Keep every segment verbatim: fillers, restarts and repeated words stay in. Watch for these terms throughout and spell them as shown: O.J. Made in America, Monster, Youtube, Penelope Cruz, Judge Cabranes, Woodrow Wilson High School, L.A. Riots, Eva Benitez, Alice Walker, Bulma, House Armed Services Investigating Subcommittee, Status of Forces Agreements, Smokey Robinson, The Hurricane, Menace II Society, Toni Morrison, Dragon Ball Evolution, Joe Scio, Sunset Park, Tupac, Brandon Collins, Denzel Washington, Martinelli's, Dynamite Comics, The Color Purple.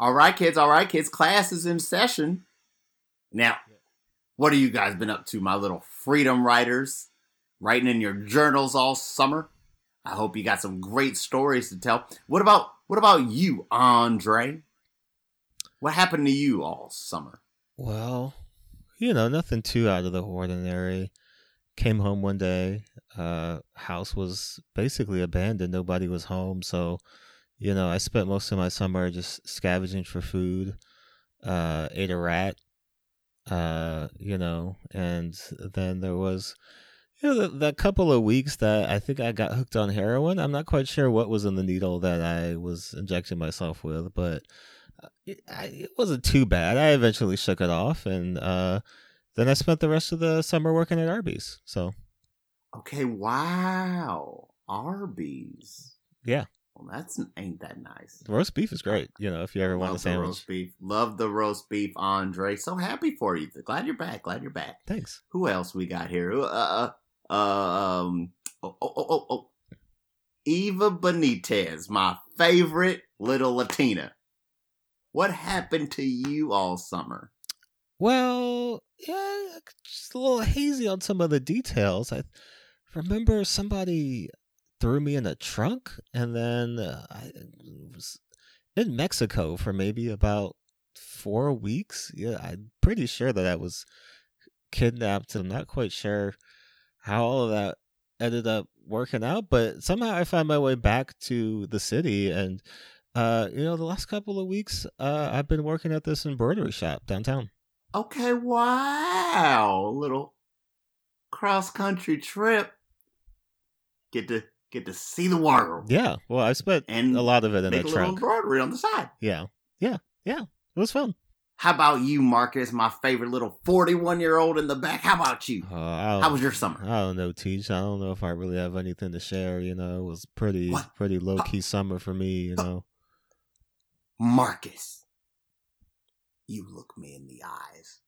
All right, kids. All right, kids. Class is in session. Now, what have you guys been up to, my little freedom writers? Writing in your journals all summer? I hope you got some great stories to tell. What about what about you, Andre? What happened to you all summer? Well, you know, nothing too out of the ordinary. Came home one day. Uh, house was basically abandoned. Nobody was home, so... You know, I spent most of my summer just scavenging for food, uh, ate a rat, uh, you know, and then there was, you know, that, that couple of weeks that I think I got hooked on heroin. I'm not quite sure what was in the needle that I was injecting myself with, but it, I, it wasn't too bad. I eventually shook it off, and uh, then I spent the rest of the summer working at Arby's. So, okay, wow, Arby's. Yeah. Well, that's ain't that nice. Roast beef is great, you know, if you ever want a sandwich. Love the roast beef. Love the roast beef, Andre. So happy for you. Glad you're back. Glad you're back. Thanks. Who else we got here? Uh, uh, um, oh, oh, oh, oh, oh. Eva Benitez, my favorite little Latina. What happened to you all summer? Well, yeah, just a little hazy on some of the details. I remember somebody... threw me in a trunk, and then uh, I was in Mexico for maybe about four weeks. Yeah, I'm pretty sure that I was kidnapped. I'm not quite sure how all of that ended up working out, but somehow I found my way back to the city. And, uh, you know, the last couple of weeks, uh, I've been working at this embroidery shop downtown. Okay, wow. Little cross-country trip. Get to... Get to see the world. Yeah. Well, I spent and a lot of it in a trunk. Make a little embroidery on the side. Yeah. Yeah. Yeah. It was fun. How about you, Marcus, my favorite little forty-one-year-old in the back? How about you? Uh, How was your summer? I don't know, Teach. I don't know if I really have anything to share. You know, it was pretty what? pretty low-key uh, summer for me, you uh, know. Marcus, you look me in the eyes.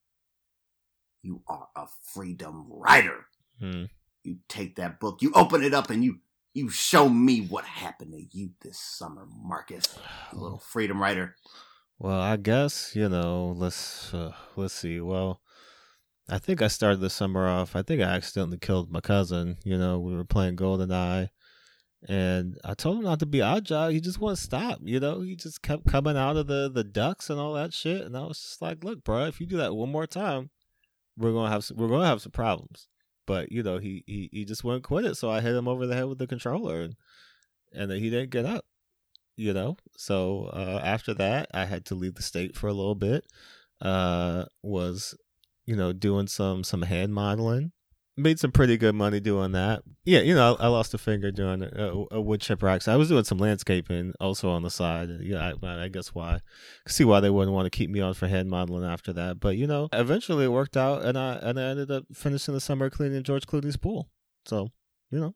You are a freedom writer. Hmm. You take that book, you open it up, and you... You show me what happened to you this summer, Marcus, you little freedom writer. Well, I guess, you know, let's uh, let's see. Well, I think I started the summer off. I think I accidentally killed my cousin. You know, we were playing GoldenEye, and I told him not to be odd job. He just wouldn't stop. You know, he just kept coming out of the, the ducks and all that shit. And I was just like, look, bro, if you do that one more time, we're gonna have we're gonna have some problems. But, you know, he, he, he just wouldn't quit it. So I hit him over the head with the controller, and, and then he didn't get up, you know. So uh, after that, I had to leave the state for a little bit, uh, was, you know, doing some, some hand modeling. Made some pretty good money doing that. Yeah, you know, I, I lost a finger doing a, a wood chip rack. So I was doing some landscaping also on the side. Yeah, I, I guess why. I could see why they wouldn't want to keep me on for hand modeling after that. But, you know, eventually it worked out, and I and I ended up finishing the summer cleaning George Clooney's pool. So, you know.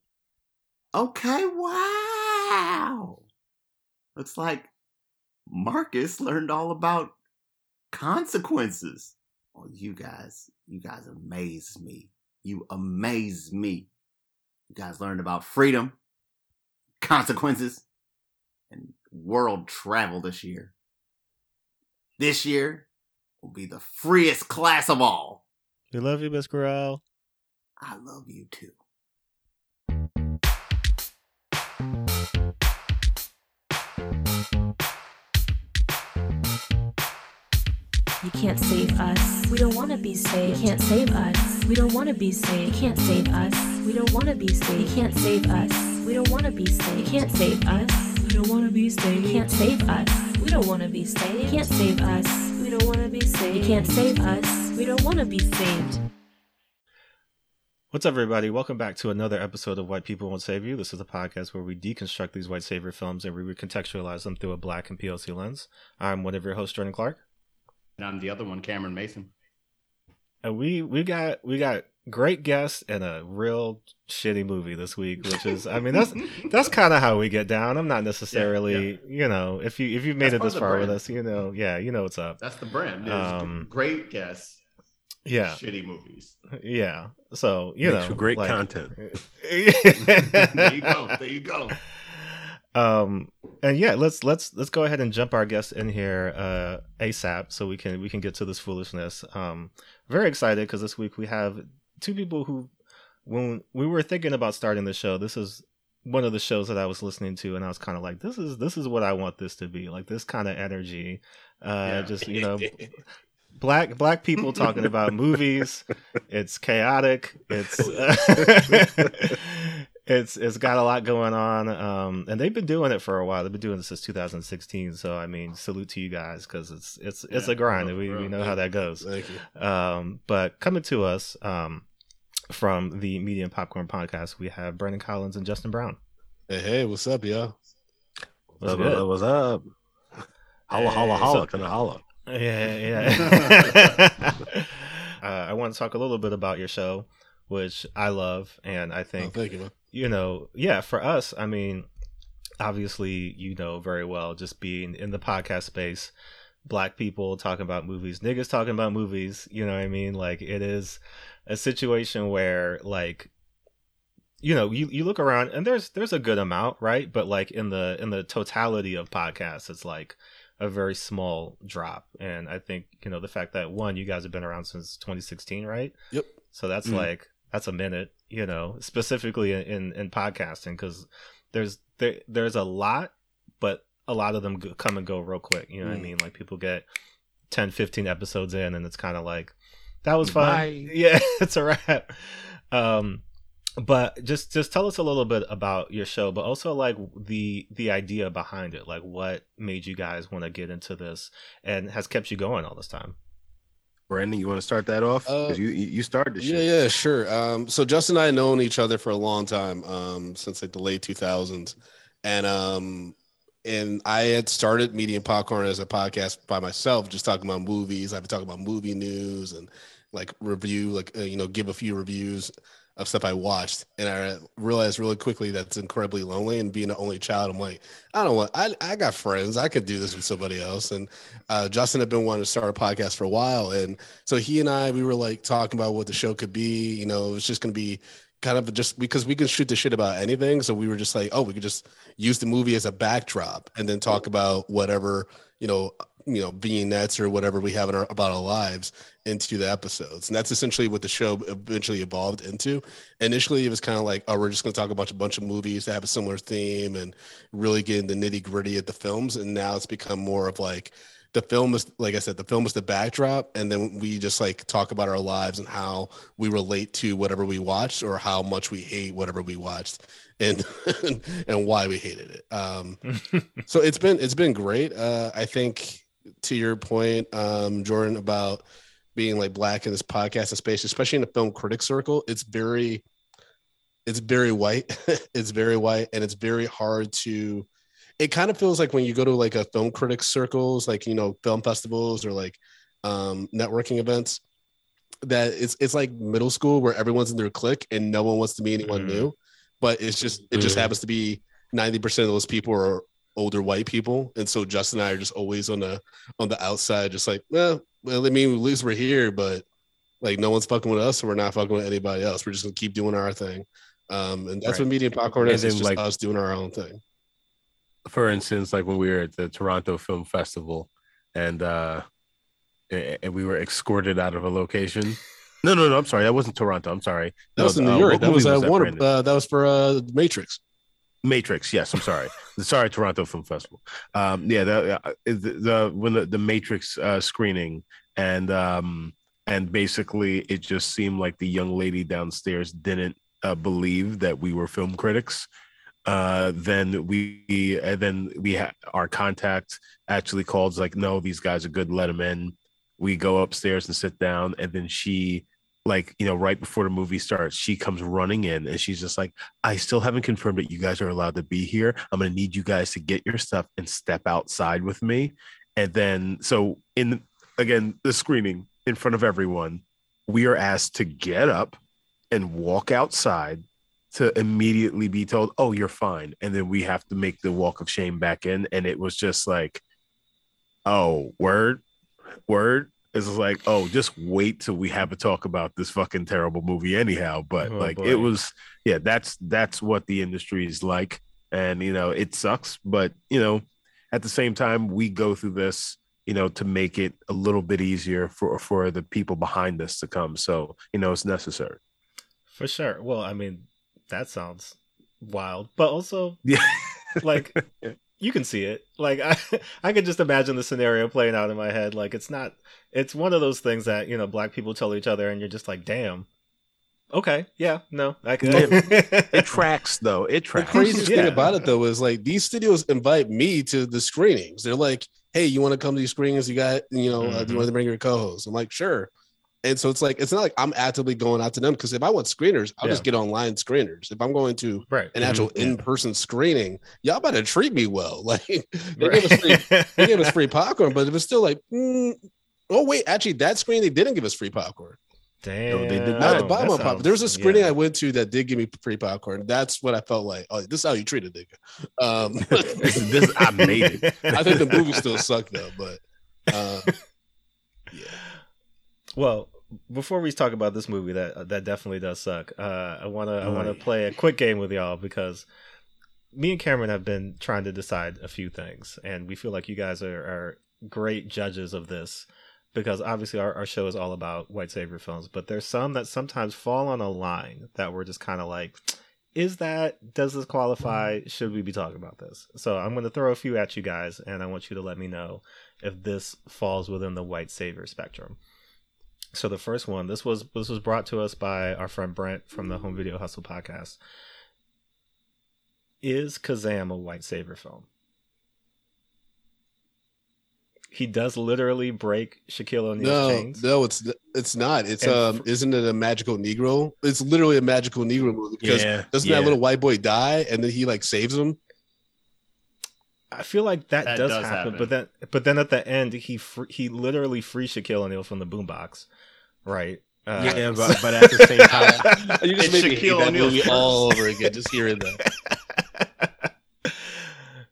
Okay, wow. Looks like Marcus learned all about consequences. Oh, you guys, you guys amaze me. You amaze me. You guys learned about freedom, consequences, and world travel this year. This year will be the freest class of all. We love you, Miss Gruwell. I love you too. You can't save us. We don't want to be saved. You can't save us. We don't want to be saved. You can't save us. We don't want to be saved. You can't save us. We don't want to be saved. You can't save us. We don't want to be saved. You can't save us. We don't want to be saved. You can't save us. We don't want to be saved. You can't save us. We don't want to be saved. What's up, everybody? Welcome back to another episode of White People Won't Save You. This is a podcast where we deconstruct these white savior films and we recontextualize them through a black and P O C lens. I'm one of your hosts, Jordan Clark. And I'm the other one, Cameron Mason. And we we got we got great guests and a real shitty movie this week, which is I mean that's that's kind of how we get down. I'm not necessarily yeah, yeah. you know if you if you've made that's it this far brand. with us, you know yeah you know what's up. That's the brand. Um, great guests. Yeah, shitty movies. Yeah, so you Makes know, great like, content. There you go. There you go. Um, and yeah, let's let's let's go ahead and jump our guest in here uh, ASAP, so we can we can get to this foolishness. Um, very excited because this week we have two people who, when we were thinking about starting the show, this is one of the shows that I was listening to, and I was kind of like, this is this is what I want this to be, like this kind of energy, uh, yeah. just you know. Black black people talking about movies. It's chaotic. It's uh, it's it's got a lot going on, um, and they've been doing it for a while. They've been doing this since two thousand sixteen. So I mean, salute to you guys because it's it's yeah, it's a grind, and we, we know how that goes. Thank you. Um, but coming to us um, from the Medium Popcorn podcast, we have Brandon Collins and Justin Brown. Hey, hey, what's up, y'all? What's, what's up? What's up? Holla, hey, holla, holla! Can I holla? Yeah, yeah. uh, I want to talk a little bit about your show, which I love, and I think, oh, thank you, man. You know, yeah, for us, I mean, obviously, you know very well, just being in the podcast space, black people talking about movies, niggas talking about movies, you know what I mean? Like, it is a situation where, like, you know, you, you look around, and there's there's a good amount, right? But, like, in the in the totality of podcasts, it's like a very small drop. And I think, you know, the fact that, one, you guys have been around since twenty sixteen, right? Yep. So that's mm-hmm. like, that's a minute, you know, specifically in, in podcasting, because there's there, there's a lot, but a lot of them go, come and go real quick. You know mm. what I mean? Like, people get ten, fifteen episodes in, and it's kind of like, that was fun. Bye. Yeah, it's a wrap. Um, but just, just tell us a little bit about your show, but also like the the idea behind it. Like, what made you guys want to get into this and has kept you going all this time? Brandon, you want to start that off? Uh, you you started this. Yeah, shit. yeah, sure. Um, so Justin and I have known each other for a long time, um, since like the late two thousands, and um, and I had started Medium Popcorn as a podcast by myself, just talking about movies. I've been talking about movie news and like review, like uh, you know, give a few reviews of stuff I watched, and I realized really quickly that's incredibly lonely. And being the only child, I'm like, I don't want, I I got friends. I could do this with somebody else. And uh, Justin had been wanting to start a podcast for a while. And so he and I, we were like talking about what the show could be, you know, it was just going to be kind of just because we could shoot the shit about anything. So we were just like, oh, we could just use the movie as a backdrop and then talk about whatever, you know, you know, vignettes or whatever we have in our, about our lives into the episodes. And that's essentially what the show eventually evolved into. Initially, it was kind of like, oh, we're just going to talk about a bunch of movies that have a similar theme and really get into nitty gritty at the films. And now it's become more of like the film is, like I said, the film is the backdrop. And then we just like talk about our lives and how we relate to whatever we watched or how much we hate whatever we watched. And and why we hated it. Um, so it's been it's been great. Uh, I think, to your point, um, Jordan, about being like black in this podcast and space, especially in the film critic circle, it's very, it's very white. It's very white. And it's very hard to, it kind of feels like when you go to like a film critic circles, like, you know, film festivals or like um, networking events, that it's, it's like middle school where everyone's in their clique and no one wants to meet anyone mm. new, but it's just, it mm. just happens to be ninety percent of those people are older white people, and so Justin and I are just always on the on the outside, just like, well, well, I mean, at least we're here, but like no one's fucking with us, so we're not fucking with anybody else. We're just gonna keep doing our thing, um, and that's right. What Medium Popcorn is. It's just like, us doing our own thing. For instance, like when we were at the Toronto Film Festival, and uh, and we were escorted out of a location. No, no, no. I'm sorry, that wasn't Toronto. I'm sorry, that no, was in New uh, York. That was, was that, Warner, uh, that was for uh, Matrix. Matrix, yes, I'm sorry. Sorry, Toronto Film Festival. Um, yeah, the, the when the, the Matrix uh, screening, and um, and basically it just seemed like the young lady downstairs didn't uh, believe that we were film critics. Uh, then we and then we had our contact actually called, like, no, these guys are good, let them in. We go upstairs and sit down, and then she, like, you know, right before the movie starts, she comes running in and she's just like, I still haven't confirmed that you guys are allowed to be here. I'm going to need you guys to get your stuff and step outside with me. And then, so in, again, the screening in front of everyone, we are asked to get up and walk outside to immediately be told, oh, you're fine. And then we have to make the walk of shame back in. And it was just like, oh, word, word. It's like, oh, just wait till we have a talk about this fucking terrible movie anyhow. But oh, like boy. It was, yeah, that's that's what the industry is like. And, you know, it sucks, but, you know, at the same time, we go through this, you know, to make it a little bit easier for, for the people behind this to come. So, you know, it's necessary. For sure. Well, I mean, that sounds wild, but also, yeah, like, you can see it. Like, I, I could just imagine the scenario playing out in my head. Like, it's not, it's one of those things that, you know, black people tell each other and you're just like, damn. Okay. Yeah. No. I can. It, it tracks, though. It tracks. The craziest yeah. thing about it, though, is like these studios invite me to the screenings. They're like, "Hey, you want to come to these screenings? You got, you know, mm-hmm. uh, do you want to bring your co-host?" I'm like, "Sure." And so it's like, it's not like I'm actively going out to them, because if I want screeners, I'll yeah. just get online screeners. If I'm going to right. an actual mm-hmm. in-person yeah. screening, y'all better treat me well. Like they, right. gave us free, they gave us free popcorn, but it was still like, mm, oh wait, actually, that screen they didn't give us free popcorn. Damn. No, they did not. The bomb sounds, there was a screening yeah. I went to that did give me free popcorn. That's what I felt like. Oh, this is how you treat a nigga. Um, this, I made it. I think the movie still sucked though, but uh, yeah. Well, before we talk about this movie that that definitely does suck, uh, I wanna oh, I wanna yeah. play a quick game with y'all, because me and Cameron have been trying to decide a few things, and we feel like you guys are, are great judges of this. Because obviously our, our show is all about white savior films, but there's some that sometimes fall on a line that we're just kind of like, is that, does this qualify? Should we be talking about this? So I'm going to throw a few at you guys, and I want you to let me know if this falls within the white savior spectrum. So the first one, this was, this was brought to us by our friend Brent from the Home Video Hustle podcast. Is Kazam a white savior film? He does literally break Shaquille O'Neal's no, chains. No, it's it's not. It's and, um, isn't it a magical Negro? It's literally a magical Negro movie, because yeah, doesn't yeah. that little white boy die and then he like saves him? I feel like that, that does, does happen, happen, but then but then at the end he fr- he literally frees Shaquille O'Neal from the boombox, right? Uh, yeah, but, but at the same time, you just made Shaquille O'Neal all over again. Just hearing that.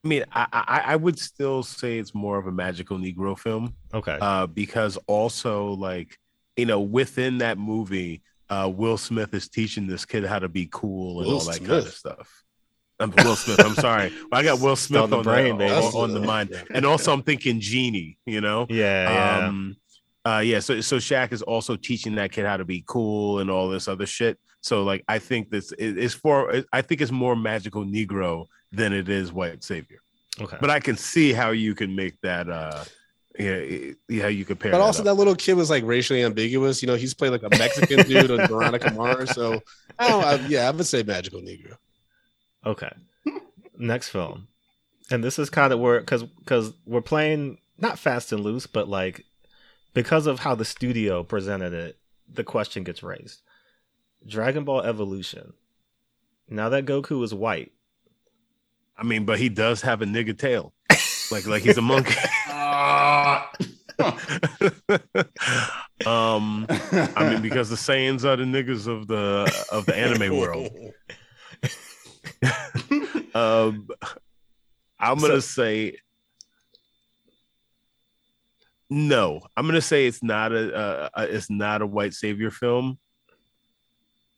I mean, I, I I would still say it's more of a magical Negro film. Okay. Uh, because also, like, you know, within that movie, uh, Will Smith is teaching this kid how to be cool and Will all that Smith. kind of stuff. I'm Will Smith. I'm sorry. Well, I got Will Smith on the, on brain, the, on, on the mind. And also I'm thinking Genie, you know? Yeah. Um, yeah. Uh, yeah. So, so Shaq is also teaching that kid how to be cool and all this other shit. So, like, I think this is for, I think it's more magical Negro than it is white savior. Okay. But I can see how you can make that, uh, yeah, yeah, you compare. But that also, up. That little kid was like racially ambiguous. You know, he's played like a Mexican dude on Veronica Mars. So, I don't, I, yeah, I would say magical Negro. Okay. Next film. And this is kind of where, because because we're playing not fast and loose, but like, because of how the studio presented it, the question gets raised. Dragon Ball Evolution. Now that Goku is white, I mean, but he does have a nigga tail, like like he's a monkey. um, I mean, because the Saiyans are the niggas of the of the anime world. um, I'm gonna so, say no. I'm gonna say it's not a uh, it's not a white savior film.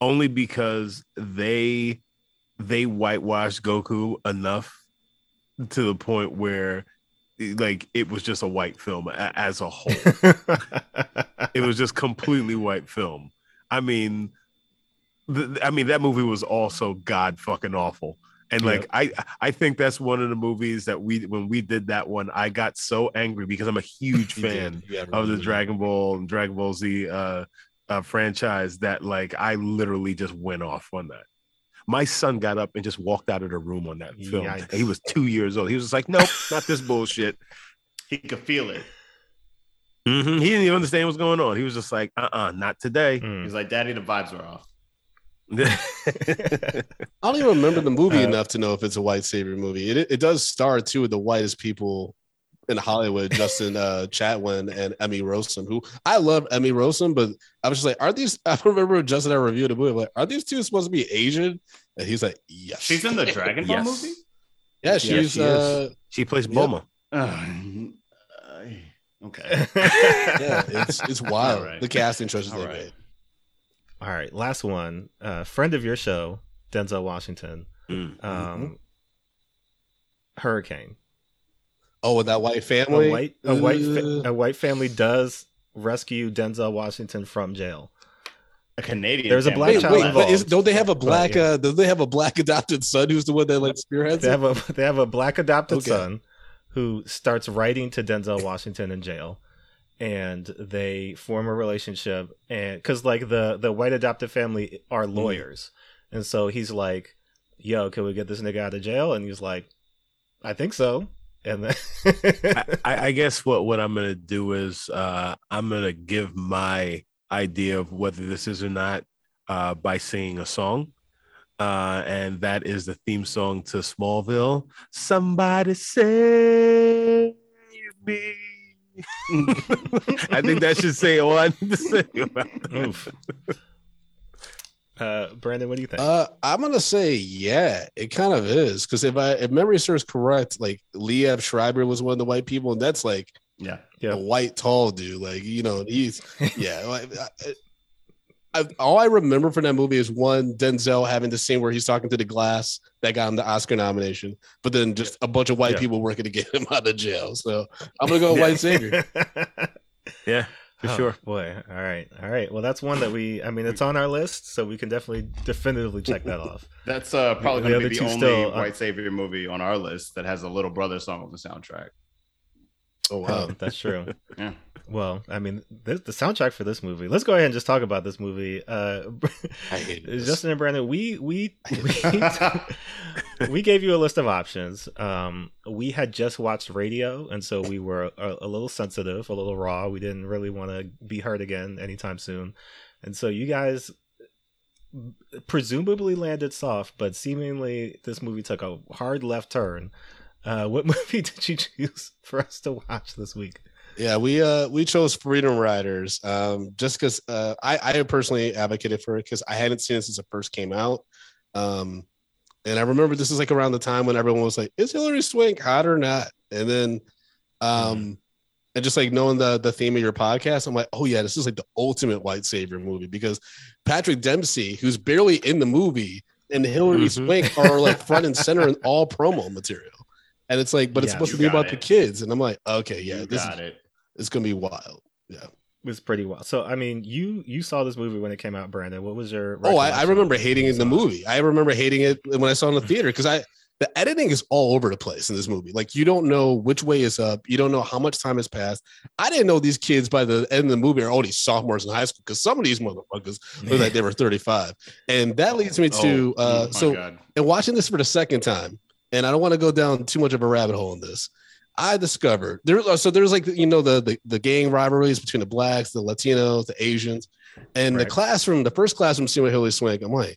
Only because they they whitewashed Goku enough to the point where, like, it was just a white film as a whole. It was just completely white film. I mean, th- I mean that movie was also god fucking awful. And like yep. I I think that's one of the movies that we when we did that one, I got so angry because I'm a huge fan yeah, of the Dragon Ball and Dragon Ball Z. Uh, A franchise that like I literally just went off on that. My son got up and just walked out of the room on that film. Yikes. He was two years old. He was just like, "Nope, not this bullshit." He could feel it. Mm-hmm. He didn't even understand what's going on. He was just like, "Uh, uh-uh, uh, not today." Mm. He was like, "Daddy, the vibes are off." I don't even remember the movie uh, enough to know if it's a white savior movie. It it does star two of the whitest people in Hollywood, Justin uh, Chatwin and Emmy Rossum, who I love Emmy Rossum, but I was just like, are these, I remember Justin and I reviewed a movie, I'm like, are these two supposed to be Asian? And he's like, yes. She's in the Dragon Ball yes. movie? Yeah, she's, yes, she, uh, she plays Bulma. Yeah. Uh, okay. Yeah, it's, it's wild. Right. The casting choices they made. All right, last one. Uh, friend of your show, Denzel Washington. Mm-hmm. Um, hurricane. Oh, with that white family? A white, a white, fa- a white family does rescue Denzel Washington from jail. A Canadian. There's family. a black wait, child wait, involved. Is, don't they have a black? Oh, yeah. uh, don't they have a black adopted son who's the one that like spearheads? They have a they have a black adopted okay. son who starts writing to Denzel Washington in jail, and they form a relationship. And because like the the white adopted family are lawyers, mm. and so he's like, "Yo, can we get this nigga out of jail?" And he's like, "I think so." And then I, I guess what what I'm gonna do is uh, I'm gonna give my idea of whether this is or not uh by singing a song, uh and that is the theme song to Smallville. Somebody save me. I think that should say all I need to say about that. Oof. uh Brandon, what do you think? uh I'm gonna say yeah, it kind of is, because if I if memory serves correct, like Liev Schreiber was one of the white people, and that's like Yeah, yeah, a white tall dude, like, you know, he's yeah. Like, I, I, all I remember from that movie is one Denzel having the scene where he's talking to the glass that got him the Oscar nomination, but then just a bunch of white yeah. people working to get him out of jail. So I'm gonna go white savior. Yeah, for oh, sure. Boy, all right, all right. Well, that's one that we. I mean, it's on our list, so we can definitely definitively check that off. That's uh, probably the gonna be the only still, white uh, savior movie on our list that has a Little Brother song on the soundtrack. Oh wow, oh, that's true. Yeah. Well, I mean, this, the soundtrack for this movie. Let's go ahead and just talk about this movie. Uh, I hate Justin this. and Brandon, we we we, we gave you a list of options. Um, we had just watched Radio, and so we were a, a little sensitive, a little raw. We didn't really want to be hurt again anytime soon, and so you guys presumably landed soft, but seemingly this movie took a hard left turn. Uh, what movie did you choose for us to watch this week? Yeah, we uh, we chose Freedom Writers, um, just because uh, I, I personally advocated for it because I hadn't seen it since it first came out. Um, and I remember this is like around the time when everyone was like, is Hillary Swank hot or not? And then um, mm-hmm. and just like knowing the, the theme of your podcast, I'm like, oh, yeah, this is like the ultimate white savior movie, because Patrick Dempsey, who's barely in the movie, and Hillary mm-hmm. Swank are like front and center in all promo material. And it's like, but yeah, it's supposed to be about it. the kids. And I'm like, okay, yeah, you this got is, it. It's going to be wild. Yeah. It's pretty wild. So, I mean, you you saw this movie when it came out, Brandon. What was your... Oh, I, I remember hating it in the movie. I remember hating it when I saw it in the theater, because I the editing is all over the place in this movie. Like, you don't know which way is up. You don't know how much time has passed. I didn't know these kids by the end of the movie are already sophomores in high school, because some of these motherfuckers look like they were thirty-five. And that leads me to... Oh, uh, so, God. And watching this for the second time, and I don't want to go down too much of a rabbit hole in this, I discovered there. So there's like, you know, the, the, the gang rivalries between the blacks, the Latinos, the Asians, and right. the classroom, the first classroom scene with Hillary Swank. I'm like,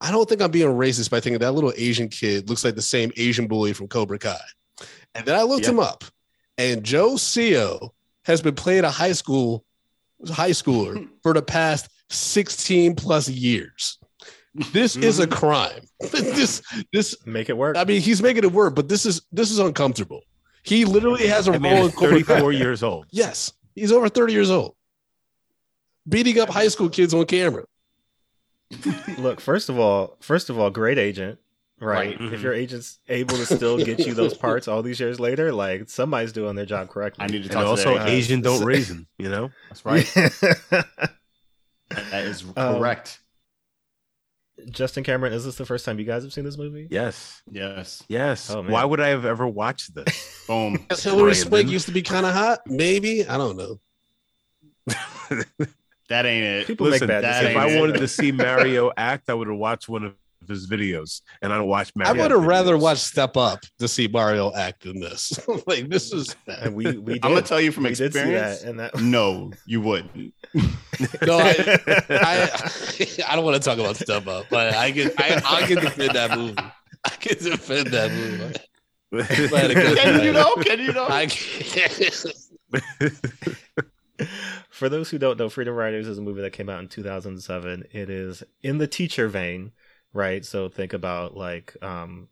I don't think I'm being racist by thinking that little Asian kid looks like the same Asian bully from Cobra Kai. And then I looked yep. him up, and Joe Scio has been playing a high school high schooler for the past sixteen plus years. This mm-hmm. is a crime. This, this make it work. I mean, he's making it work, but this is this is uncomfortable. He literally has a I role. Mean, thirty-four years old. Yes, he's over thirty years old, beating up high school kids on camera. Look, first of all, first of all, great agent, right? right. Mm-hmm. If your agent's able to still get you those parts all these years later, like somebody's doing their job correctly. I need to talk. And to also, their, Asian uh, don't reason. You know, that's right. That is correct. Um, Justin, Cameron, is this the first time you guys have seen this movie? Yes. Yes. Yes. Oh, why would I have ever watched this? Boom. Because Hillary Swank used to be kind of hot? Maybe. I don't know. That ain't it. People Listen, make bad If I it. wanted to see Mario act, I would have watched one of his videos, and I don't watch Mario. I would have rather watched Step Up to see Mario act than this. Like, this is... And we, we did. I'm going to tell you from we experience, that, and that... no, you wouldn't. No, I, I I don't want to talk about Step Up, but I can I, I can defend that movie. I can defend that movie. Can you know? Can you know? I can. For those who don't know, Freedom Writers is a movie that came out in two thousand seven. It is in the teacher vein, right? So think about like um,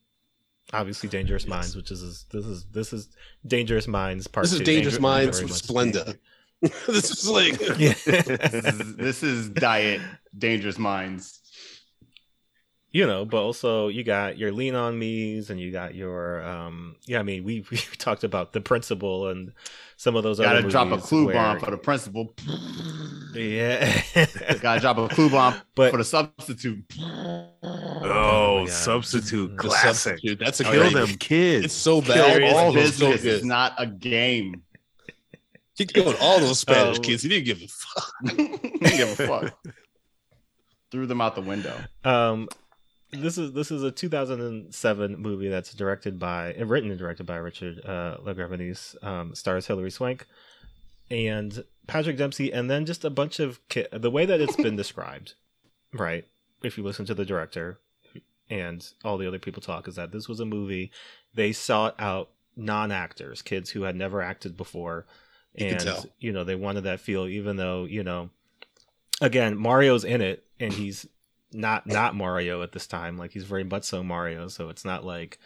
obviously Dangerous yes. Minds, which is this is this is Dangerous Minds part. This is two. Dangerous Minds with Splenda. This is like yeah. this, is, this is diet Dangerous Minds. you know, but also you got your Lean On Me's and you got your, um, yeah, I mean, we, we talked about The Principal and some of those gotta other movies. Gotta drop a clue where... bomb for The Principal. Yeah. Gotta drop a clue bomb but... for The Substitute. Oh, oh Substitute. Classic. Substitute. That's a kill right. them kids. It's so bad. Kill all those kids. It's not a game. He killed all those Spanish oh. kids. He didn't give a fuck. He didn't give a fuck. Threw them out the window. Um, this is this is a two thousand seven movie that's directed by, and written and directed by Richard uh, LaGravenese. Um, stars Hillary Swank and Patrick Dempsey, and then just a bunch of ki- the way that it's been described, right? If you listen to the director and all the other people talk, is that this was a movie they sought out non-actors, kids who had never acted before. You and, you know, they wanted that feel, even though, you know, again, Mario's in it and he's not not Mario at this time. Like, he's very much so Mario. So it's not like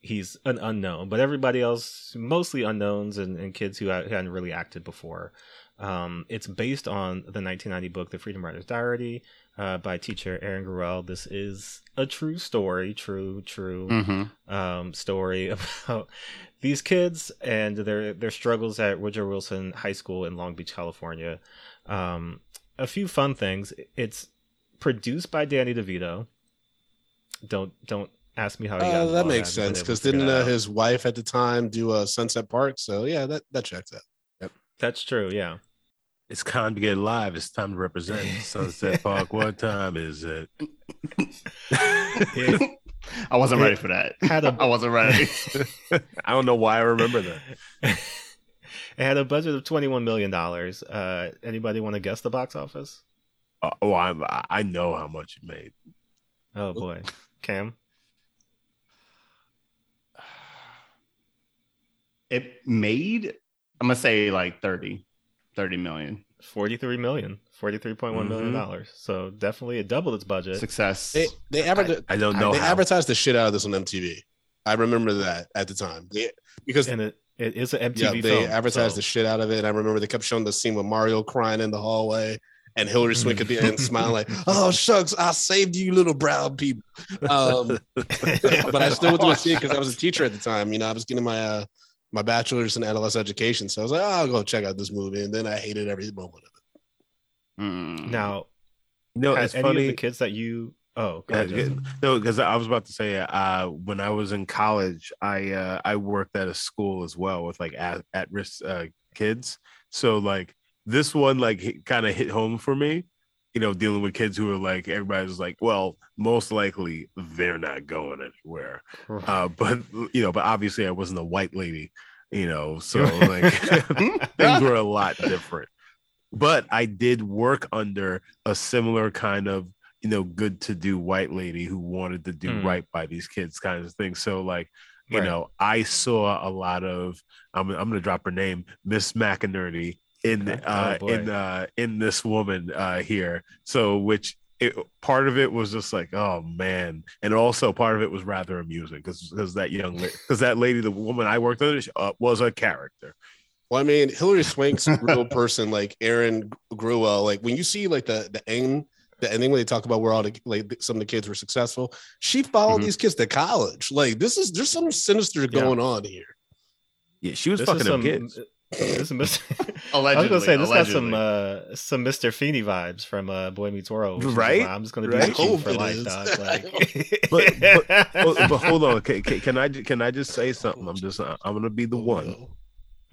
he's an unknown, but everybody else, mostly unknowns and, and kids who hadn't really acted before. Um, it's based on the nineteen ninety book, The Freedom Writer's Diary, uh, by teacher Erin Gruwell. This is a true story, true, true mm-hmm. um, story about these kids and their their struggles at Woodrow Wilson High School in Long Beach, California. Um, a few fun things. It's produced by Danny DeVito. Don't don't ask me how he got uh, that makes sense, because didn't uh, his wife at the time do uh, Sunset Park? So yeah, that, that checks out. Yep. That's true, yeah. It's time to get live. It's time to represent Sunset Park. What time is it? it I wasn't it ready for that. Had a, I wasn't ready. I don't know why I remember that. It had a budget of twenty-one million dollars. Uh, anybody want to guess the box office? Uh, oh, I I know how much it made. Oh, boy. Cam? It made, I'm going to say like thirty. thirty million. forty-three million. forty-three point one mm-hmm. million dollars. So definitely it doubled its budget. Success. They they adver- I, I don't know. They how. advertised the shit out of this on M T V. I remember that at the time. They, because and it, it is an M T V yeah, they film. They advertised so. the shit out of it. I remember they kept showing the scene with Mario crying in the hallway and Hillary Swank at the end smiling like, "Oh shucks, I saved you little brown people." Um, but I still went to see it because I was a teacher at the time. You know, I was getting my uh, my bachelor's in adolescent education. So I was like, oh, I'll go check out this movie. And then I hated every moment of it. Mm. Now, no, it's any funny. Of the kids that you, oh, go yeah, ahead, no, because I was about to say, uh, when I was in college, I uh, I worked at a school as well with like at, at-risk uh, kids. So like this one like kind of hit home for me, you know, dealing with kids who are like, everybody's like, well, most likely they're not going anywhere. Uh, but, you know, but obviously I wasn't a white lady, you know, so like things were a lot different. But I did work under a similar kind of, you know, good to do white lady who wanted to do mm. right by these kids kind of thing. So like, you right. know, I saw a lot of, I'm, I'm going to drop her name, Miss McInerney. in uh oh, in uh in this woman uh here, so which it, part of it was just like, oh man, and also part of it was rather amusing because because that young because that lady, the woman I worked under, uh, was a character. Well, I mean, Hillary Swank's a real person, like Erin Gruwell. Like when you see like the the end the ending when they talk about where all the like some of the kids were successful, she followed mm-hmm. these kids to college. Like this is there's something sinister going yeah. on here. Yeah, she was this fucking some, kids. Uh, Mister Allegedly, I was gonna say this allegedly. got some uh, some Mister Feeny vibes from uh, Boy Meets World, right? Is, I'm just gonna be right? you for life, dog. Like. but, but, but, but hold on, can, can I can I just say something? I'm just I'm gonna be the one.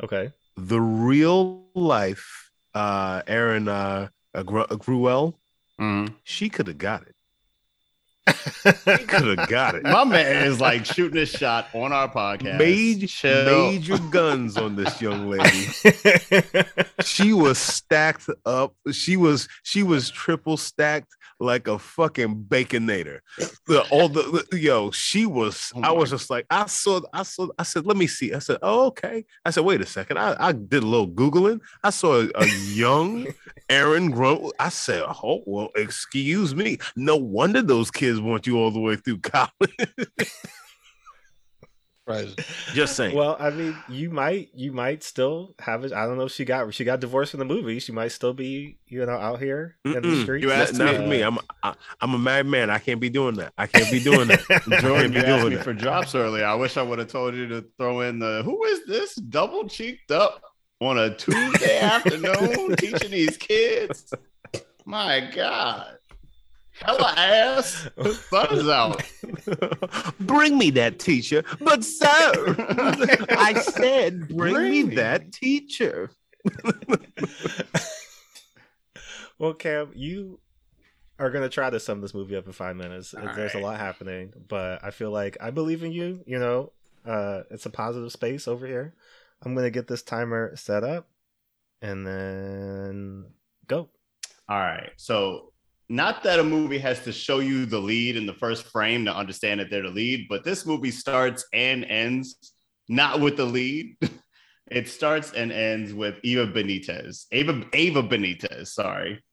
Okay. The real life uh, Erin uh, Gruwell, mm. she could have got it. He could have got it. My man is like shooting his shot on our podcast. Made, made your guns on this young lady. She was stacked up. She was she was triple stacked like a fucking baconator. The, all the, the yo, she was. Oh I was just like I saw. I saw. I said, let me see. I said, oh okay. I said, wait a second. I, I did a little googling. I saw a, a young Erin Gruwell. I said, oh well, excuse me. No wonder those kids want you all the way through college. surprising. Just saying. Well, I mean, you might you might still have it. I don't know if she got she got divorced from the movie. She might still be, you know, out here Mm-mm. in the streets. You asked not, me. Not for me. I'm I, I'm a married man. I can't be doing that. I can't be doing that. Jordan, you asked me that. For drops earlier. I wish I would have told you to throw in the who is this double cheeked up on a Tuesday afternoon teaching these kids. My God. Hella ass. The sun's out. Bring me that teacher. But sir, I said bring, bring me, me that teacher. Well, Cam, you are going to try to sum this movie up in five minutes. All There's right. a lot happening, but I feel like I believe in you. You know, uh, it's a positive space over here. I'm going to get this timer set up and then go. All right. So not that a movie has to show you the lead in the first frame to understand that they're the lead, but this movie starts and ends not with the lead. It starts and ends with Eva Benitez. Eva, Eva Benitez, sorry.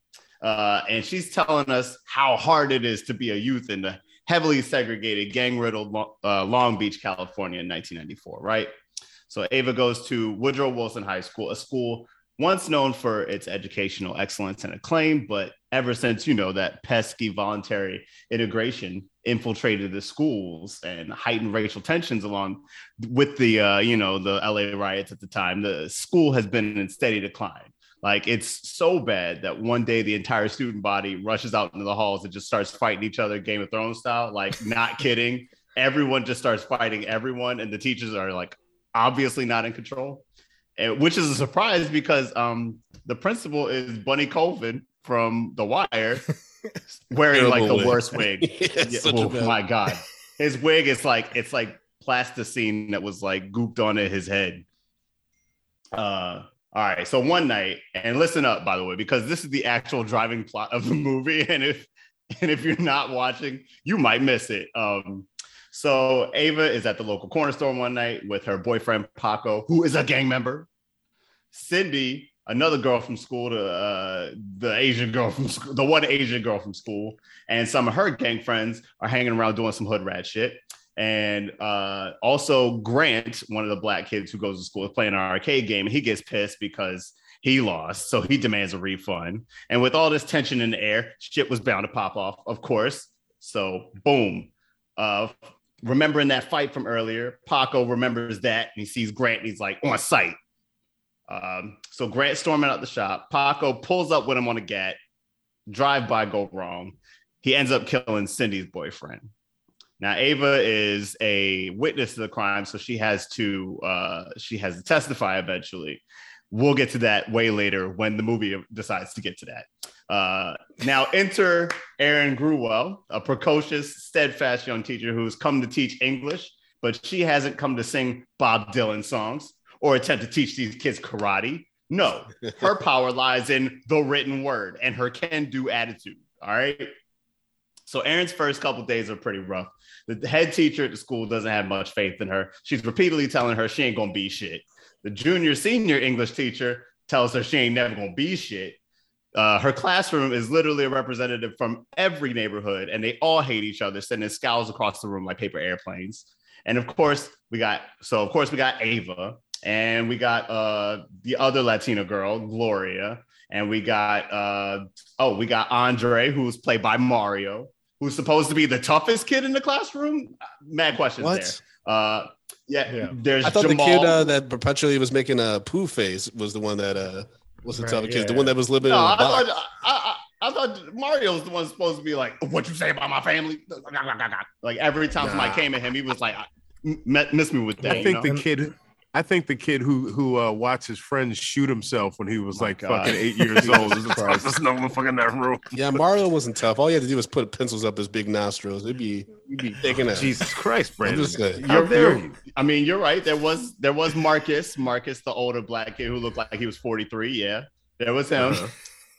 Uh, and she's telling us how hard it is to be a youth in the heavily segregated, gang-riddled uh, Long Beach, California in nineteen ninety-four, right? So Eva goes to Woodrow Wilson High School, a school once known for its educational excellence and acclaim, but ever since, you know, that pesky voluntary integration infiltrated the schools and heightened racial tensions along with the, uh, you know, the L A riots at the time, the school has been in steady decline. Like, it's so bad that one day the entire student body rushes out into the halls and just starts fighting each other Game of Thrones style. Like, not kidding. Everyone just starts fighting everyone. And the teachers are, like, obviously not in control, and, which is a surprise because um, the principal is Bunny Colvin from The Wire, wearing like the wig. worst wig. Yeah, oh my God, his wig is like it's like plasticine that was like gooped onto his head. Uh, all right, so one night, and listen up, by the way, because this is the actual driving plot of the movie, and if and if you're not watching, you might miss it. Um, so Ava is at the local corner store one night with her boyfriend Paco, who is a gang member. Cindy, another girl from school, to uh, the Asian girl from school, the one Asian girl from school, and some of her gang friends are hanging around doing some hood rat shit. And uh, also Grant, one of the black kids who goes to school, is playing an arcade game, and he gets pissed because he lost, so he demands a refund. And with all this tension in the air, shit was bound to pop off, of course. So boom. Uh, remembering that fight from earlier, Paco remembers that, and he sees Grant, and he's like, on sight. Um, so Grant storming out the shop, Paco pulls up with him on a Gat, drive-by go wrong. He ends up killing Cindy's boyfriend. Now Ava is a witness to the crime, so she has to uh, she has to testify eventually. We'll get to that way later when the movie decides to get to that. Uh, now enter Erin Gruwell, a precocious, steadfast young teacher who's come to teach English, but she hasn't come to sing Bob Dylan songs or attempt to teach these kids karate. No, her power lies in the written word and her can-do attitude, all right? So Erin's first couple days are pretty rough. The head teacher at the school doesn't have much faith in her. She's repeatedly telling her she ain't gonna be shit. The junior, senior English teacher tells her she ain't never gonna be shit. Uh, her classroom is literally a representative from every neighborhood, and they all hate each other, sending scowls across the room like paper airplanes. And of course, we got, so of course we got Ava, and we got uh, the other Latina girl, Gloria. And we got, uh, oh, we got Andre, who's played by Mario, who's supposed to be the toughest kid in the classroom. Mad questions what? there. Uh, yeah, yeah, there's I thought Jamal. The kid uh, that perpetually was making a poo face was the one that uh, was the right, toughest yeah. kid, the one that was living no, in the I box. Thought, I, I, I thought Mario was the one supposed to be like, what you say about my family? Like every time nah. somebody came at him, he was like, miss me with that. I think you know? the kid... I think the kid who who uh, watched his friends shoot himself when he was oh like God. fucking eight years old is the no motherfucker in that room. Yeah, Mario wasn't tough. All you had to do was put pencils up his big nostrils. It'd be you'd be taking that. Jesus Christ, Brandon. You're there. I mean, you're right. There was there was Marcus, Marcus, the older black kid who looked like he was forty-three. Yeah, there was him. Uh-huh.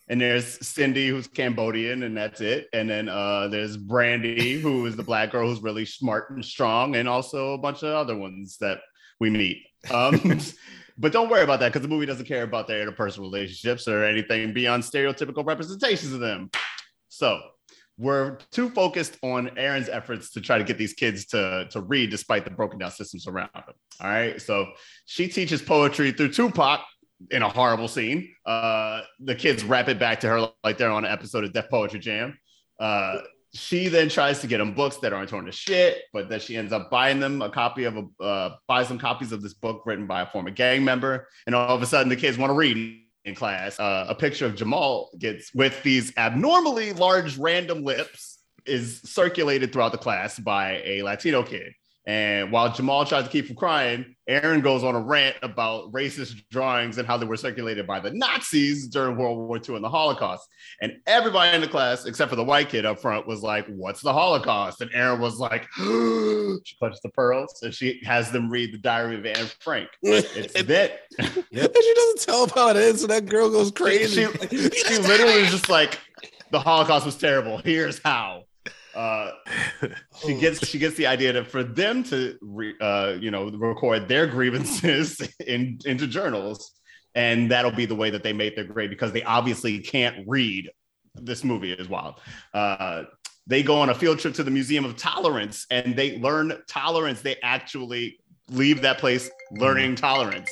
And there's Cindy, who's Cambodian, and that's it. And then uh, there's Brandy, who is the black girl who's really smart and strong, and also a bunch of other ones that we meet. Um, but don't worry about that because the movie doesn't care about their interpersonal relationships or anything beyond stereotypical representations of them. So were too focused on Erin's efforts to try to get these kids to, to read despite the broken down systems around them. All right. So she teaches poetry through Tupac in a horrible scene. Uh, the kids rap it back to her like they're on an episode of Deaf Poetry Jam. Uh, she then tries to get them books that aren't torn to shit, but then she ends up buying them a copy of a, uh, buy some copies of this book written by a former gang member. And all of a sudden the kids want to read in class. Uh, a picture of Jamal gets with these abnormally large random lips is circulated throughout the class by a Latino kid. And while Jamal tries to keep from crying, Erin goes on a rant about racist drawings and how they were circulated by the Nazis during World War Two and the Holocaust. And everybody in the class, except for the white kid up front, was like, what's the Holocaust? And Erin was like, she clutched the pearls and she has them read the Diary of Anne Frank. It's that. And she doesn't tell about it, so that girl goes crazy. she, she literally was just like, the Holocaust was terrible. Here's how. Uh, she gets she gets the idea that for them to re, uh, you know record their grievances in into journals, and that'll be the way that they make their grade because they obviously can't read. This movie is wild. Uh, they go on a field trip to the Museum of Tolerance, and they learn tolerance. They actually leave that place learning tolerance.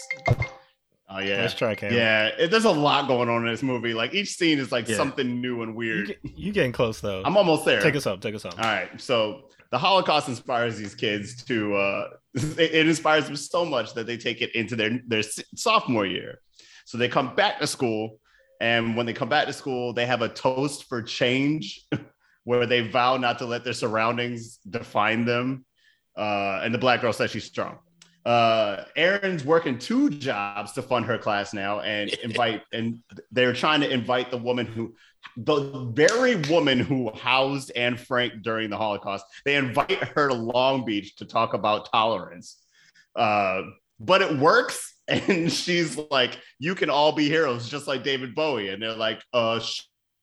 Oh yeah, let's try, Cam. Yeah, it, there's a lot going on in this movie. Like each scene is like yeah. something new and weird. You, you getting close though? I'm almost there. Take us up. Take us up. All right. So the Holocaust inspires these kids to. Uh, it, it inspires them so much that they take it into their their sophomore year. So they come back to school, and when they come back to school, they have a toast for change, where they vow not to let their surroundings define them. Uh, and the black girl says she's strong. Uh, Erin's working two jobs to fund her class now and invite, and they're trying to invite the woman who, the very woman who housed Anne Frank during the Holocaust. They invite her to Long Beach to talk about tolerance. Uh, but it works. And she's like, you can all be heroes just like David Bowie. And they're like, uh,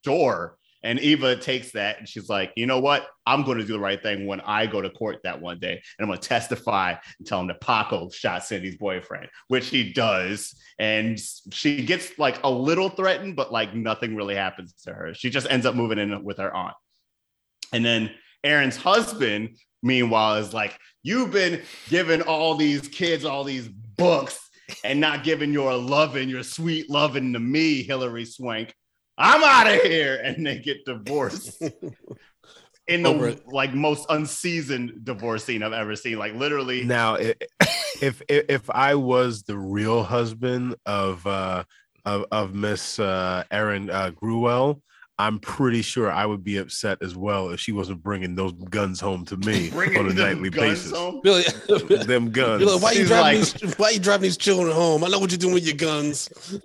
sure. And Eva takes that and she's like, you know what? I'm going to do the right thing when I go to court that one day. And I'm going to testify and tell him that Paco shot Cindy's boyfriend, which he does. And she gets like a little threatened, but like nothing really happens to her. She just ends up moving in with her aunt. And then Erin's husband, meanwhile, is like, you've been giving all these kids all these books and not giving your loving, your sweet loving to me, Hillary Swank. I'm out of here, and they get divorced in the like most unseasoned divorce scene I've ever seen. Like literally. Now, if if, if I was the real husband of uh, of of Miss uh, Erin uh, Gruwell, I'm pretty sure I would be upset as well if she wasn't bringing those guns home to me on a nightly basis. Billy, them guns. Like, why, you like, these, why you driving these children home? I know what you're doing with your guns.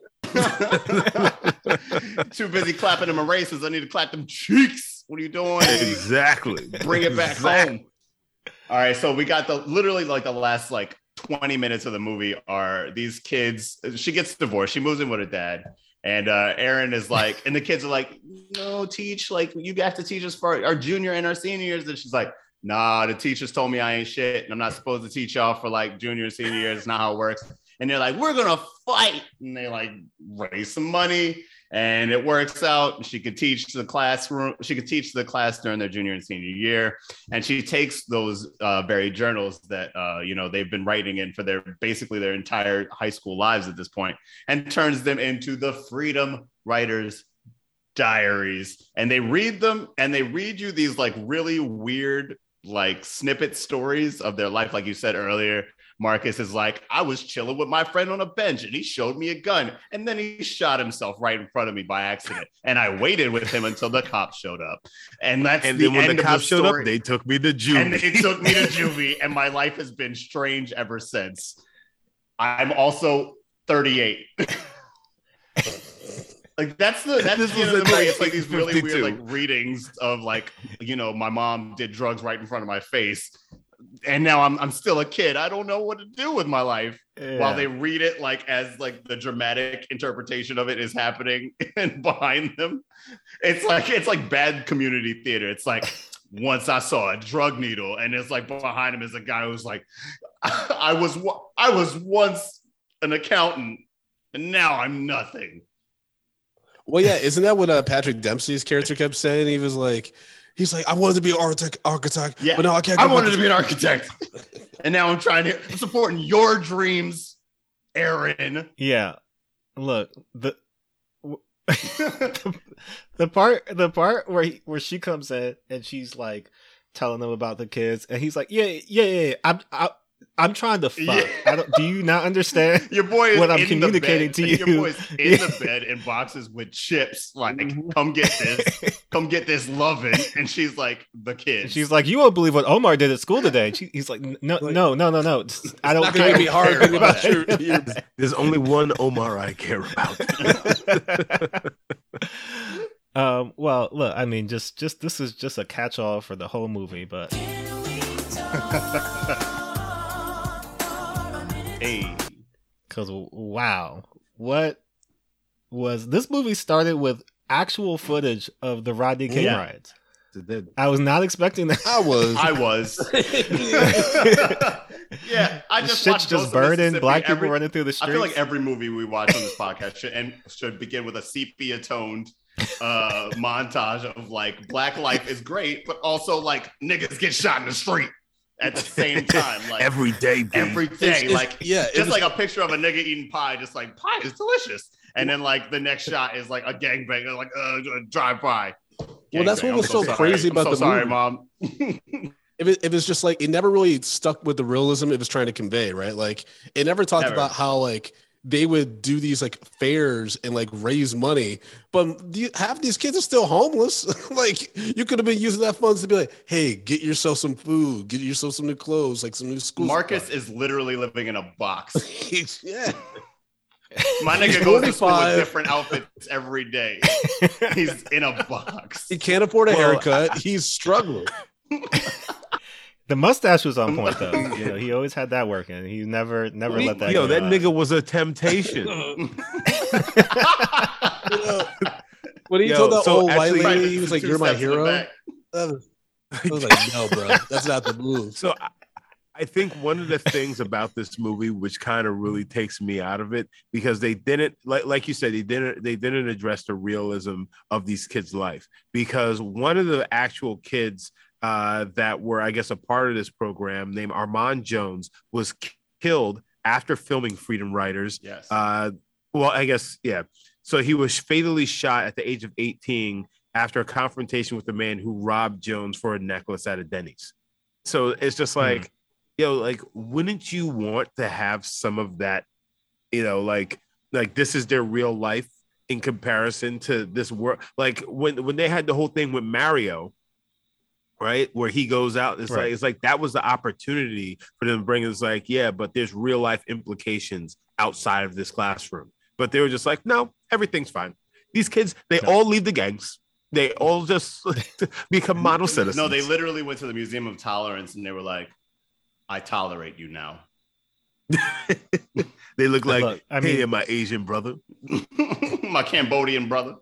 Too busy clapping them erasers. I need to clap them cheeks. What are you doing? Exactly. Bring it back exactly. home. All right. So we got the literally like the last like twenty minutes of the movie are these kids. She gets divorced. She moves in with her dad. And uh, Erin is like, and the kids are like, no, teach. Like, you have to teach us for our junior and our seniors. And she's like, nah, the teachers told me I ain't shit. And I'm not supposed to teach y'all for like junior and senior years. It's not how it works. And they're like, we're going to fight. And they like raise some money and it works out. She could teach the classroom. She could teach the class during their junior and senior year. And she takes those uh, very journals that, uh, you know, they've been writing in for their basically their entire high school lives at this point and turns them into the Freedom Writers Diaries. And they read them and they read you these like really weird, like snippet stories of their life. Like you said earlier, Marcus is like, I was chilling with my friend on a bench and he showed me a gun and then he shot himself right in front of me by accident. And I waited with him until the cops showed up. And that's and the then when end the cops the showed up, they took me to juvie. And they took me to juvie and my life has been strange ever since. I'm also thirty-eight. Like that's the that's this the, was the thing. It's like these really fifty-two weird like readings of like, you know, my mom did drugs right in front of my face. And now I'm I'm still a kid. I don't know what to do with my life. Yeah. While they read it like as like the dramatic interpretation of it is happening and behind them. It's like it's like bad community theater. It's like once I saw a drug needle, and it's like behind him is a guy who's like, I was I was once an accountant, and now I'm nothing. Well, yeah, isn't that what uh, Patrick Dempsey's character kept saying? He was like, He's like, I wanted to be an architect, architect yeah. but now I can't. I wanted to be an architect, and now I'm trying to I'm supporting your dreams, Erin. Yeah, look the the, the part the part where he, where she comes in and she's like telling them about the kids, and he's like, yeah, yeah, yeah, yeah. I'm I, I'm trying to fuck. Yeah. I don't, do you not understand? Your boy is what I'm communicating to you. Your boy's in yeah. the bed in boxes with chips. Like, mm-hmm. come get this, come get this loving. And she's like, the kids. And she's like, you won't believe what Omar did at school today. She, he's like, no, like, no, no, no, no. Just, I don't care. It's not going to be hard about you. There's only one Omar I care about. um. Well, look. I mean, just, just this is just a catch-all for the whole movie, but. Hey, because wow, what was this movie started with actual footage of the Rodney King yeah. riots. I was not expecting that. I was. I was. yeah, I just shit's watched just burning black people every, running through the streets. I feel like every movie we watch on this podcast should and should begin with a sepia toned uh, montage of like black life is great, but also like niggas get shot in the street. At the same time, like every day, dude. every day, it's, it's, like yeah, just was, like a picture of a nigga eating pie, just like pie is delicious, and then like the next shot is like a gangbang, they're like uh, drive by. Well, that's bang. what was so, so crazy about I'm so the sorry, movie. Mom. if it, if it's just like it never really stuck with the realism it was trying to convey, right? Like it never talked never. about how like they would do these like fairs and like raise money, but half these kids are still homeless. Like you could have been using that funds to be like, hey, get yourself some food, get yourself some new clothes, like some new school. Marcus supply. is literally living in a box. yeah. My nigga goes to school with different outfits every day. He's in a box. He can't afford a well, haircut. I, He's struggling. The mustache was on point though. You know, he always had that working. He never, never he, let that. Yo, go that on. nigga was a temptation. you know, when he yo, told that so old white lady, he was like, "You're my hero." That was, I was like, "No, bro, that's not the move." So, I, I think one of the things about this movie, which kind of really takes me out of it, because they didn't, like, like you said, they didn't, they didn't address the realism of these kids' life. Because one of the actual kids. Uh, that were, I guess, a part of this program named Armand Jones was k- killed after filming Freedom Writers. Yes. Uh, well, I guess, yeah. So he was fatally shot at the age of eighteen after a confrontation with a man who robbed Jones for a necklace at a Denny's. So it's just like, mm. you know, like, wouldn't you want to have some of that, you know, like, like this is their real life in comparison to this world. Like when, when they had the whole thing with Mario, right, where he goes out, it's right. like it's like that was the opportunity for them to bring it. It's like, yeah, but there's real life implications outside of this classroom. But they were just like, no, everything's fine. These kids, they all leave the gangs. They all just become model citizens. No, they literally went to the Museum of Tolerance and they were like, I tolerate you now. They look like, look, I mean, hey, my Asian brother, my Cambodian brother.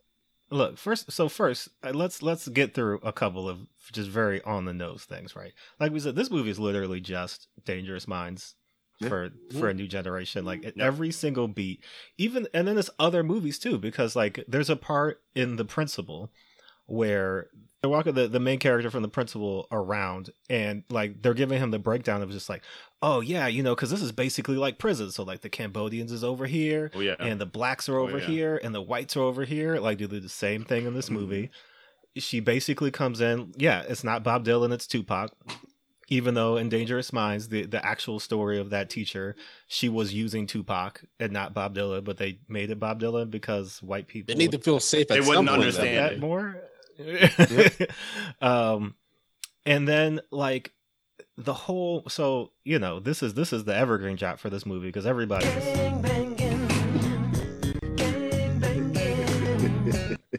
Look, first, so first, let's let's get through a couple of just very on the nose things, right? Like we said, this movie is literally just Dangerous Minds yeah. for for a new generation. Like yeah. every single beat, even, and then there's other movies too, because like there's a part in The Principal where they're walking the, the main character from The Principal around, and like they're giving him the breakdown of just like, oh yeah, you know, because this is basically like prison. So like the Cambodians is over here, oh, yeah. and the blacks are over oh, yeah. here, and the whites are over here. Like they do the same thing in this movie. She basically comes in, yeah, it's not Bob Dylan, it's Tupac. Even though in Dangerous Minds, the, the actual story of that teacher, she was using Tupac and not Bob Dylan, but they made it Bob Dylan because white people they need to feel safe. They wouldn't understand that more. yep. um and then like the whole so you know this is this is the evergreen job for this movie because everybody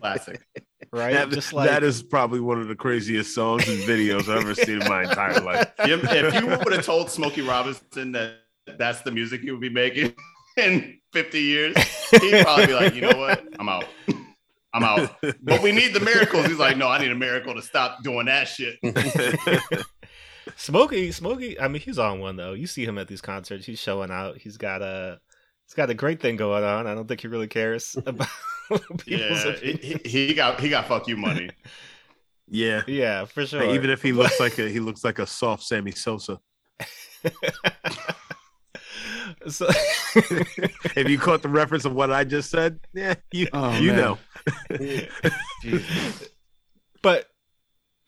classic right that, just like, that is probably one of the craziest songs and videos I've ever seen in my entire life. If, if you would have told Smokey Robinson that that's the music he would be making in fifty years, he'd probably be like, you know what, I'm out. I'm out. But we need the miracles. He's like, no, I need a miracle to stop doing that shit. Smokey, Smokey, I mean, he's on one though. You see him at these concerts. He's showing out. He's got a, he's got a great thing going on. I don't think he really cares about people's yeah, he, he got he got fuck you money. Yeah, yeah, for sure. Like, even if he looks like a he looks like a soft Sammy Sosa. So, if you caught the reference of what I just said, yeah, you oh, you man. know. Yeah. But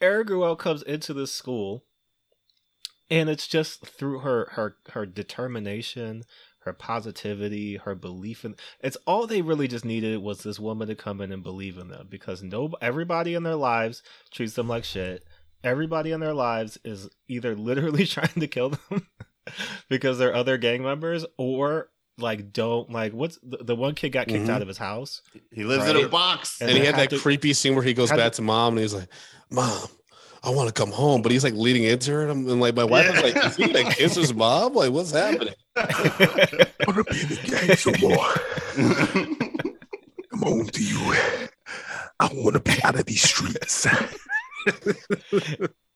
Erin Gruwell comes into this school, and it's just through her her her determination, her positivity, her belief in it's all they really just needed was this woman to come in and believe in them, because no everybody in their lives treats them like shit. Everybody in their lives is either literally trying to kill them because they're other gang members, or like don't like what's the, the one kid got kicked mm-hmm. out of his house. He lives right? in a box, and, and he had that to, creepy scene where he goes back to, to mom and he's like, "Mom, I want to come home," but he's like leading into her, and, and like my wife yeah. is like, "Is he like kiss his mom? Like what's happening?" I wanna be in the gang some more. Come on to you. I wanna be out of these streets.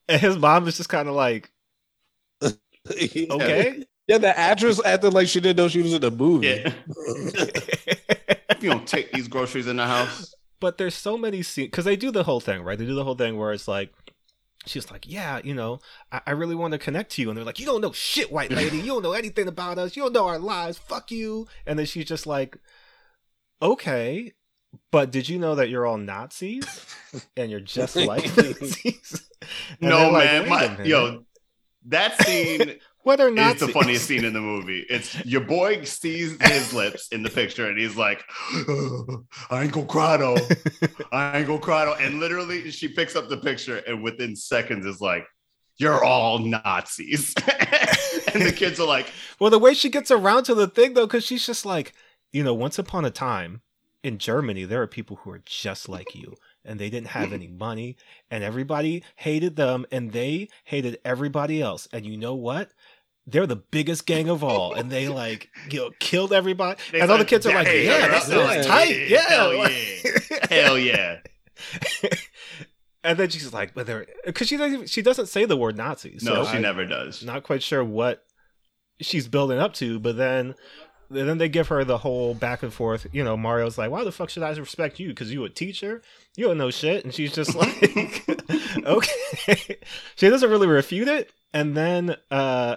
And his mom is just kind of like, yeah. okay, yeah. The actress acted like she didn't know she was in the movie. Yeah. You don't take these groceries in the house. But there's so many scenes because they do the whole thing, right? They do the whole thing where it's like, she's like, yeah, you know, I, I really want to connect to you, and they're like, you don't know shit, white lady. You don't know anything about us. You don't know our lives. Fuck you. And then she's just like, okay. But did you know that you're all Nazis and you're just like Nazis? No, like, man. My, yo, that scene what are Nazis? Is the funniest scene in the movie. It's your boy sees his lips in the picture and he's like, oh, I ain't gonna cry though. I ain't gonna cry though. And literally she picks up the picture and within seconds is like, you're all Nazis. And the kids are like. Well, the way she gets around to the thing though, because she's just like, you know, once upon a time, in Germany, there are people who are just like you, and they didn't have any money, and everybody hated them, and they hated everybody else. And you know what? They're the biggest gang of all, and they like you know killed everybody. They and all the kids are like, hey, "Yeah, that's like, tight, yeah, hell yeah, hell yeah." And then she's like, "But they're because she doesn't she doesn't say the word Nazi. So no, she I, never does. Not quite sure what she's building up to, but then." And then they give her the whole back and forth. You know, Mario's like, why the fuck should I respect you? Because you a teacher? You don't know shit. And she's just like, okay. She doesn't really refute it. And then uh,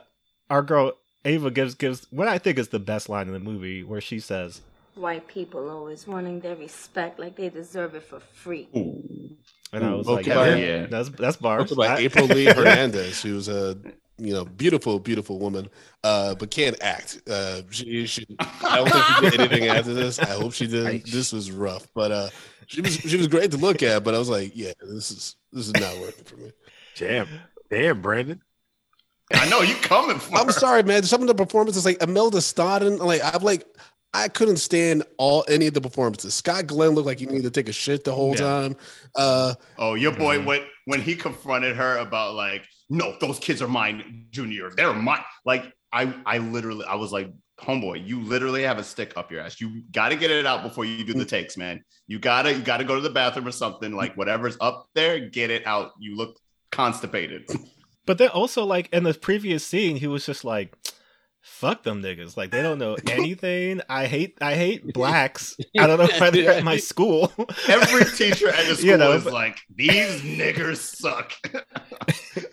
our girl Ava gives gives what I think is the best line in the movie where she says, white people always wanting their respect like they deserve it for free. Ooh. And I was Ooh, like, okay, yeah, yeah, that's, that's bars. By I- April Lee Hernandez. She was a... you know, beautiful, beautiful woman, uh, but can't act. Uh, she, she, I don't think she did anything after this. I hope she did. This was rough, but uh, she was she was great to look at. But I was like, yeah, this is this is not working for me. Damn, damn, Brandon. I know you coming for. I'm her. sorry, man. Some of the performances, like Imelda Staunton, like I'm like, I couldn't stand all any of the performances. Scott Glenn looked like he needed to take a shit the whole yeah. time. Uh, oh, your boy um, went when he confronted her about like. No, those kids are mine, Junior. They're mine. Like, I, I literally, I was like, homeboy, you literally have a stick up your ass. You got to get it out before you do the takes, man. You got to, you got to go to the bathroom or something. Like, whatever's up there, get it out. You look constipated. But then also, like, in the previous scene, he was just like, fuck them niggas. Like, they don't know anything. I hate, I hate blacks. I don't know why they're at my school. Every teacher at the school you know, is but... like, these niggas suck.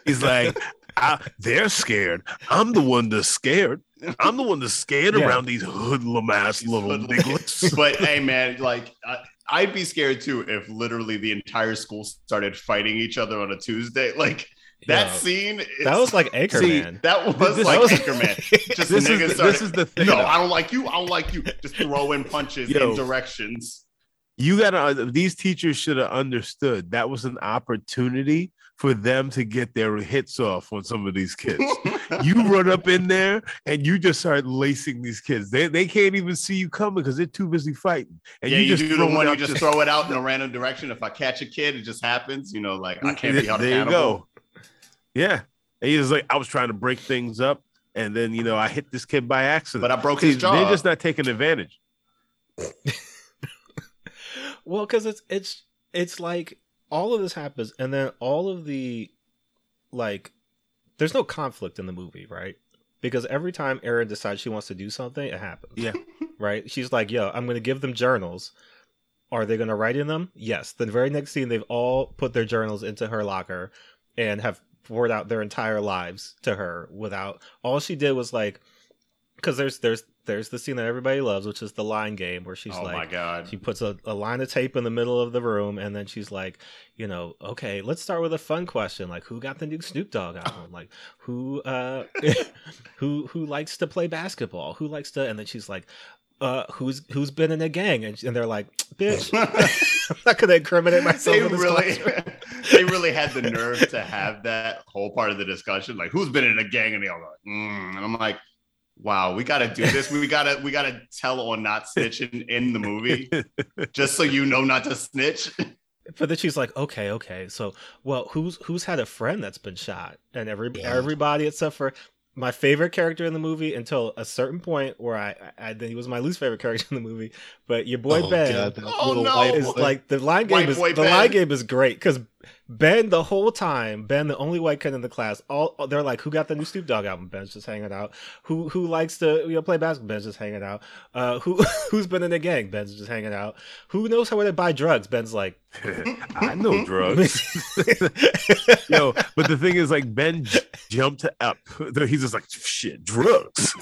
He's like, I, they're scared. I'm the one that's scared. I'm the one that's scared yeah. around these hoodlum ass little niggas. But hey, man, like uh, I'd be scared too if literally the entire school started fighting each other on a Tuesday. Like that yeah. scene. Is, that was like Anchorman. See, that was this, like that was, Anchorman. Just this, niggas is, started, this is the thing. No, though. I don't like you. I don't like you. Just throw in punches Yo. in directions. You gotta. These teachers should have understood that was an opportunity for them to get their hits off on some of these kids. You run up in there and you just start lacing these kids. They they can't even see you coming because they're too busy fighting. And yeah, you, you just do the one you just throw it out in a random direction. If I catch a kid, it just happens. You know, like I can't be held accountable. There you go. Yeah, and he's like, I was trying to break things up, and then you know I hit this kid by accident, but I broke his jaw. They're just not taking advantage. Well, because it's it's it's like. All of this happens, and then all of the, like, there's no conflict in the movie, right? Because every time Erin decides she wants to do something, it happens. Yeah. Right? She's like, yo, I'm going to give them journals, Are they going to write in them? Yes. The very next scene, they've all put their journals into her locker and have poured out their entire lives to her without... All she did was like... Because there's there's there's the scene that everybody loves, which is the line game, where she's oh like... Oh, my God. She puts a, a line of tape in the middle of the room, and then she's like, you know, okay, let's start with a fun question. Like, who got the new Snoop Dogg album? Like, who, uh, who, who likes to play basketball? Who likes to... And then she's like... Uh, who's who's been in a gang, and, and they're like, bitch, I'm not gonna incriminate myself. They in this really, they really had the nerve to have that whole part of the discussion, like who's been in a gang, and they all go, mm. and I'm like, wow, we gotta do this. We gotta we gotta tell on not snitching in the movie, just so you know not to snitch. But then she's like, okay, okay, so well, who's who's had a friend that's been shot, and every yeah. everybody except for. My favorite character in the movie until a certain point where I, I then he was my least favorite character in the movie. But your boy oh, Ben God, oh, no. is like the line game white is the Ben. line game is great because Ben the whole time Ben the only white kid in the class all they're like who got the new Snoop Dogg album Ben's just hanging out who who likes to you know play basketball Ben's just hanging out uh, who who's been in a gang Ben's just hanging out who knows how to buy drugs Ben's like I know drugs. Yo, but the thing is, like, Ben j- jumped up. He's just like, shit, drugs.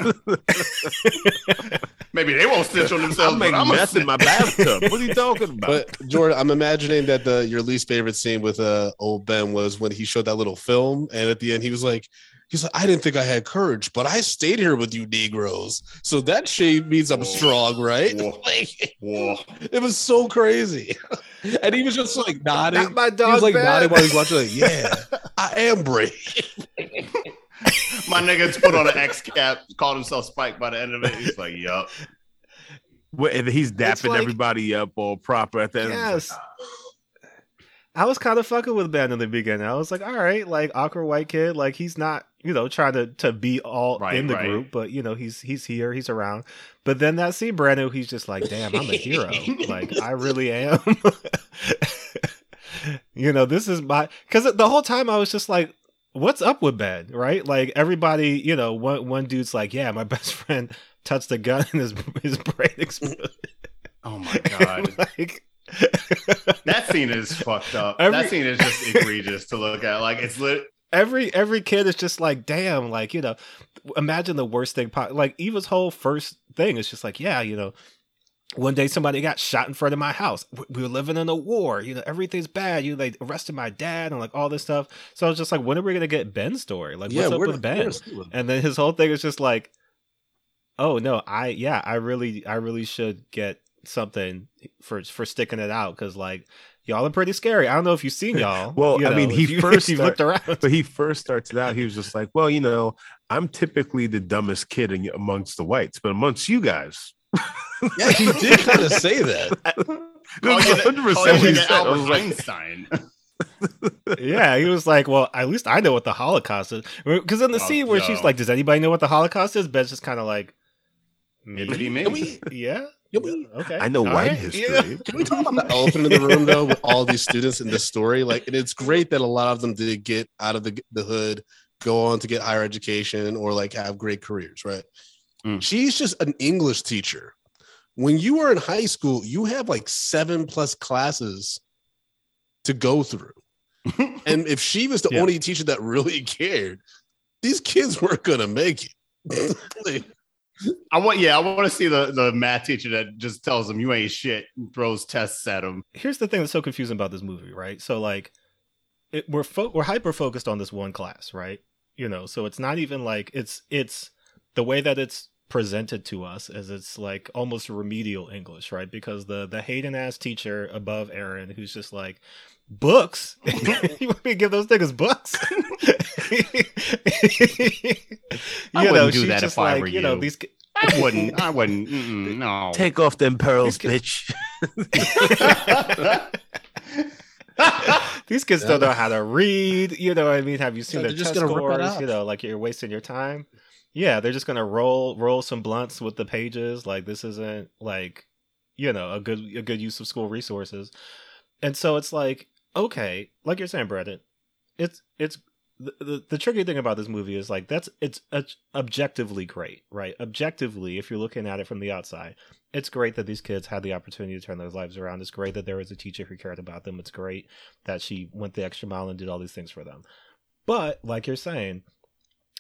Maybe they won't stitch on themselves. I'm making mess in my bathtub. What are you talking about? But Jordan, I'm imagining that the your least favorite scene with uh, old Ben was when he showed that little film, and at the end he was like, he's like, I didn't think I had courage, but I stayed here with you Negroes. So that shade means I'm Whoa. strong, right? Whoa. Like, Whoa. It was so crazy. And he was just like nodding. Not my dog, he was like Ben. nodding while he was watching. Like, yeah, I am brave. My nigga's put on an X cap, called himself Spike by the end of it. He's like, yup. And he's dapping like, everybody up all proper at the end. Yes. I was kind of fucking with Ben in the beginning. I was like, all right, like awkward white kid. Like he's not, you know, trying to, to be all right, in the right. group, but you know, he's, he's here, he's around. But then that scene, Brando, he's just like, damn, I'm a hero. Like I really am. You know, this is my, cause the whole time I was just like, what's up with Ben? Right? Like everybody, you know, one, one dude's like, yeah, my best friend touched a gun and his, his brain exploded. Oh my God. Like, that scene is fucked up. Every, that scene is just egregious to look at. Like it's lit. Every every kid is just like, damn. Like you know, imagine the worst thing. Po- like Eva's whole first thing is just like, yeah, you know, one day somebody got shot in front of my house. We were living in a war. You know, everything's bad. You know, they arrested my dad and like all this stuff. So I was just like, when are we gonna get Ben's story? Like, yeah, what's up with Ben? And then his whole thing is just like, oh no, I yeah, I really, I really should get. Something for for sticking it out because like y'all are pretty scary. I don't know if you've seen y'all. Well, you know, I mean, he you, first start, looked around, but he first starts it out. He was just like, well, you know, I'm typically the dumbest kid in, amongst the whites, but amongst you guys, yeah, he did kind of say that. one hundred percent Einstein. Yeah, he was like, well, at least I know what the Holocaust is. Because in the oh, scene where no. she's like, does anybody know what the Holocaust is? Ben's just kind of like, maybe, maybe, yeah. We, okay. I know all white right. history. Yeah. Can we talk about the elephant in the room though with all these students in this story? Like, and it's great that a lot of them did get out of the, the hood, go on to get higher education or like have great careers, right? Mm. She's just an English teacher. When you are in high school, you have like seven plus classes to go through. And if she was the yeah. only teacher that really cared, these kids weren't gonna make it. Like, I want, yeah, I want to see the, the math teacher that just tells them you ain't shit and throws tests at them. Here's the thing that's so confusing about this movie, right? So, like, it, we're fo- we're hyper focused on this one class, right? You know, so it's not even like it's it's the way that it's presented to us as it's like almost remedial English, right? Because the the Hayden ass teacher above Erin, who's just like, books? You want me to give those niggas books? I you wouldn't know, do that if I like, were you. you know, these... I wouldn't. I wouldn't. Mm-mm, no. Take off them pearls, bitch. These kids yeah. don't know how to read. You know what I mean? Have you seen no, their test scores? You know, like you're wasting your time. Yeah, they're just gonna roll roll some blunts with the pages. Like this isn't like, you know, a good a good use of school resources. And so it's like, okay, like you're saying, Brandon, it's it's the, the the tricky thing about this movie is like that's it's, it's objectively great, right? Objectively, if you're looking at it from the outside, it's great that these kids had the opportunity to turn their lives around. It's great that there was a teacher who cared about them. It's great that she went the extra mile and did all these things for them. But like you're saying,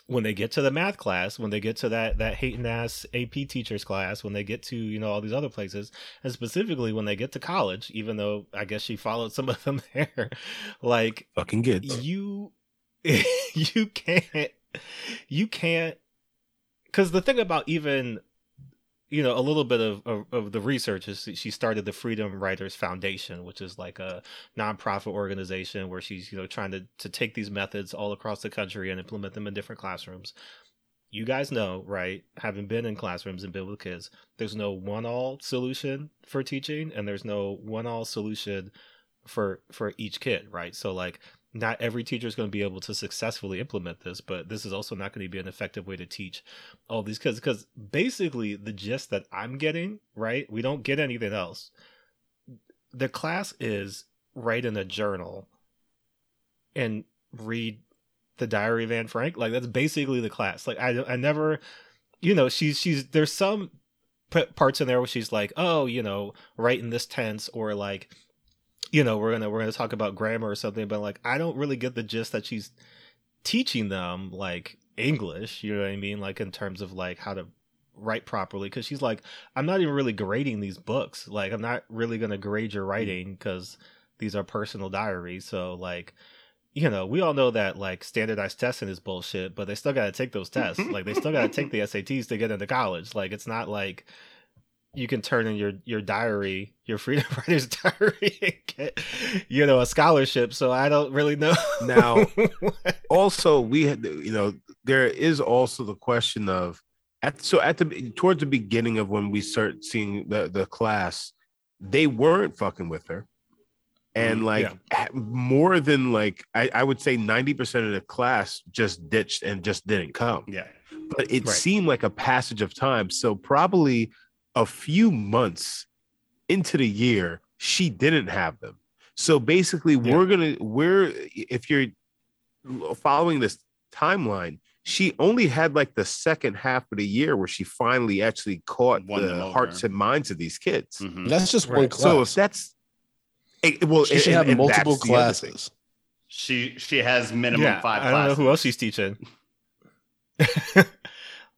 when they get to the math class, when they get to that that hating ass A P teacher's class, when they get to, you know, all these other places, and specifically when they get to college, even though I guess she followed some of them there, like fucking good. You you can't you can't because the thing about even, you know, a little bit of, of, of the research is she started the Freedom Writers Foundation, which is like a nonprofit organization where she's, you know, trying to, to take these methods all across the country and implement them in different classrooms. You guys know, right, having been in classrooms and been with kids, there's no one-all solution for teaching and there's no one-all solution for for each kid, right? So like not every teacher is going to be able to successfully implement this, but this is also not going to be an effective way to teach all these kids. Because basically the gist that I'm getting, right, we don't get anything else. The class is write in a journal and read the Diary of Anne Frank. Like that's basically the class. Like I, I never, you know, she's, she's, there's some parts in there where she's like, oh, you know, write in this tense or like, you know, we're going to, we're going to talk about grammar or something, but like, I don't really get the gist that she's teaching them like English, you know what I mean? Like in terms of like how to write properly. Cause she's like, I'm not even really grading these books. Like I'm not really going to grade your writing cause these are personal diaries. So like, you know, we all know that like standardized testing is bullshit, but they still got to take those tests. Like they still got to take the S A Ts to get into college. Like, it's not like, you can turn in your, your diary, your Freedom Writer's Diary, and get, you know, a scholarship. So I don't really know. Now, also we had, you know, there is also the question of at so at the towards the beginning of when we start seeing the, the class, they weren't fucking with her, and like yeah. more than like I, I would say ninety percent of the class just ditched and just didn't come. Yeah, but it right. seemed like a passage of time. So probably a few months into the year, she didn't have them. So basically, yeah. we're gonna we're if you're following this timeline, she only had like the second half of the year where she finally actually caught Won the hearts and minds of these kids. Mm-hmm. That's just right. one class. So if that's it, well, she should and, have and multiple classes. She she has minimum yeah, five. I don't classes. know who else she's teaching.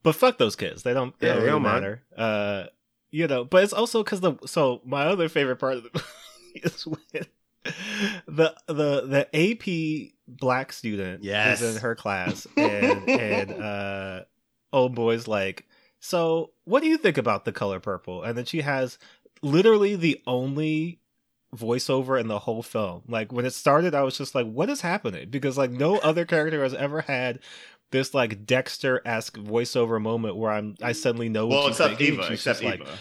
But fuck those kids. They don't. They yeah, don't, they really don't matter. Uh, You know, but it's also because the so my other favorite part of the movie is when the the the A P black student yes. is in her class and and uh, old boy's like, so what do you think about The Color Purple? And then she has literally the only voiceover in the whole film. Like when it started, I was just like, what is happening? Because like no other character has ever had this like Dexter-esque voiceover moment where I'm I suddenly know what well, she's except Eva, she's except like, Eva.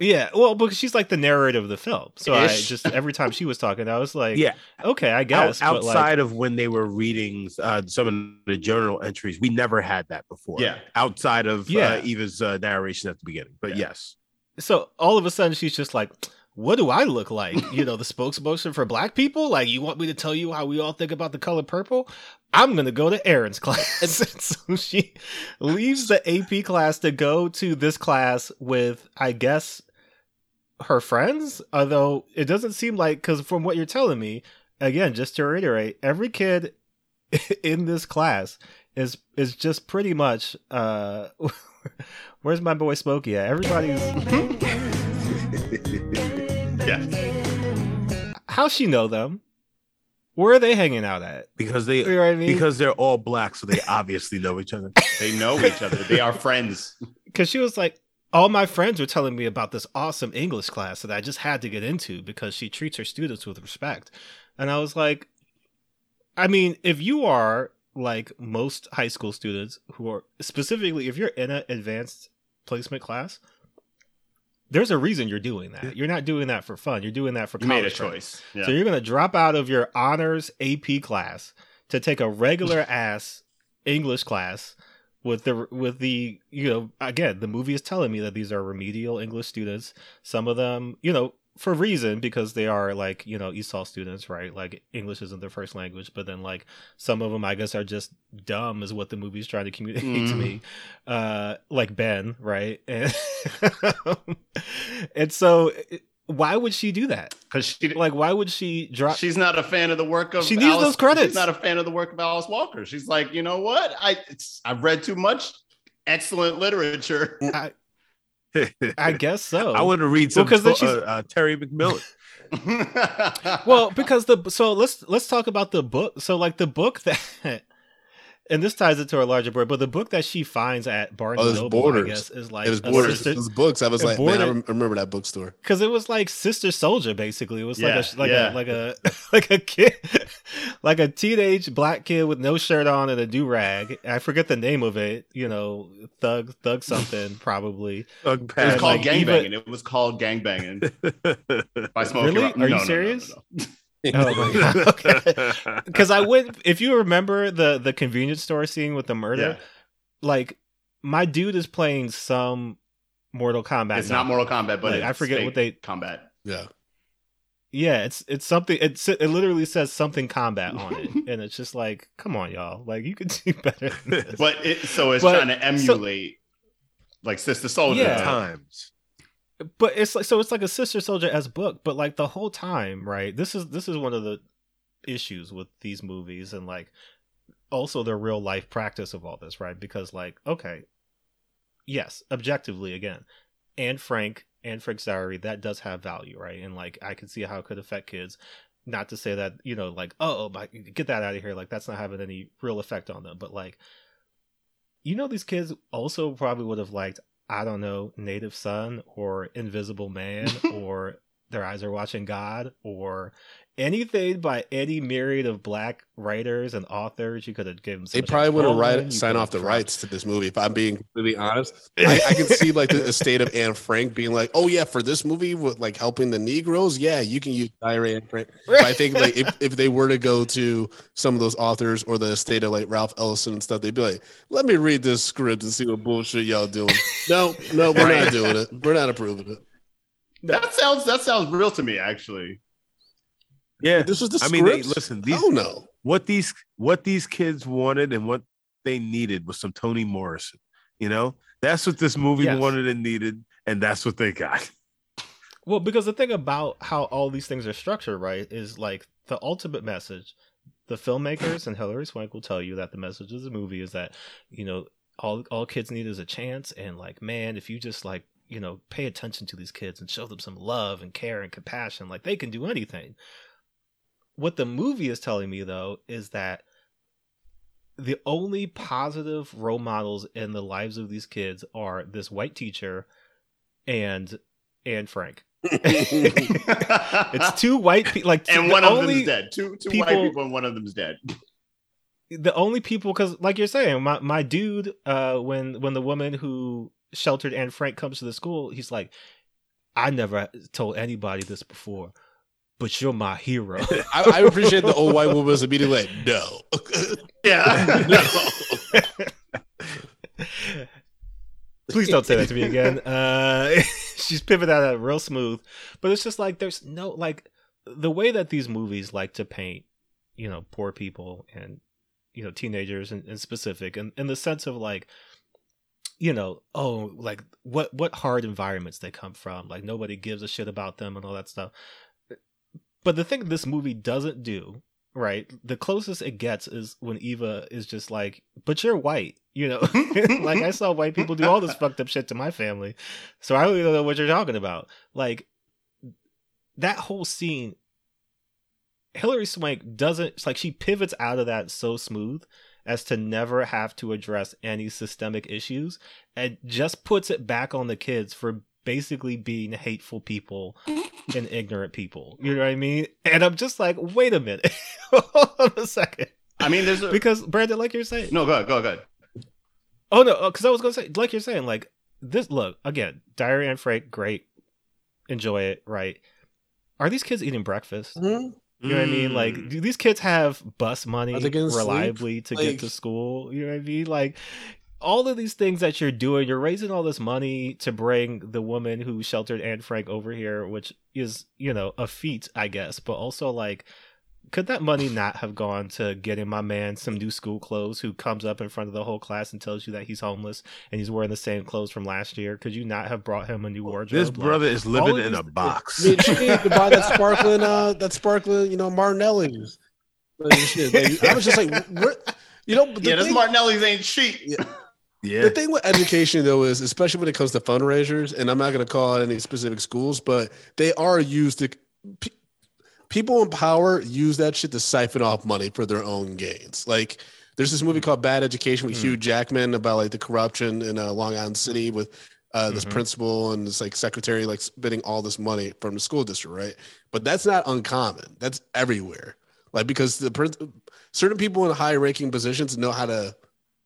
Yeah, well, because she's like the narrative of the film. So Ish. I just every time she was talking, I was like, yeah. okay, I guess. Out, outside but like, of when they were reading uh, some of the journal entries, we never had that before. Yeah. Outside of yeah. Uh, Eva's uh, narration at the beginning. But yeah. yes. So all of a sudden she's just like, what do I look like? You know, the spokesperson for black people? Like, you want me to tell you how we all think about The Color Purple? I'm going to go to Erin's class. So she leaves the A P class to go to this class with, I guess, her friends. Although it doesn't seem like, because from what you're telling me, again, just to reiterate, every kid in this class is is just pretty much, uh, where's my boy Smokey at? Everybody's... Yeah. How she know them? Where are they hanging out at? Because they, you know what I mean? Because they're all black, so they obviously know each other. They know each other. They are friends. Because she was like, all my friends were telling me about this awesome English class that I just had to get into because she treats her students with respect. And I was like, I mean, if you are like most high school students who are specifically, if you're in an advanced placement class, there's a reason you're doing that. You're not doing that for fun. You're doing that for college. You made a choice. Yeah. So you're going to drop out of your honors A P class to take a regular ass English class with the, with the, you know, again, the movie is telling me that these are remedial English students. Some of them, you know, for reason, because they are, like, you know, ESOL students, right? Like, English isn't their first language, but then, like, some of them, I guess, are just dumb is what the movie's trying to communicate mm. to me. Uh, like Ben, right? And, and so... It, why would she do that? Because she like, why would she drop? She's not a fan of the work of. She needs Alice, those credits. She's not a fan of the work of Alice Walker. She's like, you know what? I it's, I've read too much excellent literature. I, I guess so. I want to read some well, uh, uh, Terry McMillan. Well, because the so let's let's talk about the book. So like the book that. And this ties into our larger board, but the book that she finds at Barnes oh, and Noble, Borders. I guess, is like it was Borders. Sister... It was books. I was it like, boarded... man, I rem- remember that bookstore because it was like Sister Soldier. Basically, it was yeah, like a, like yeah. a like a like a kid, like a teenage black kid with no shirt on and a do rag. I forget the name of it. You know, thug thug something probably. Thug it was called like, gangbanging. Eva... It was called gangbanging. By smoking. Really? Are no, you no, serious? No, no, no. Oh my God. Okay. Because I went, if you remember the the convenience store scene with the murder, yeah. like my dude is playing some Mortal Kombat. It's now. Not Mortal Kombat, but like, it's I forget what they combat. Yeah, yeah, it's it's something. It's it literally says something combat on it, and it's just like, come on, y'all, like you could do better. Than this. But it, so it's but, trying to emulate so, like Sister Soldier yeah. times. But it's like so it's like a Sister Soldier-esque book, but like the whole time, right? This is this is one of the issues with these movies and like also their real life practice of all this, right? Because like, okay, yes, objectively again, Anne Frank, Anne Frank's diary, that does have value, right? And like I can see how it could affect kids. Not to say that, you know, like, oh, but get that out of here, like that's not having any real effect on them. But like, you know, these kids also probably would have liked I don't know, Native Son or Invisible Man or Their Eyes Are Watching God or anything by any myriad of black writers and authors. You could have given them. They probably would have write, sign off the rights to this movie. If I'm being completely honest, I, I can see like the estate of Anne Frank being like, oh yeah, for this movie with like helping the Negroes. Yeah, you can use Diary Anne Frank. But I think like if, if they were to go to some of those authors or the estate of like Ralph Ellison and stuff, they'd be like, let me read this script and see what bullshit y'all doing. No, no, we're not doing it. We're not approving it. That sounds that sounds real to me, actually. Yeah, this was the script. I mean, they, listen, these, I don't know what these what these kids wanted and what they needed was some Toni Morrison. You know, that's what this movie yes. wanted and needed, and that's what they got. Well, because the thing about how all these things are structured, right, is like the ultimate message. The filmmakers and Hillary Swank will tell you that the message of the movie is that, you know, all all kids need is a chance, and like, man, if you just like. You know, pay attention to these kids and show them some love and care and compassion. Like they can do anything. What the movie is telling me though, is that the only positive role models in the lives of these kids are this white teacher and, and Frank. It's two white people. Like, and one of them is dead. Two, two people, white people and one of them is dead. The only people, cause like you're saying, my, my dude, uh, when, when the woman who, sheltered Anne Frank comes to the school, he's like, I never told anybody this before, but you're my hero. I, I appreciate the old white woman was immediately like, no. Yeah. No. Please don't say that to me again. Uh, she's pivoted out of it real smooth. But it's just like, there's no, like, the way that these movies like to paint, you know, poor people and, you know, teenagers in, in specific, and in the sense of like, you know, oh, like what what hard environments they come from, like nobody gives a shit about them and all that stuff. But the thing this movie doesn't do, right, the closest it gets is when Eva is just like, but you're white, you know. Like I saw white people do all this fucked up shit to my family, so I really don't know what you're talking about. Like that whole scene, Hillary Swank doesn't, it's like she pivots out of that so smooth as to never have to address any systemic issues, and just puts it back on the kids for basically being hateful people and ignorant people. You know what I mean? And I'm just like, wait a minute. Hold on a second. I mean, there's a... because Brandon, like you're saying, no, go ahead, go ahead. Oh no, because I was gonna say, like you're saying, like this. Look again, Diary Anne Frank, great, enjoy it, right? Are these kids eating breakfast? Mm-hmm. You know what I mean? Like, do these kids have bus money reliably sleep? to like, get to school? You know what I mean? Like, all of these things that you're doing, you're raising all this money to bring the woman who sheltered Anne Frank over here, which is, you know, a feat, I guess. But also, like, could that money not have gone to getting my man some new school clothes, who comes up in front of the whole class and tells you that he's homeless and he's wearing the same clothes from last year? Could you not have brought him a new wardrobe? This brother like, is living in a th- box. She needed to buy that sparkling, uh, that sparkling, you know, Martinelli's. Like, shit, like, I was just like, you know, yeah, those Martinelli's ain't cheap. Yeah. Yeah. The thing with education, though, is especially when it comes to fundraisers, and I'm not going to call out any specific schools, but they are used to. P- People in power use that shit to siphon off money for their own gains. Like, there's this movie called Bad Education with mm-hmm. Hugh Jackman about, like, the corruption in uh, Long Island City with uh, this mm-hmm. principal and this, like, secretary, like, spending all this money from the school district, right? But that's not uncommon. That's everywhere. Like, because the prin- certain people in high-ranking positions know how to,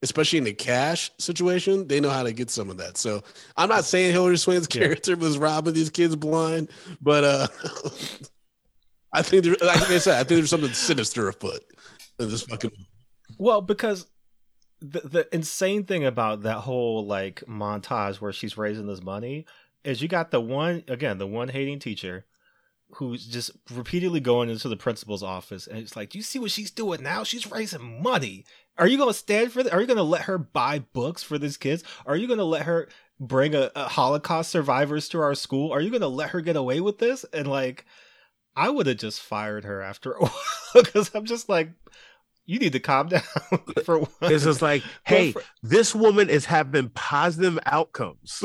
especially in the cash situation, they know how to get some of that. So I'm not saying Hillary Swank's character yeah. was robbing these kids blind, but... uh I think there, like I said, I think there's something sinister afoot in this fucking. Well, because the the insane thing about that whole, like, montage where she's raising this money is you got the one again, the one hating teacher who's just repeatedly going into the principal's office and it's like, do you see what she's doing now? She's raising money. Are you gonna stand for that? Are you gonna let her buy books for these kids? Are you gonna let her bring a, a Holocaust survivors to our school? Are you gonna let her get away with this? And, like, I would have just fired her after a while, because I'm just like, you need to calm down. For one. It's just like, hey, for- this woman is having positive outcomes.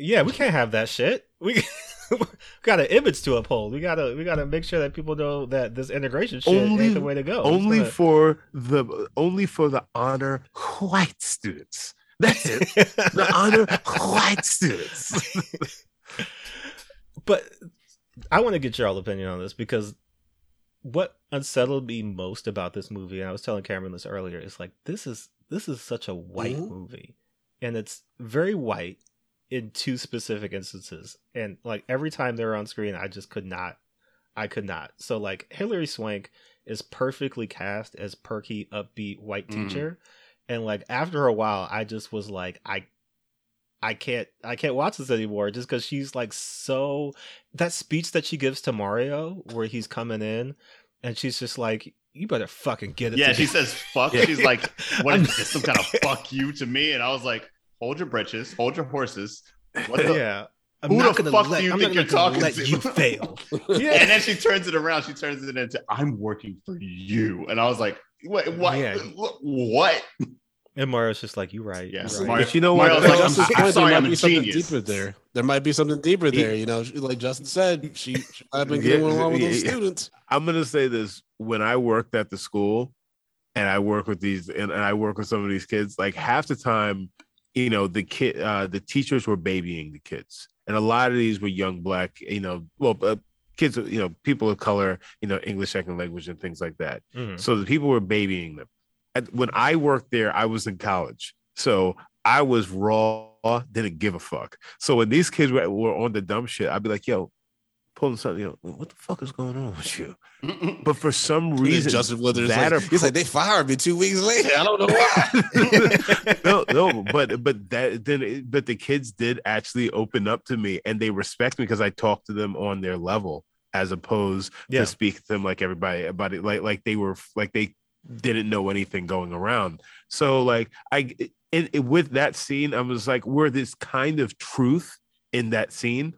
Yeah, we can't have that shit. We, we got an image to uphold. We gotta, we gotta make sure that people know that this integration shit only, ain't the way to go. Only gonna... for the, only for the honor white students. That's it. The honor white students. But. I want to get your all opinion on this, because what unsettled me most about this movie, and I was telling Cameron this earlier, is like, this is this is such a white mm-hmm. movie, and it's very white in two specific instances, and, like, every time they're on screen, I just could not, I could not. So, like, Hillary Swank is perfectly cast as perky, upbeat white teacher, mm. and, like, after a while, I just was like, I. I can't I can't watch this anymore, just because she's, like, so that speech that she gives to Mario where he's coming in and she's just like, you better fucking get it. Yeah, she me. says fuck. Yeah. She's like, what is this, some kind of fuck you to me? And I was like, hold your britches, hold your horses. What the yeah. I'm Who not the gonna fuck let, do you I'm think you're talking let to? You fail. Yeah. And then she turns it around. She turns it into, I'm working for you. And I was like, wait, what? Yeah. What? And Mario's just like, you right. Yes. Right. Mario, but you know what? Like, I'm, I'm, I'm sorry, there might I'm be something genius. deeper there. There might be something deeper there. You know, like Justin said, she, she I've been getting yeah, along with yeah, those yeah. students. I'm gonna say this: when I worked at the school, and I work with these, and, and I work with some of these kids, like, half the time, you know, the kid, uh, the teachers were babying the kids, and a lot of these were young black, you know, well, uh, kids, you know, people of color, you know, English second language and things like that. Mm-hmm. So the people were babying them. When I worked there, I was in college, so I was raw, didn't give a fuck. So when these kids were, were on the dumb shit, I'd be like, yo, pulling something, yo, what the fuck is going on with you? Mm-mm. But for some reason, Justin Withers, that like, he's like, they fired me two weeks later. I don't know why. no, no, but but that then, but the kids did actually open up to me, and they respect me because I talked to them on their level, as opposed yeah. to speak to them like everybody about it, like like they were like they. didn't know anything going around. So, like, I it, it, with that scene, I was like, we're this kind of truth in that scene,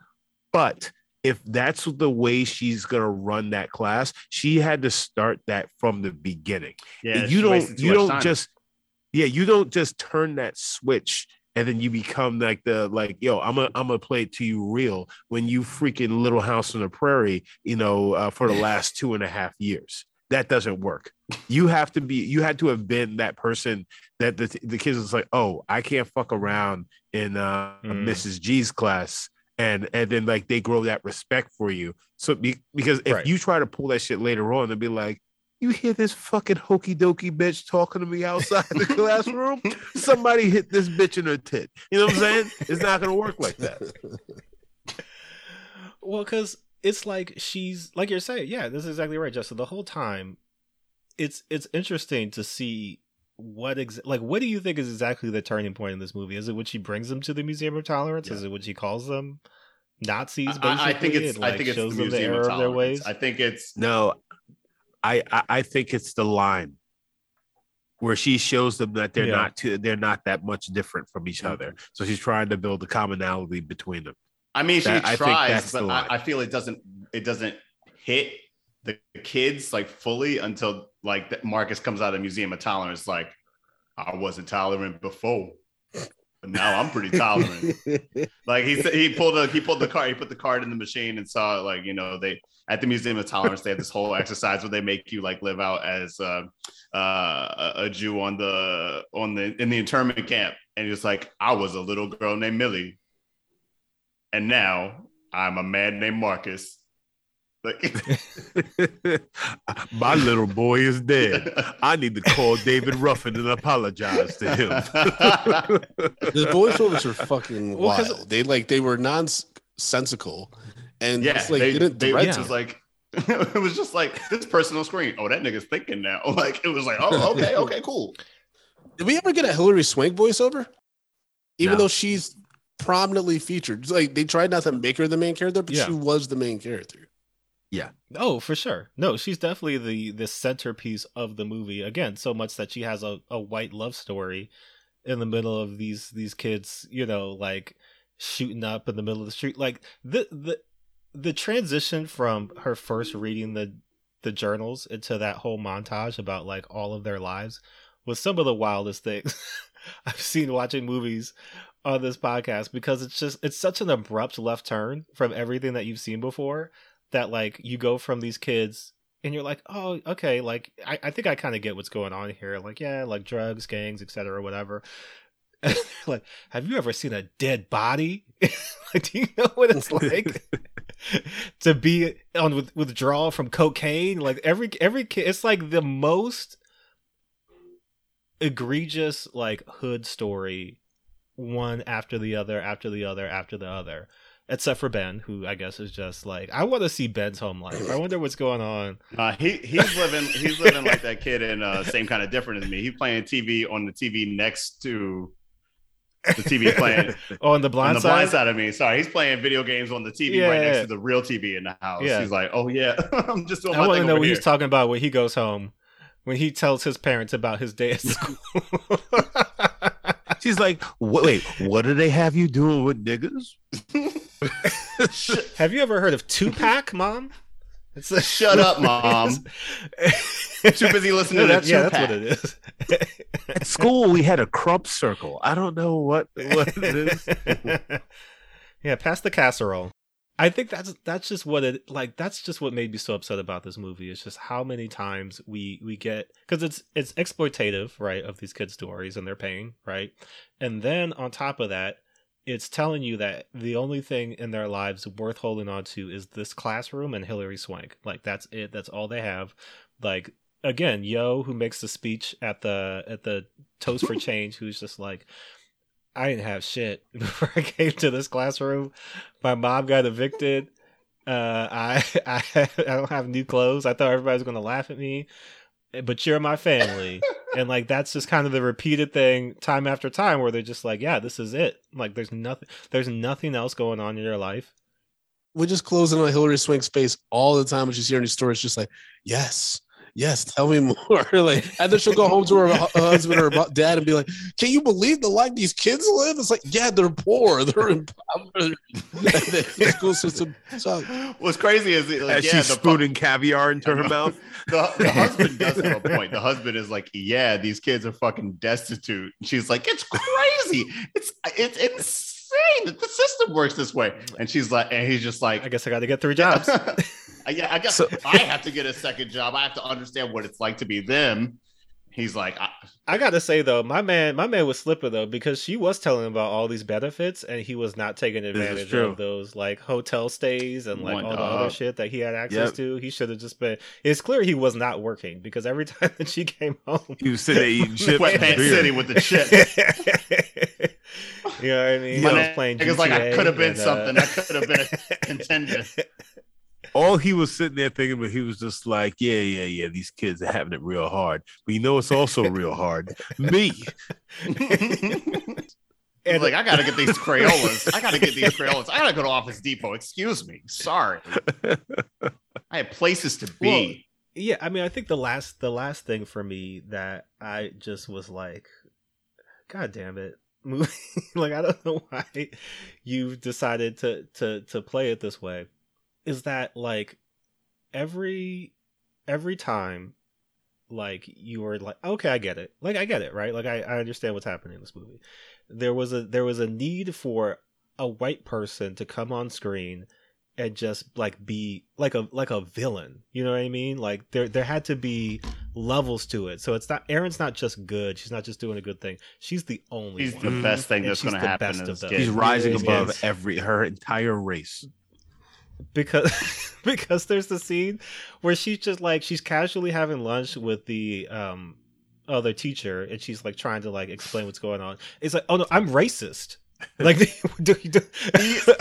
but if that's the way she's gonna run that class, she had to start that from the beginning. Yeah, you don't you don't just yeah you don't just turn that switch and then you become like the like yo I'm a I'm gonna play it to you real when you freaking Little House on the Prairie, you know, uh, for the last two and a half years. That doesn't work. You have to be, you had to have been that person that the the kids was like, oh, I can't fuck around in uh, mm. Missus G's class. And and then, like, they grow that respect for you. So be, because if right. you try to pull that shit later on, they'll be like, you hear this fucking hokey dokey bitch talking to me outside the classroom? Somebody hit this bitch in her tit. You know what I'm saying? It's not going to work like that. Well, because it's like she's like you're saying, yeah, this is exactly right, Justin. The whole time, it's it's interesting to see what ex- like what do you think is exactly the turning point in this movie? Is it when she brings them to the Museum of Tolerance? Yeah. Is it when she calls them Nazis? Basically, I, I think it's and, like, I think it's the Museum the of Tolerance. Their ways? I think it's no, I, I I think it's the line where she shows them that they're yeah. not too, they're not that much different from each mm-hmm. other. So she's trying to build a commonality between them. I mean, she that, tries, I but I, I feel it doesn't it doesn't hit the kids like fully until like Marcus comes out of the Museum of Tolerance. Like, I wasn't tolerant before, but now I'm pretty tolerant. Like he he pulled a, he pulled the card, he put the card in the machine and saw like, you know, they at the Museum of Tolerance they have this whole exercise where they make you like live out as uh, uh, a Jew on the on the in the internment camp, and he was like, I was a little girl named Millie, and now I'm a man named Marcus. Like, my little boy is dead. I need to call David Ruffin and apologize to him. The voiceovers are fucking wild. Well, they like they were nonsensical, and yeah, just, like they, didn't they, yeah. It was like it was just like this person on screen. Oh, that nigga's thinking now. Like it was like, oh, okay, okay, cool. Did we ever get a Hillary Swank voiceover? Even no. though she's prominently featured, like they tried not to make her the main character, but yeah. she was the main character. Yeah. Oh, for sure. No, she's definitely the, the centerpiece of the movie. Again, so much that she has a, a white love story in the middle of these these kids, you know, like shooting up in the middle of the street. Like the the the transition from her first reading the the journals into that whole montage about like all of their lives was some of the wildest things I've seen watching movies on this podcast, because it's just it's such an abrupt left turn from everything that you've seen before. That like you go from these kids and you're like, oh, okay, like I, I think I kind of get what's going on here. Like, yeah, like drugs, gangs, et cetera, whatever. Like, have you ever seen a dead body? Like, do you know what it's like to be on with, withdrawal from cocaine? Like every every kid, it's like the most egregious like hood story, one after the other, after the other, after the other. Except for Ben, who I guess is just like, I want to see Ben's home life. I wonder what's going on. Uh, he he's living he's living like that kid in uh, Same Kind of Different as Me. He's playing T V on the T V next to the T V playing oh, on the blind on side? the blind side of me. Sorry, he's playing video games on the T V yeah, right yeah. next to the real T V in the house. Yeah. He's like, oh yeah, I'm just. Doing I want to know what here. He's talking about when he goes home, when he tells his parents about his day at school. She's like, wait, what do they have you doing with niggas? Have you ever heard of Tupac, Mom? It's a- Shut up, Mom. Too busy listening no, to that. Yeah, Tupac. That's what it is. At school, we had a crump circle. I don't know what, what it is. Yeah, pass the casserole. I think that's that's just what it like. That's just what made me so upset about this movie. It's just how many times we we get, because it's it's exploitative, right, of these kids' stories and their pain, right, and then on top of that, it's telling you that the only thing in their lives worth holding on to is this classroom and Hillary Swank. Like that's it. That's all they have. Like again, Yo, who makes the speech at the at the Toast for Change, who's just like, I didn't have shit before I came to this classroom. My mom got evicted. Uh, I, I I don't have new clothes. I thought everybody was going to laugh at me, but you're my family. And like, that's just kind of the repeated thing time after time where they're just like, yeah, this is it. Like there's nothing, there's nothing else going on in your life. We're just closing on Hillary Swank's face all the time when she's hearing these stories. Just like, yes. Yes, tell me more. Like, and then she'll go home to her husband or her dad and be like, "Can you believe the life these kids live?" It's like, yeah, they're poor, they're in poverty. The school system. So, what's crazy is like, as yeah, she's spooning fu- caviar into her mouth. The, the husband does have a point. The husband is like, "Yeah, these kids are fucking destitute." And she's like, "It's crazy. It's it's insane that the system works this way." And she's like, and he's just like, "I guess I got to get three jobs." Yeah, I guess so, I have to get a second job. I have to understand what it's like to be them. He's like, I, I gotta say though, my man, my man was slipping though, because she was telling him about all these benefits, and he was not taking advantage of those like hotel stays and like One, all the uh, other shit that he had access yep. to. He should have just been. It's clear he was not working, because every time that she came home, he was sitting there eating chips, Sweatpants City with the chips. You know what I mean? He was playing G T A. It was like I could have been and, uh, something. I could have been a contender. all he was sitting there thinking, but he was just like, yeah, yeah, yeah, these kids are having it real hard. But you know it's also real hard. Me. And like, I got to get these Crayolas. I got to get these Crayolas. I got to go to Office Depot. Excuse me. Sorry. I have places to be. Well, yeah, I mean, I think the last the last thing for me that I just was like, God damn it. Movie. Like, I don't know why you've decided to, to, to play it this way. Is that like every every time like you were like, okay, I get it. Like I get it, right? Like I, I understand what's happening in this movie. There was a there was a need for a white person to come on screen and just like be like a like a villain. You know what I mean? Like there there had to be levels to it. So it's not Erin's not just good. She's not just doing a good thing. She's the only she's one. She's the best thing and that's going to happen. Is she's rising yes, above yes. every her entire race. Because because there's the scene where she's just like she's casually having lunch with the um other teacher and she's like trying to like explain what's going on. It's like, oh no, I'm racist. Like, do, do,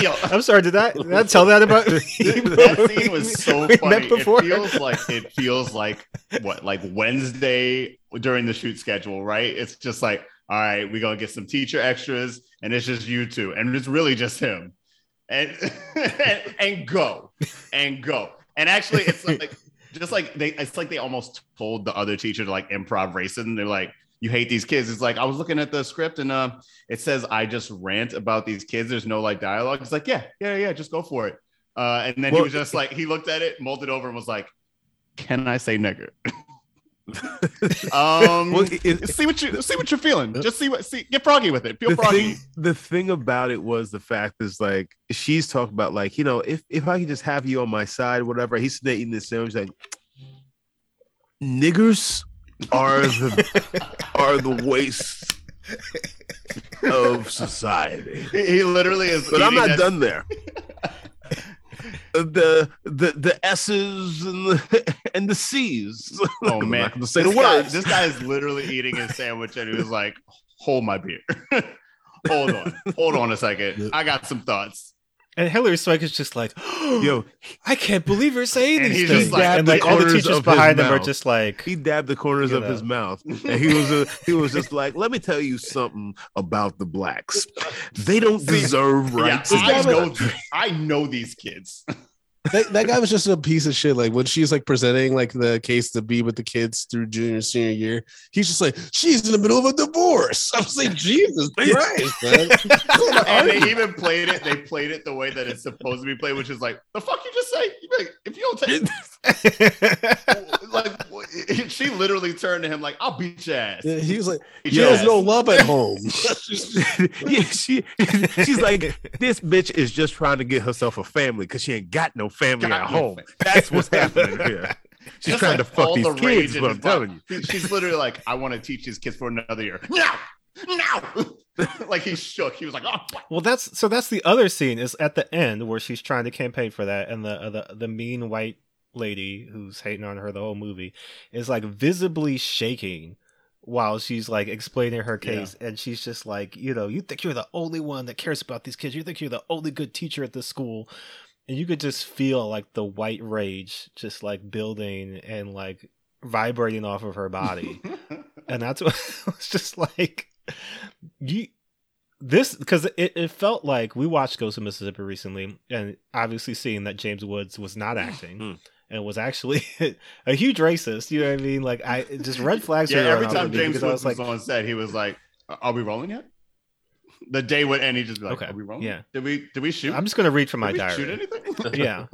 Yo, I'm sorry. Did that? Did I tell that about me? That scene was so funny. It feels like it feels like what, like Wednesday during the shoot schedule, right? It's just like, all right, we're gonna get some teacher extras, and it's just you two, and it's really just him, and and, and go, and go, and actually, it's like just like they, it's like they almost told the other teacher to like improv racism. They're like, you hate these kids. It's like, I was looking at the script and uh, it says, I just rant about these kids. There's no like dialogue. It's like, yeah, yeah, yeah. Just go for it. Uh, and then well, he was just like, he looked at it, molded over and was like, can I say nigger? um, well, it, it, see what you see what you're feeling. Just see what, see, get froggy with it. Feel the froggy. Thing, the thing about it was the fact is like, she's talking about like, you know, if, if I can just have you on my side, whatever. He's sitting there eating this sandwich like, niggers are the are the waste of society. He literally is, but I'm not that. Done there. the the the S's and the and the C's. Oh man, I'm not gonna say the words. This guy is literally eating his sandwich, and he was like, "Hold my beer. hold on, hold on a second. I got some thoughts." And Hillary Swank is just like, oh, yo, I can't believe you're saying these things. Just like, and like all the teachers behind him are just like, he dabbed the corners of his mouth, and he was uh, he was just like, let me tell you something about the blacks. They don't deserve rights. Yeah, I know, I know these kids. That, that guy was just a piece of shit. Like when she's like presenting like the case to be with the kids through junior senior year, he's just like, she's in the middle of a divorce. I was like, Jesus Christ, man. And they even played it. They played it the way that it's supposed to be played, which is like, the fuck you just say? Like, if you don't take this, like, she literally turned to him like, I'll beat your ass. Yeah, he was like, she has no love at home. yeah, she she's like, this bitch is just trying to get herself a family because she ain't got no family God, at home. That's what's happening here. She's just trying like to fuck these the kids, is what I'm telling you. She's literally like, I want to teach these kids for another year. No! No! Like he shook. He was like, oh. Well, that's so that's the other scene is at the end where she's trying to campaign for that, and the uh, the, the mean white lady who's hating on her the whole movie is like visibly shaking while she's like explaining her case, yeah. And she's just like, you know, you think you're the only one that cares about these kids. You think you're the only good teacher at this school. And you could just feel like the white rage just like building and like vibrating off of her body. And that's what it's just like. You, this, because it, it felt like we watched Ghost of Mississippi recently and obviously seeing that James Woods was not acting and was actually a huge racist. You know what I mean? Like, I just red flags. Yeah, every time James Woods was like, on set, he was like, are we rolling yet? The day would end, he just be like, okay. Are we wrong? Yeah. Did we did we shoot? I'm just gonna read from my did we diary. Shoot anything? Yeah.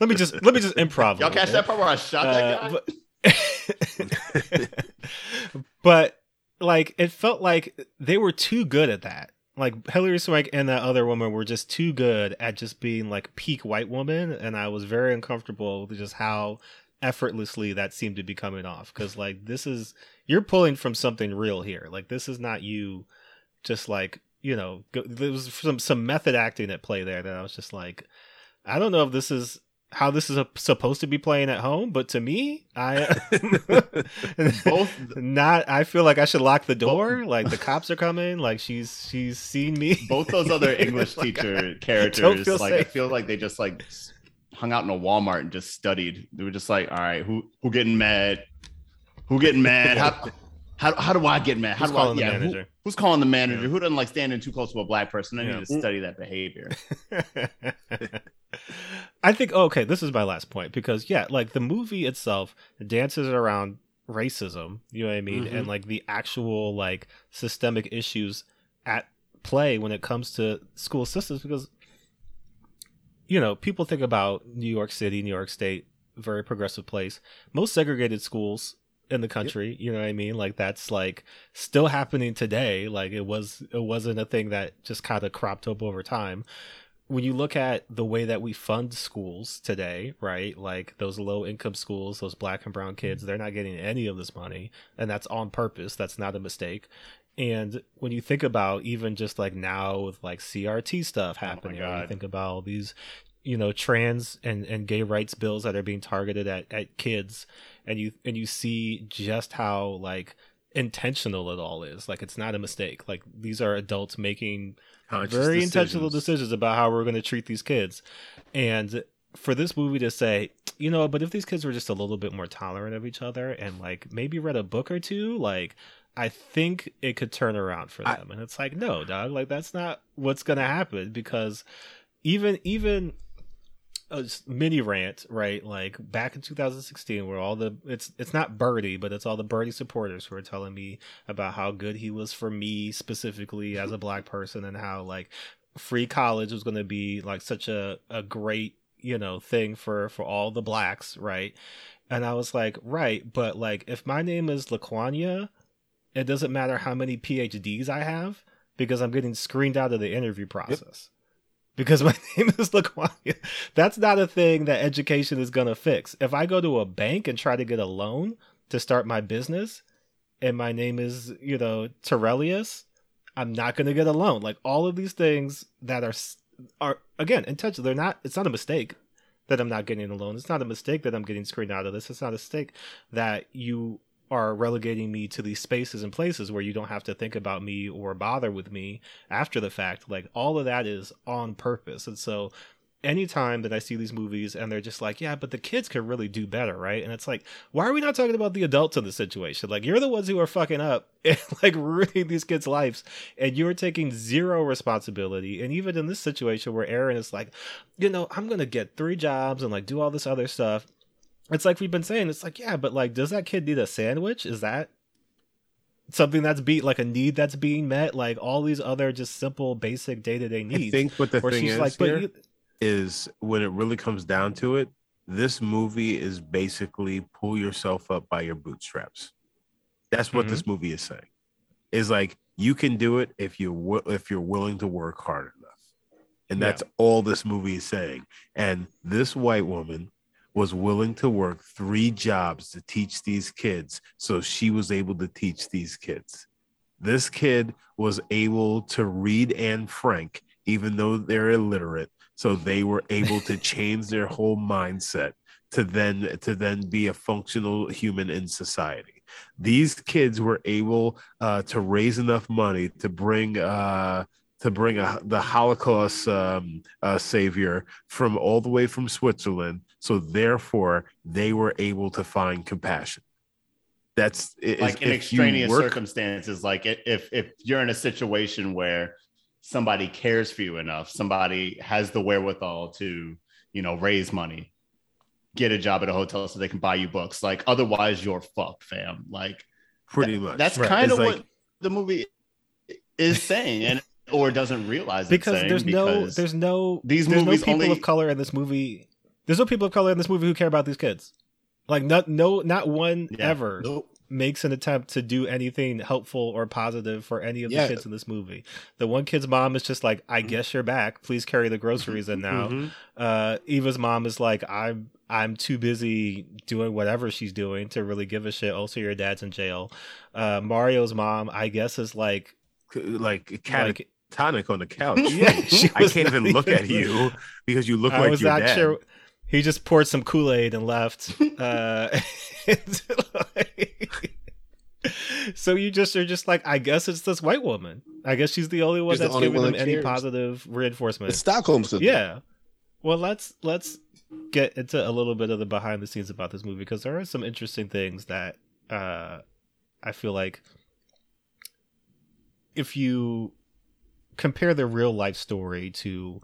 let me just let me just improv. Y'all catch bit. That part where I shot uh, that guy? But, but like it felt like they were too good at that. Like Hillary Swank and that other woman were just too good at just being like peak white woman, and I was very uncomfortable with just how effortlessly that seemed to be coming off. Because like this is you're pulling from something real here. Like this is not you. Just like, you know, go, there was some, some method acting at play there that I was just like, I don't know if this is how this is a, supposed to be playing at home, but to me, I both not. I feel like I should lock the door. Both. Like the cops are coming. Like she's she's seen me. Both those other English like, teacher I characters, like safe. I feel like they just like hung out in a Walmart and just studied. They were just like, all right, who who getting mad? Who getting mad? How how, how do I get mad? How who's do calling I, the yeah, manager? Who, who's calling the manager? Yeah. Who doesn't like standing too close to a black person? I yeah. need to study that behavior. I think, oh, okay, this is my last point because, yeah, like the movie itself dances around racism, you know what I mean? Mm-hmm. And like the actual like systemic issues at play when it comes to school systems because, you know, people think about New York City, New York State, very progressive place, most segregated schools in the country, yep. you know what I mean? Like that's like still happening today. Like it was, it wasn't a thing that just kind of cropped up over time. When you look at the way that we fund schools today, right? Like those low income schools, those black and brown kids, they're not getting any of this money. And that's on purpose. That's not a mistake. And when you think about even just like now with like C R T stuff happening, oh you think about all these, you know, trans and, and gay rights bills that are being targeted at, at kids. And you, and you see just how like intentional it all is. Like it's not a mistake. Like these are adults making very intentional decisions about how we're going to treat these kids. And for this movie to say, you know, but if these kids were just a little bit more tolerant of each other and like maybe read a book or two, like I think it could turn around for them. I, and it's like, no, dog, like that's not what's going to happen because even, even a mini rant, right? Like back in two thousand sixteen where all the, it's, it's not Birdie, but it's all the Birdie supporters who are telling me about how good he was for me specifically as a black person and how like free college was going to be like such a, a great, you know, thing for, for all the blacks. Right. And I was like, right. But like, if my name is LaQuania, it doesn't matter how many P H Ds I have because I'm getting screened out of the interview process. Yep. Because my name is LaQuania. That's not a thing that education is going to fix. If I go to a bank and try to get a loan to start my business and my name is, you know, Terrellius, I'm not going to get a loan. Like all of these things that are, are again, intentional. They're not, it's not a mistake that I'm not getting a loan. It's not a mistake that I'm getting screened out of this. It's not a mistake that you are relegating me to these spaces and places where you don't have to think about me or bother with me after the fact. Like all of that is on purpose. And so anytime that I see these movies and they're just like, yeah, but the kids could really do better. Right. And it's like, why are we not talking about the adults in the situation? Like you're the ones who are fucking up and like ruining these kids' lives and you're taking zero responsibility. And even in this situation where Erin is like, you know, I'm going to get three jobs and like do all this other stuff. It's like we've been saying, it's like, yeah, but like, does that kid need a sandwich? Is that something that's beat like a need that's being met? Like all these other just simple, basic day-to-day needs. I think what the thing is like, here you... is when it really comes down to it, this movie is basically pull yourself up by your bootstraps. That's what mm-hmm. this movie is saying. Is like, you can do it if you if you're willing to work hard enough. And that's yeah. all this movie is saying. And this white woman was willing to work three jobs to teach these kids, so she was able to teach these kids. This kid was able to read Anne Frank, even though they're illiterate, so they were able to change their whole mindset to then to then be a functional human in society. These kids were able uh, to raise enough money to bring... Uh, to bring a, the Holocaust um, uh, savior from all the way from Switzerland. So therefore they were able to find compassion. That's it, like in extraneous work, circumstances. Like if, if you're in a situation where somebody cares for you enough, somebody has the wherewithal to, you know, raise money, get a job at a hotel so they can buy you books. Like otherwise you're fucked, fam. Like pretty that, much. That's right. kind it's of like, what the movie is saying. And, or doesn't realize it's because there's no because there's no these there's movies no people only... of color in this movie there's no people of color in this movie who care about these kids like not no not one yeah. ever nope. makes an attempt to do anything helpful or positive for any of yeah. the kids in this movie. The one kid's mom is just like, I mm-hmm. guess you're back, please carry the groceries in now. mm-hmm. uh Eva's mom is like, I'm I'm too busy doing whatever she's doing to really give a shit. Also your dad's in jail. uh Mario's mom I guess is like like cat like, tonic on the couch. Yeah, I can't even look even, at you because you look I like was your not dad. Sure. He just poured some Kool-Aid and left. Uh, and like, so you just are just like, I guess it's this white woman. I guess she's the only one she's that's only giving one them that any positive reinforcement. It's Stockholm syndrome. Yeah. Well, let's let's get into a little bit of the behind the scenes about this movie, because there are some interesting things that uh, I feel like if you compare the real life story to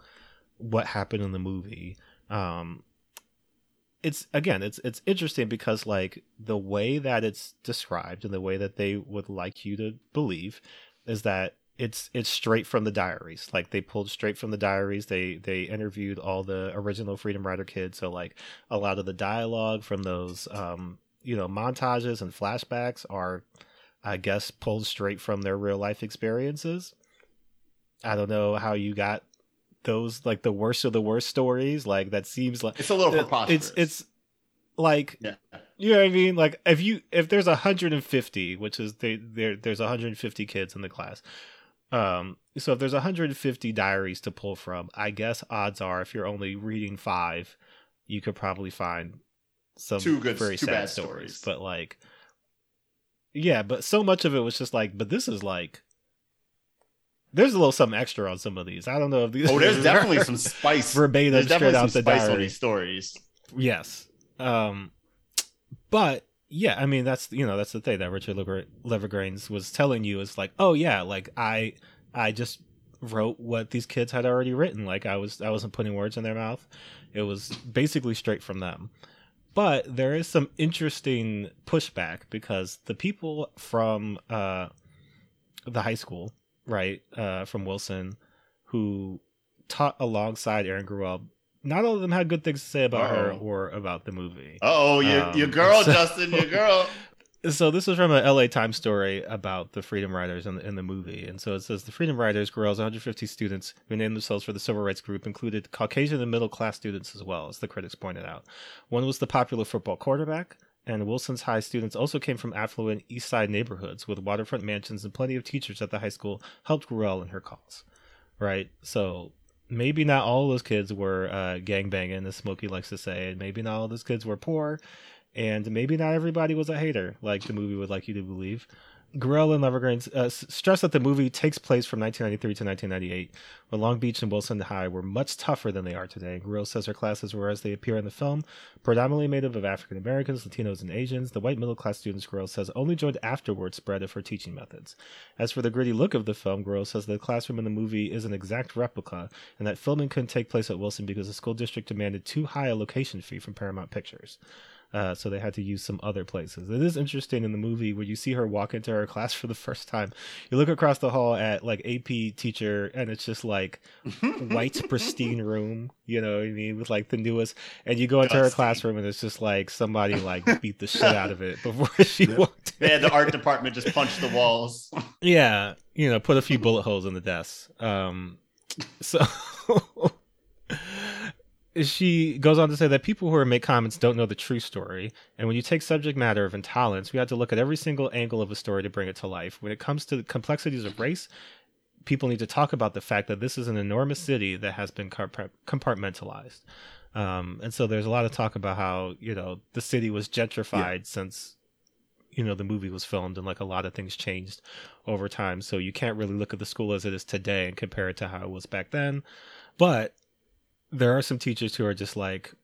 what happened in the movie, um, it's again, it's it's interesting because like the way that it's described and the way that they would like you to believe is that it's it's straight from the diaries. Like they pulled straight from the diaries. They they interviewed all the original Freedom Writer kids. So like a lot of the dialogue from those um, you know montages and flashbacks are, I guess, pulled straight from their real life experiences. I don't know how you got those, like the worst of the worst stories. Like that seems like it's a little preposterous. It's it's like yeah. You know what I mean? Like if you if there's one hundred fifty, which is they there there's one hundred fifty kids in the class. Um, so if there's one hundred fifty diaries to pull from, I guess odds are if you're only reading five, you could probably find some two good, very two sad bad stories. stories. But like, yeah, but so much of it was just like, but this is like, there's a little something extra on some of these. I don't know if these. Oh, there's definitely some spice. Verbatim there's straight out the diary. On these stories. Yes. Um, but. Yeah, I mean, that's, you know, that's the thing that Richard LaGravenese was telling you is like, oh, yeah, like I I just wrote what these kids had already written. Like I was I wasn't putting words in their mouth. It was basically straight from them. But there is some interesting pushback because the people from uh, the high school, right, uh, from Wilson, who taught alongside Erin Gruwell, not all of them had good things to say about Uh-oh. her or about the movie. Oh, your, um, your girl, so, Justin, your girl. So this is from an L A Times story about the Freedom Writers in the, in the movie. And so it says, the Freedom Writers, Gruwell's one hundred fifty students who named themselves for the civil rights group, included Caucasian and middle-class students as well, as the critics pointed out. One was the popular football quarterback, and Wilson's High students also came from affluent East Side neighborhoods with waterfront mansions, and plenty of teachers at the high school helped Gruwell in her cause. Right? So... maybe not all those kids were uh, gangbanging, as Smokey likes to say, and maybe not all those kids were poor, and maybe not everybody was a hater, like the movie would like you to believe. Gruwell and LaGravenese uh, stress that the movie takes place from nineteen ninety-three to nineteen ninety-eight, when Long Beach and Wilson High were much tougher than they are today. Gruwell says her classes were, as they appear in the film, predominantly made up of African Americans, Latinos, and Asians. The white middle-class students, Gruwell says, only joined afterwards spread of her teaching methods. As for the gritty look of the film, Gruwell says the classroom in the movie is an exact replica, and that filming couldn't take place at Wilson because the school district demanded too high a location fee from Paramount Pictures. Uh, so they had to use some other places. It is interesting in the movie where you see her walk into her class for the first time. You look across the hall at like A P teacher, and it's just like white pristine room, you know what I mean, with like the newest. And you go into Dusty. Her classroom, and it's just like somebody like beat the shit out of it before she yep. walked in. Yeah, the art department just punched the walls. Yeah, you know, put a few bullet holes in the desks. Um, so. She goes on to say that people who make comments don't know the true story, and when you take subject matter of intolerance, we have to look at every single angle of a story to bring it to life. When it comes to the complexities of race, people need to talk about the fact that this is an enormous city that has been compartmentalized. Um, and so there's a lot of talk about how, you know, the city was gentrified yeah. since, you know, the movie was filmed, and like a lot of things changed over time. So you can't really look at the school as it is today and compare it to how it was back then. But there are some teachers who are just like,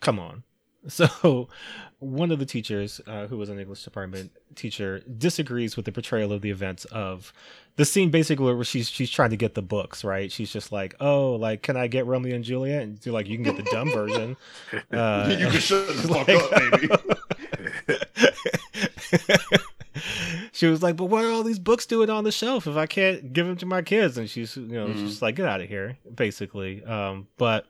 come on. So one of the teachers uh, who was an English department teacher disagrees with the portrayal of the events of the scene, basically where she's she's trying to get the books, right? She's just like, oh, like, can I get Romeo and Juliet? And you're like, you can get the dumb version. Uh, you can shut the fuck like, up, baby. She was like, but what are all these books doing on the shelf if I can't give them to my kids? And she's, you know, mm-hmm. she's like, get out of here, basically. Um, but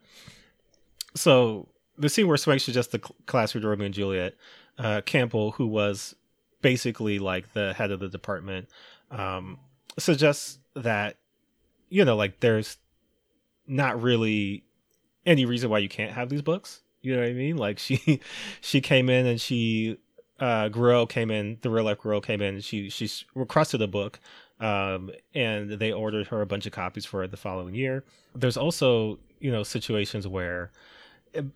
so the scene where Swank suggests the class read Romeo and Juliet, uh, Campbell, who was basically like the head of the department, um, suggests that, you know, like there's not really any reason why you can't have these books. You know what I mean? Like she, she came in and she... Uh, Gruwell came in, the real life Gruwell came in, she she requested a book, um, and they ordered her a bunch of copies for it the following year. There's also, you know, situations where,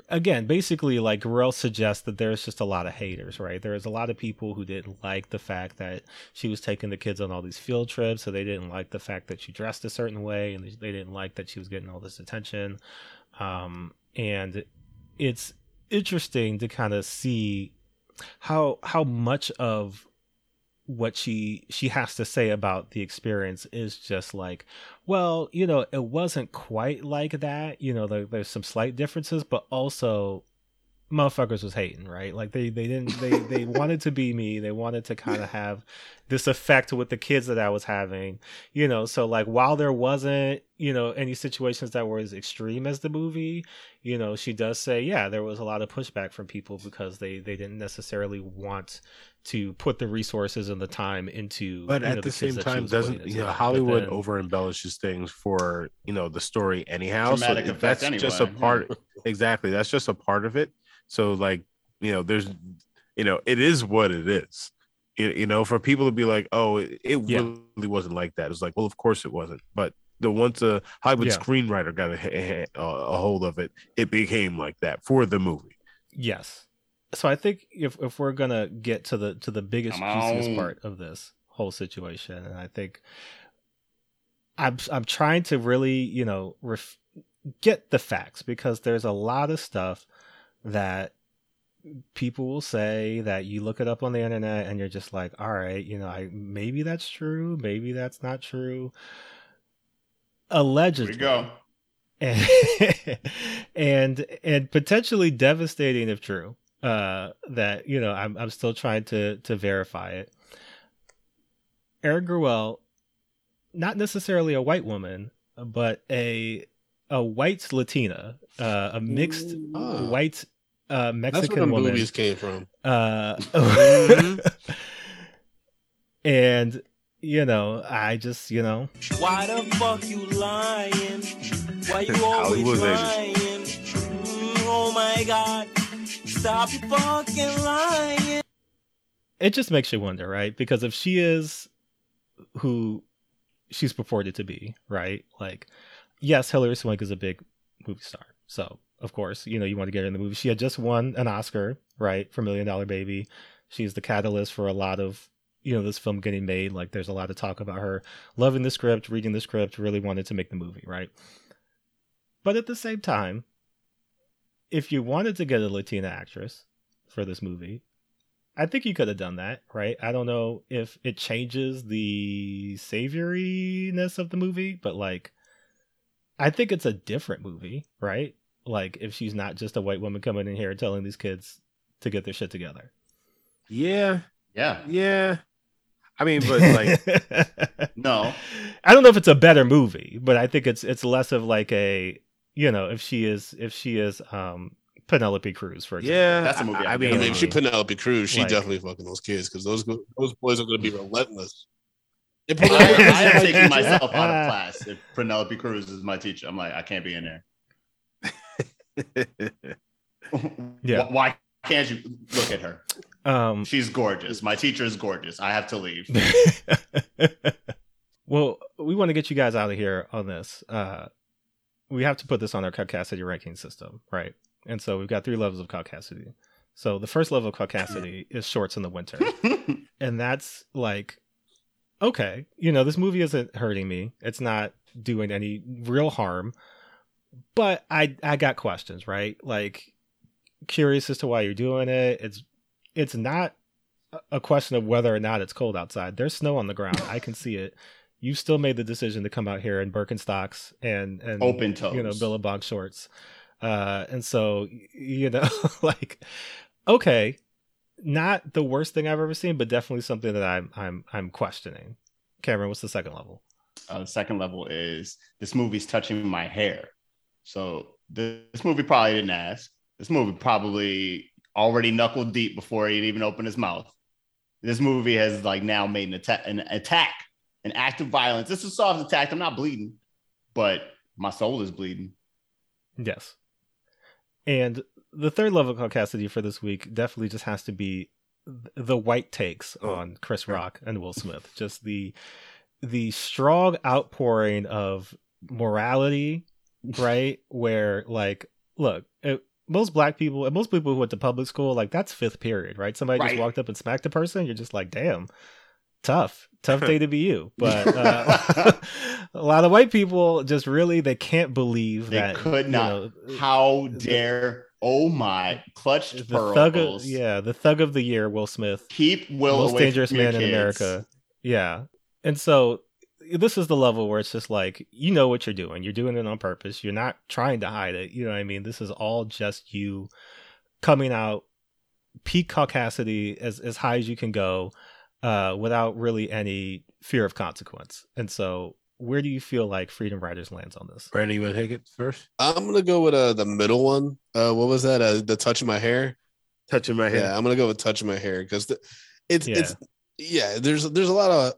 again, basically, like, Gruwell suggests that there's just a lot of haters, right? There's a lot of people who didn't like the fact that she was taking the kids on all these field trips, so they didn't like the fact that she dressed a certain way, and they didn't like that she was getting all this attention. Um, and it's interesting to kind of see how how much of what she she has to say about the experience is just like, well, you know, it wasn't quite like that. You know, there, there's some slight differences, but also motherfuckers was hating, right? Like they they didn't they they wanted to be me. They wanted to kind of have this effect with the kids that I was having, you know. So like, while there wasn't, you know, any situations that were as extreme as the movie, you know, she does say, yeah, there was a lot of pushback from people because they they didn't necessarily want to put the resources and the time into. But at the same time, doesn't, you know, Hollywood over embellishes things for, you know, the story anyhow. So that's just a part. Exactly, that's just a part of it. So like, you know, there's, you know, it is what it is, you, you know, for people to be like, oh, it, it yeah. really wasn't like that. It's like, well, of course it wasn't. But the once a Hollywood yeah. screenwriter got a, a, a hold of it, it became like that for the movie. Yes. So I think if, if we're going to get to the to the biggest juiciest part of this whole situation, and I think I'm, I'm trying to really, you know, ref- get the facts, because there's a lot of stuff that people will say that you look it up on the internet and you're just like, all right, you know, I maybe that's true, maybe that's not true. Allegedly. Here we go. And, and and potentially devastating if true. Uh, that, you know, I'm I'm still trying to to verify it. Erin Gruwell, not necessarily a white woman, but a a white Latina, uh, a mixed ah. white uh, Mexican woman. That's where the movies came from. Uh, mm-hmm. And, you know, I just, you know. Why the fuck you lying? Why you always lying? Mm, oh my God. Stop fucking lying. It just makes you wonder, right? Because if she is who she's purported to be, right? Like, yes, Hillary Swank is a big movie star. So, of course, you know, you want to get her in the movie. She had just won an Oscar, right, for Million Dollar Baby. She's the catalyst for a lot of, you know, this film getting made. Like, there's a lot of talk about her loving the script, reading the script, really wanted to make the movie, right? But at the same time, if you wanted to get a Latina actress for this movie, I think you could have done that, right? I don't know if it changes the savioriness of the movie, but, like, I think it's a different movie, right? Like, if she's not just a white woman coming in here and telling these kids to get their shit together. Yeah. Yeah. Yeah. I mean, but like, no, I don't know if it's a better movie, but I think it's, it's less of like a, you know, if she is, if she is um, Penelope Cruz, for example. Yeah. That's a movie. I, I mean, I mean, if she Penelope Cruz, she like, definitely fucking those kids. Cause those, those boys are going to be relentless. I, I'm taking myself out of class if Penelope Cruz is my teacher. I'm like, I can't be in there. Yeah. Why can't you look at her? Um, She's gorgeous. My teacher is gorgeous. I have to leave. Well, we want to get you guys out of here on this. Uh, we have to put this on our caucasity ranking system, right? And so we've got three levels of caucasity. So the first level of caucasity is shorts in the winter. And that's like, okay, you know, this movie isn't hurting me. It's not doing any real harm, but I I got questions, right? Like, curious as to why you're doing it. It's it's not a question of whether or not it's cold outside. There's snow on the ground. I can see it. You still made the decision to come out here in Birkenstocks and and open toes, you know, Billabong shorts, uh, and so, you know, like, okay. Not the worst thing I've ever seen, but definitely something that I'm I'm I'm questioning. Cameron, what's the second level? Uh, the second level is this movie's touching my hair. So this, this movie probably didn't ask. This movie probably already knuckled deep before he'd even opened his mouth. This movie has like now made an attack, an attack, an act of violence. This is a soft attack. I'm not bleeding, but my soul is bleeding. Yes, and the third level of caucasity for this week definitely just has to be the white takes on Chris Rock and Will Smith. Just the the strong outpouring of morality, right? Where, like, look, it, most black people and most people who went to public school, like, that's fifth period, right? Somebody right. just walked up and smacked a person. You're just like, damn, tough, tough day to be you. But uh, a lot of white people just really, they can't believe they that. They could not. You know, how dare oh my, clutched the pearls. Thug of, yeah, the thug of the year, Will Smith. Keep Will Most away dangerous from man in kids. America. Yeah. And so this is the level where it's just like, you know what you're doing. You're doing it on purpose. You're not trying to hide it. You know what I mean? This is all just you coming out peak caucasity as, as high as you can go uh, without really any fear of consequence. And so where do you feel like Freedom Writers lands on this? Brandon, you want to take it first? I'm going to go with uh, the middle one. Uh, what was that? Uh, the Touch of My Hair? Touch of My Hair. Yeah, I'm going to go with Touch of My Hair because it's, yeah. it's, yeah, there's, there's a lot of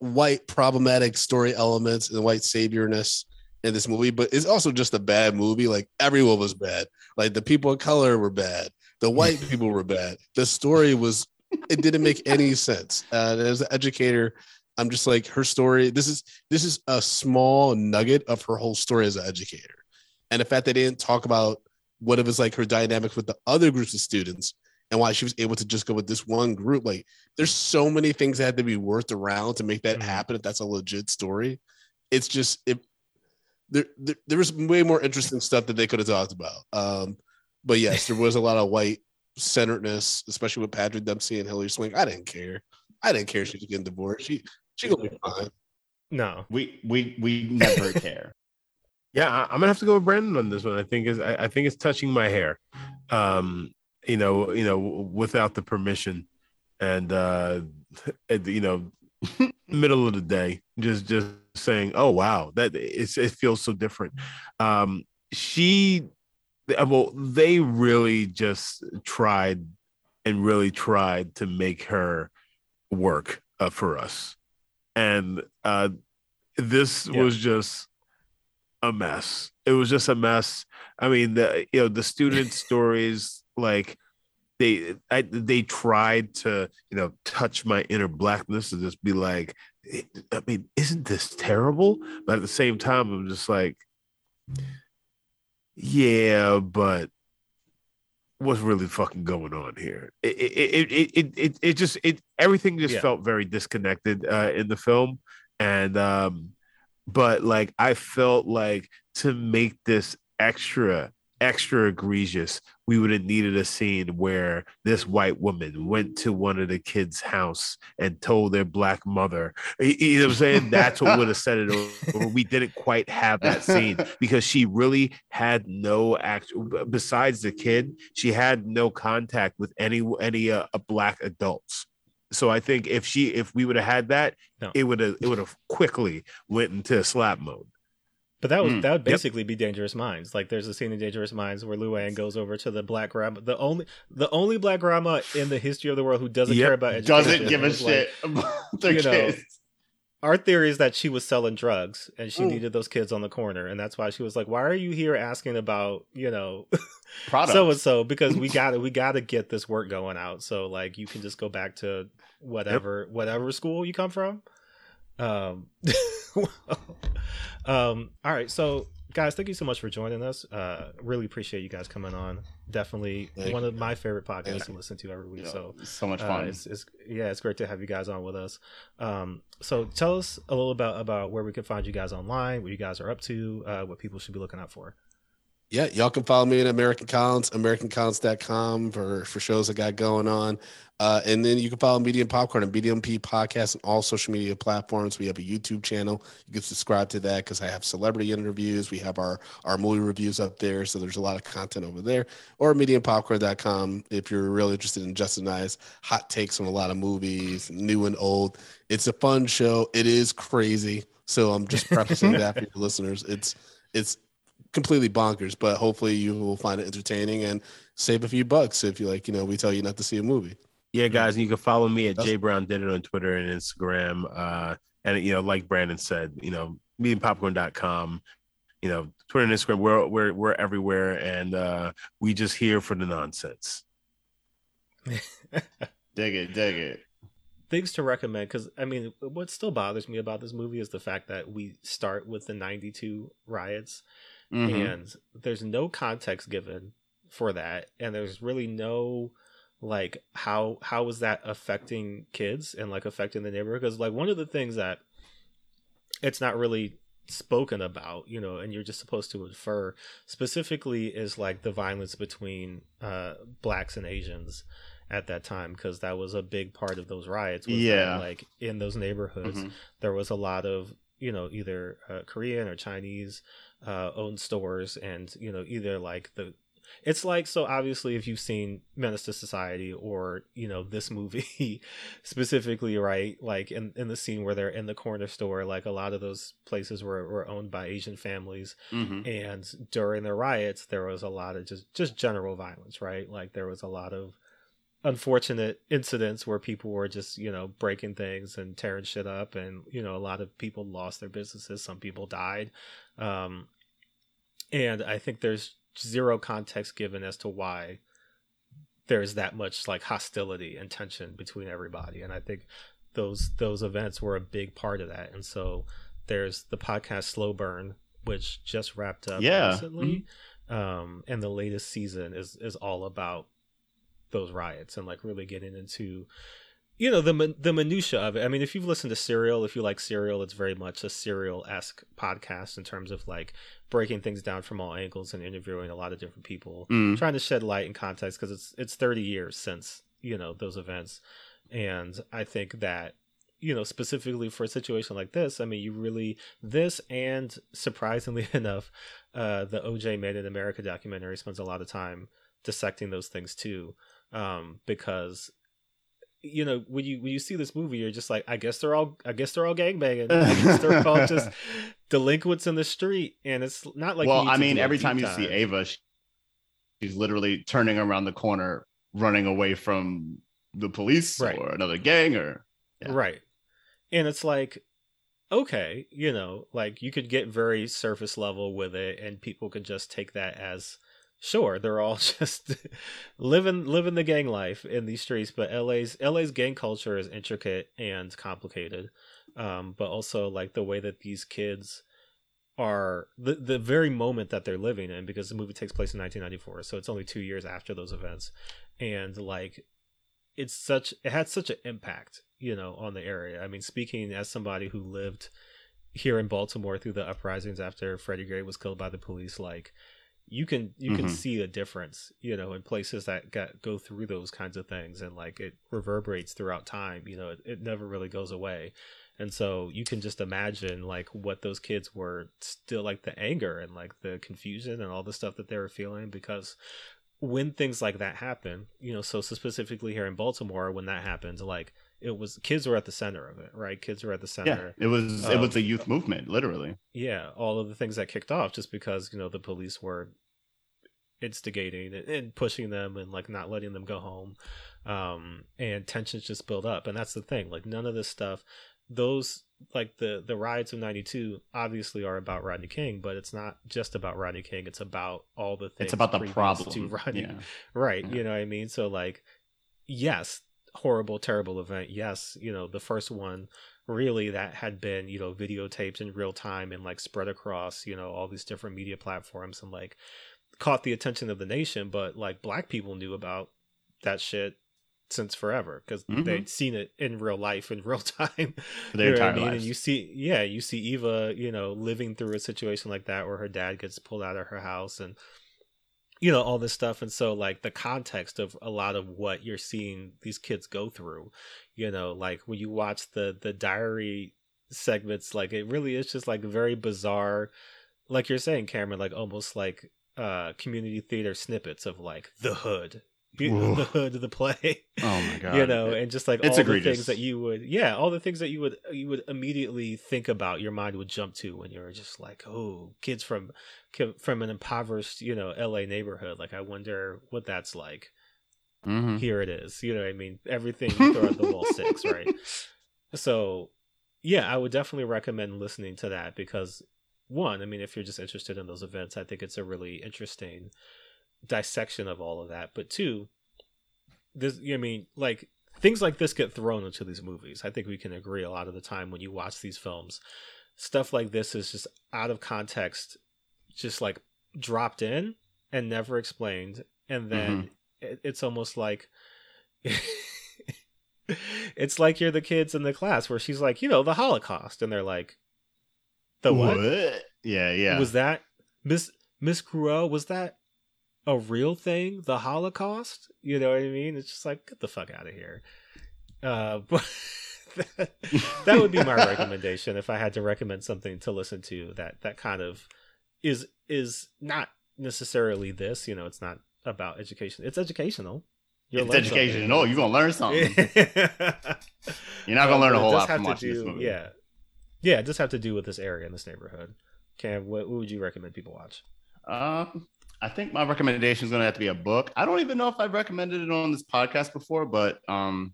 white problematic story elements and white saviorness in this movie, but it's also just a bad movie. Like everyone was bad. Like the people of color were bad. The white people were bad. The story was, it didn't make any sense. Uh, as an educator, I'm just like, her story, this is this is a small nugget of her whole story as an educator. And the fact that they didn't talk about what it was like her dynamics with the other groups of students and why she was able to just go with this one group. Like there's so many things that had to be worked around to make that mm-hmm. happen. If that's a legit story, it's just, it, there, there, there was way more interesting stuff that they could have talked about. Um, but yes, there was a lot of white centeredness, especially with Patrick Dempsey and Hillary Swank. I didn't care. I didn't care if she was getting divorced. She, She gonna be fine. No, we we we never care. Yeah, I, I'm gonna have to go with Brandon on this one. I think is I, I think it's Touching My Hair. Um, you know, you know, without the permission, and uh, you know, middle of the day, just just saying, oh wow, that it's it feels so different. Um, she, well, they really just tried and really tried to make her work uh, for us. And uh, this yeah. was just a mess. It was just a mess. I mean, the you know the student stories, like they I, they tried to you know touch my inner blackness and just be like, I mean, isn't this terrible? But at the same time, I'm just like, yeah, but what's really fucking going on here? It it it it it, it just it everything just yeah. felt very disconnected uh, in the film, and um, but like I felt like to make this extra extra egregious, we would have needed a scene where this white woman went to one of the kids' house and told their black mother. You, you know what I'm saying? That's what would have set it over. We didn't quite have that scene because she really had no actual, besides the kid, she had no contact with any any uh, black adults. So I think if she if we would have had that, no. it would have it would have quickly went into slap mode. But that would mm. that would basically yep. be Dangerous Minds. Like there's a scene in Dangerous Minds where Luann goes over to the black grandma, the only the only black grandma in the history of the world who doesn't yep. care about education, doesn't give a shit like, about their kids. Know, our theory is that she was selling drugs and she Ooh. needed those kids on the corner, and that's why she was like, "Why are you here asking about you know product so and so?" Because we got to we got to get this work going out. So like you can just go back to whatever yep. whatever school you come from. Um, um, all right. So guys, thank you so much for joining us. Uh, really appreciate you guys coming on. Definitely thank one you. of my favorite podcasts to listen to every week. Yo, so, so much fun. Uh, it's, it's, yeah, it's great to have you guys on with us. Um, so tell us a little about, about where we can find you guys online, what you guys are up to, uh, what people should be looking out for. Yeah, y'all can follow me at American Collins, american collins dot com for, for shows I got going on. Uh, and then you can follow Medium Popcorn and B D M P Podcast on all social media platforms. We have a YouTube channel. You can subscribe to that because I have celebrity interviews. We have our, our movie reviews up there, so there's a lot of content over there. Or medium popcorn dot com if you're really interested in Justin and I's hot takes on a lot of movies, new and old. It's a fun show. It is crazy. So I'm just prefacing that for your listeners. It's it's completely bonkers, but hopefully you will find it entertaining and save a few bucks if you like, you know, we tell you not to see a movie. Yeah, guys, you can follow me at J Brown Did It on Twitter and Instagram. Uh, and, you know, like Brandon said, you know, medium popcorn dot com, you know, Twitter and Instagram, we're, we're, we're everywhere. And uh, we just here for the nonsense. Dig it, dig it. Things to recommend, because I mean, what still bothers me about this movie is the fact that we start with the ninety-two riots. Mm-hmm. And there's no context given for that, and there's really no like how how is that affecting kids and like affecting the neighborhood, because like one of the things that it's not really spoken about, you know, and you're just supposed to infer, specifically is like the violence between uh, blacks and Asians at that time, because that was a big part of those riots. Was yeah. That, like in those neighborhoods, mm-hmm. there was a lot of, you know, either uh, Korean or Chinese uh, owned stores, and, you know, either like the, it's like, so obviously if you've seen Menace to Society or, you know, this movie specifically, right, like in, in the scene where they're in the corner store, like a lot of those places were, were owned by Asian families. Mm-hmm. And during the riots, there was a lot of just, just general violence, right? Like there was a lot of unfortunate incidents where people were just, you know, breaking things and tearing shit up. And, you know, a lot of people lost their businesses. Some people died. Um, and I think there's zero context given as to why there's that much like hostility and tension between everybody. And I think those those events were a big part of that. And so there's the podcast Slow Burn, which just wrapped up yeah. recently. Mm-hmm. Um, and the latest season is is all about those riots and like really getting into, you know, the the minutia of it. I mean, if you've listened to Serial, if you like Serial, it's very much a Serial-esque podcast in terms of like breaking things down from all angles and interviewing a lot of different people, mm. trying to shed light and context, because it's it's thirty years since, you know, those events. And I think that, you know, specifically for a situation like this, I mean, you really, this and surprisingly enough, uh, the O J Made in America documentary spends a lot of time dissecting those things too. Um, because, you know, when you when you see this movie, you're just like, I guess they're all, I guess they're all gangbanging. I guess they're all just delinquents in the street, and it's not like. Well, I mean, every time you see Ava, she's literally turning around the corner, running away from the police right. or another gang, or yeah. right. And it's like, okay, you know, like you could get very surface level with it, and people could just take that as. Sure, they're all just living living the gang life in these streets, but L A's L A's gang culture is intricate and complicated. Um, but also like the way that these kids are the the very moment that they're living in, because the movie takes place in nineteen ninety-four, so it's only two years after those events, and like it's such it had such an impact, you know, on the area. I mean, speaking as somebody who lived here in Baltimore through the uprisings after Freddie Gray was killed by the police, like. You can you can mm-hmm. see a difference, you know, in places that got, go through those kinds of things, and like it reverberates throughout time. You know, it, it never really goes away, and so you can just imagine like what those kids were still like the anger and like the confusion and all the stuff that they were feeling, because when things like that happen, you know, so specifically here in Baltimore, when that happened, like it was kids were at the center of it, right? Kids were at the center. Yeah, it was um, it was a youth movement, literally. Yeah, all of the things that kicked off just because, you know, the police were. Instigating and pushing them and like not letting them go home, um and tensions just build up. And that's the thing, like none of this stuff, those like the the riots of ninety-two obviously are about Rodney King, but it's not just about Rodney King, it's about all the things, it's about the problem to Rodney. Yeah. right yeah. You know what I mean? So like, yes, horrible, terrible event, yes, you know, the first one really that had been, you know, videotaped in real time and like spread across, you know, all these different media platforms and like caught the attention of the nation. But like black people knew about that shit since forever, because mm-hmm. they'd seen it in real life in real time their you know entire I mean? Lives. And you see yeah you see Eva, you know, living through a situation like that where her dad gets pulled out of her house and, you know, all this stuff. And so like the context of a lot of what you're seeing these kids go through, you know, like when you watch the the diary segments, like it really is just like very bizarre, like you're saying, Cameron, like almost like uh community theater snippets of like the hood Ooh. the hood of the play. Oh my god. You know, and just like it's all egregious. The things that you would yeah all the things that you would you would immediately think about, your mind would jump to when you're just like, oh, kids from from an impoverished, you know, L A neighborhood, like I wonder what that's like. Mm-hmm. Here it is, you know what I mean? Everything you throw at the wall sticks, right? So yeah, I would definitely recommend listening to that, because one, I mean, if you're just interested in those events, I think it's a really interesting dissection of all of that. But two, this, I mean, like things like this get thrown into these movies. I think we can agree a lot of the time when you watch these films, stuff like this is just out of context, just like dropped in and never explained. And then mm-hmm. it, it's almost like... it's like you're the kids in the class where she's like, you know, the Holocaust. And they're like, The what? what? Yeah, yeah. Was that Miss Miss Gruwell? Was that a real thing? The Holocaust? You know what I mean? It's just like, get the fuck out of here. Uh, but that, that would be my recommendation if I had to recommend something to listen to. That that kind of is is not necessarily this. You know, it's not about education. It's educational. You'll it's educational. Something. Oh, you're gonna learn something. You're not gonna learn a whole lot from watching do, this movie. Yeah. Yeah, it does have to do with this area in this neighborhood. Cam, what, what would you recommend people watch? Um, I think my recommendation is going to have to be a book. I don't even know if I've recommended it on this podcast before, but um,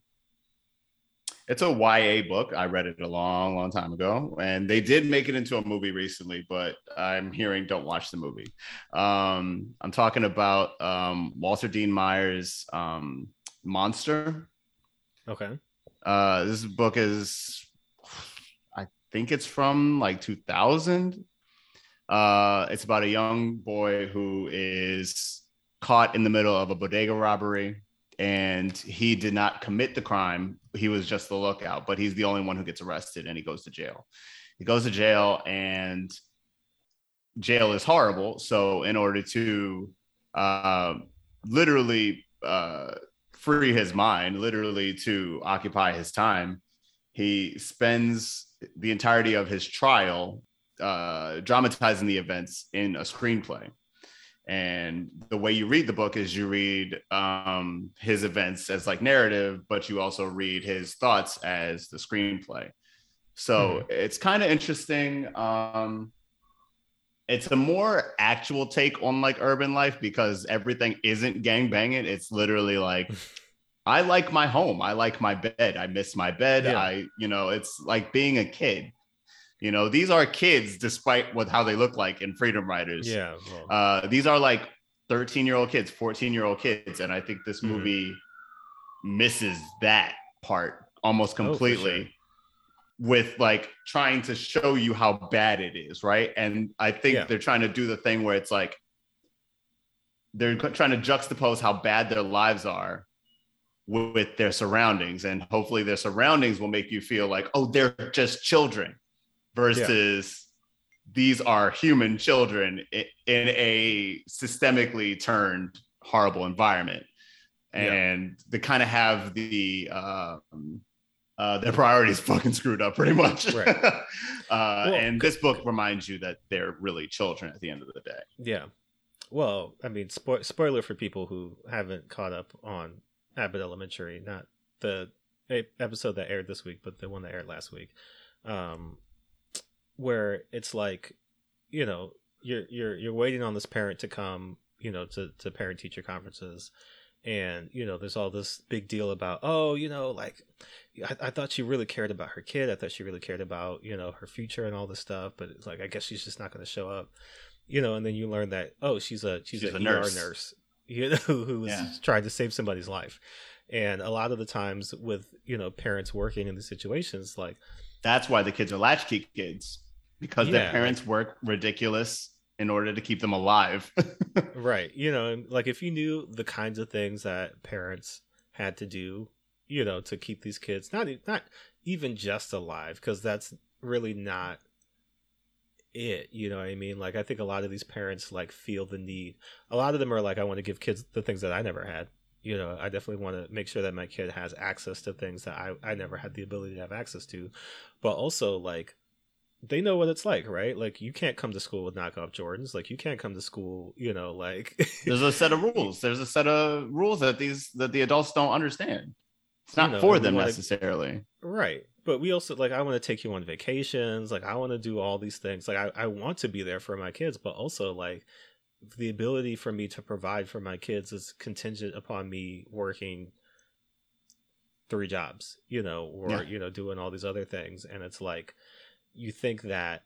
it's a Y A book. I read it a long, long time ago, and they did make it into a movie recently, but I'm hearing don't watch the movie. Um, I'm talking about um, Walter Dean Meyer's um, Monster. Okay. Uh, this book is... I think it's from like two thousand. Uh, it's about a young boy who is caught in the middle of a bodega robbery, and he did not commit the crime. He was just the lookout, but he's the only one who gets arrested, and he goes to jail. He goes to jail, and jail is horrible. So in order to uh, literally uh, free his mind, literally to occupy his time, he spends the entirety of his trial uh dramatizing the events in a screenplay. And the way you read the book is you read um his events as like narrative, but you also read his thoughts as the screenplay. So mm-hmm. It's kind of interesting. Um it's a more actual take on like urban life, because everything isn't gang banging. It's literally like I like my home. I like my bed. I miss my bed. Yeah. I, you know, it's like being a kid. You know, these are kids, despite what how they look like in Freedom Writers. Yeah. Well. Uh, these are like thirteen-year-old kids, fourteen-year-old kids, and I think this movie mm-hmm. misses that part almost completely, oh, sure. with like trying to show you how bad it is, right? And I think yeah. they're trying to do the thing where it's like they're trying to juxtapose how bad their lives are with their surroundings, and hopefully their surroundings will make you feel like, oh, they're just children, versus yeah. these are human children in a systemically turned horrible environment, and yeah. they kind of have the uh, uh, their priorities fucking screwed up pretty much. Right. uh, well, and this book reminds you that they're really children at the end of the day. Yeah. Well, I mean, spo- spoiler for people who haven't caught up on Abbott Elementary, not the episode that aired this week, but the one that aired last week, um, where it's like, you know, you're you're you're waiting on this parent to come, you know, to, to parent teacher conferences, and you know, there's all this big deal about, oh, you know, like I, I thought she really cared about her kid, I thought she really cared about, you know, her future and all this stuff, but it's like I guess she's just not going to show up, you know, and then you learn that oh, she's a she's, she's a, a nurse. E R nurse. You know, who was yeah. trying to save somebody's life. And a lot of the times with, you know, parents working in these situations, like that's why the kids are latchkey kids, because yeah, their parents like, work ridiculous in order to keep them alive. Right. You know, like if you knew the kinds of things that parents had to do, you know, to keep these kids not not even just alive, because that's really not it, you know what I mean? Like I think a lot of these parents like feel the need. A lot of them are like, I want to give kids the things that I never had. You know, I definitely want to make sure that my kid has access to things that I, I never had the ability to have access to. But also like they know what it's like, right? Like you can't come to school with knockoff Jordans. Like you can't come to school, you know, like there's a set of rules. There's a set of rules that these that the adults don't understand. It's not you know, for them like, necessarily. Right. But we also like I want to take you on vacations, like I want to do all these things, like I, I want to be there for my kids, but also like the ability for me to provide for my kids is contingent upon me working three jobs, you know, or yeah. you know, doing all these other things. And it's like you think that,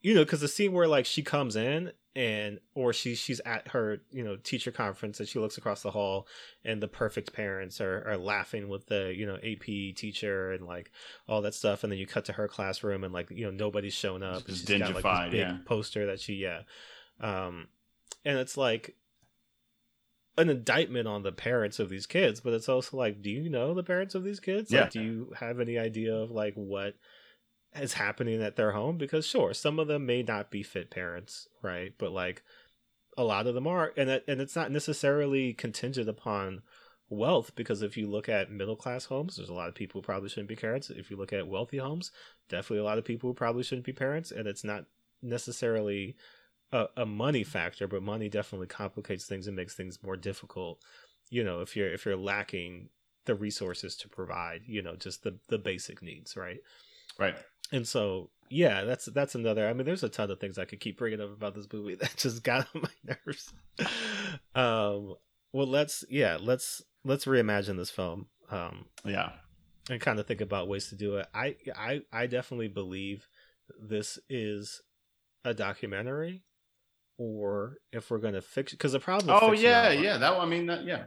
you know, because the scene where like she comes in and or she she's at her, you know, teacher conference and she looks across the hall and the perfect parents are, are laughing with the, you know, A P teacher and like all that stuff. And then you cut to her classroom and like, you know, nobody's shown up. It's and she's got like this big yeah. poster that she, yeah. Um, and it's like an indictment on the parents of these kids, but it's also like, do you know the parents of these kids? Yeah. Like, do you have any idea of like what is happening at their home, because sure, some of them may not be fit parents, right? But like a lot of them are, and that, and it's not necessarily contingent upon wealth, because if you look at middle class homes, there's a lot of people who probably shouldn't be parents. If you look at wealthy homes, definitely a lot of people who probably shouldn't be parents, and it's not necessarily a, a money factor, but money definitely complicates things and makes things more difficult, you know, if you're if you're lacking the resources to provide, you know, just the the basic needs, right? Right. And so, yeah, that's that's another. I mean, there's a ton of things I could keep bringing up about this movie that just got on my nerves. um, well, let's yeah, let's let's reimagine this film. Um, yeah, and kind of think about ways to do it. I I I definitely believe this is a documentary, or if we're going to fiction, because the problem. With oh yeah, yeah. That I mean, that, yeah.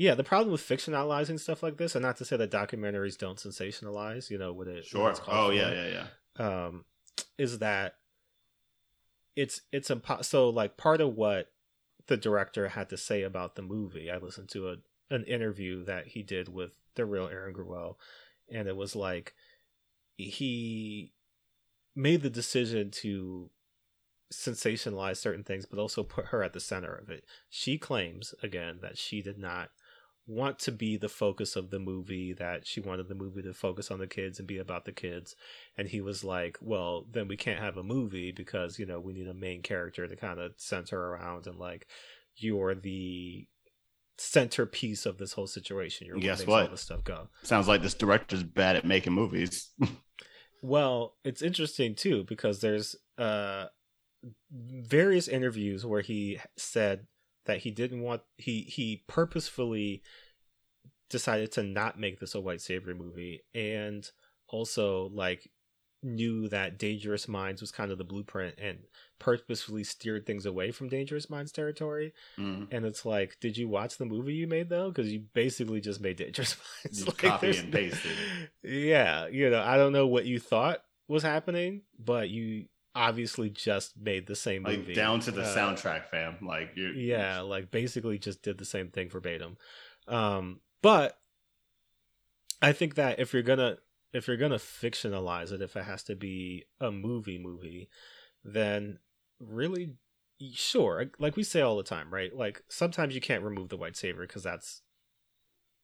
Yeah, the problem with fictionalizing stuff like this, and not to say that documentaries don't sensationalize, you know, what it sure. It's called. Oh yeah, yeah, yeah. Um, is that it's it's impo- so like part of what the director had to say about the movie. I listened to a an interview that he did with the real Erin Gruwell, and it was like he made the decision to sensationalize certain things, but also put her at the center of it. She claims again that she did not want to be the focus of the movie, that she wanted the movie to focus on the kids and be about the kids. And he was like, well, then we can't have a movie, because, you know, we need a main character to kind of center around, and like, you're the centerpiece of this whole situation. You're guess what? All this stuff go. Sounds like this director's bad at making movies. Well, it's interesting too, because there's uh various interviews where he said that he didn't want he he purposefully decided to not make this a white savior movie, and also like knew that Dangerous Minds was kind of the blueprint and purposefully steered things away from Dangerous Minds territory. Mm. And it's like, did you watch the movie you made though? Because you basically just made Dangerous Minds. You like, copy and pasted. Yeah, you know, I don't know what you thought was happening, but you obviously just made the same movie, like down to the uh, soundtrack, fam. Like you, yeah, like basically just did the same thing verbatim. Um, but I think that if you're gonna if you're gonna fictionalize it, if it has to be a movie movie, then really, sure, like we say all the time, right? Like sometimes you can't remove the white savior because that's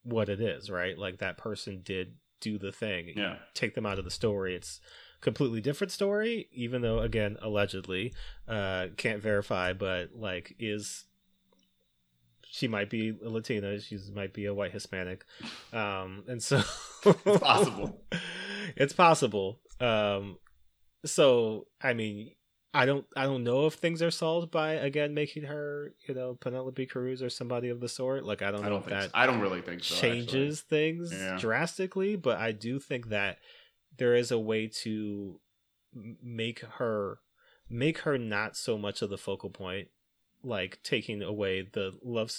what it is, right? Like that person did do the thing. Yeah, you take them out of the story. It's completely different story, even though again allegedly uh can't verify, but like is she might be a Latina, she might be a white Hispanic, um and so it's possible it's possible um so I mean I don't I don't know if things are solved by again making her, you know, Penelope Cruz or somebody of the sort. Like I don't know I don't if that so. I don't really think so, changes actually. Things yeah. drastically, but I do think that there is a way to make her make her not so much of the focal point, like taking away the love,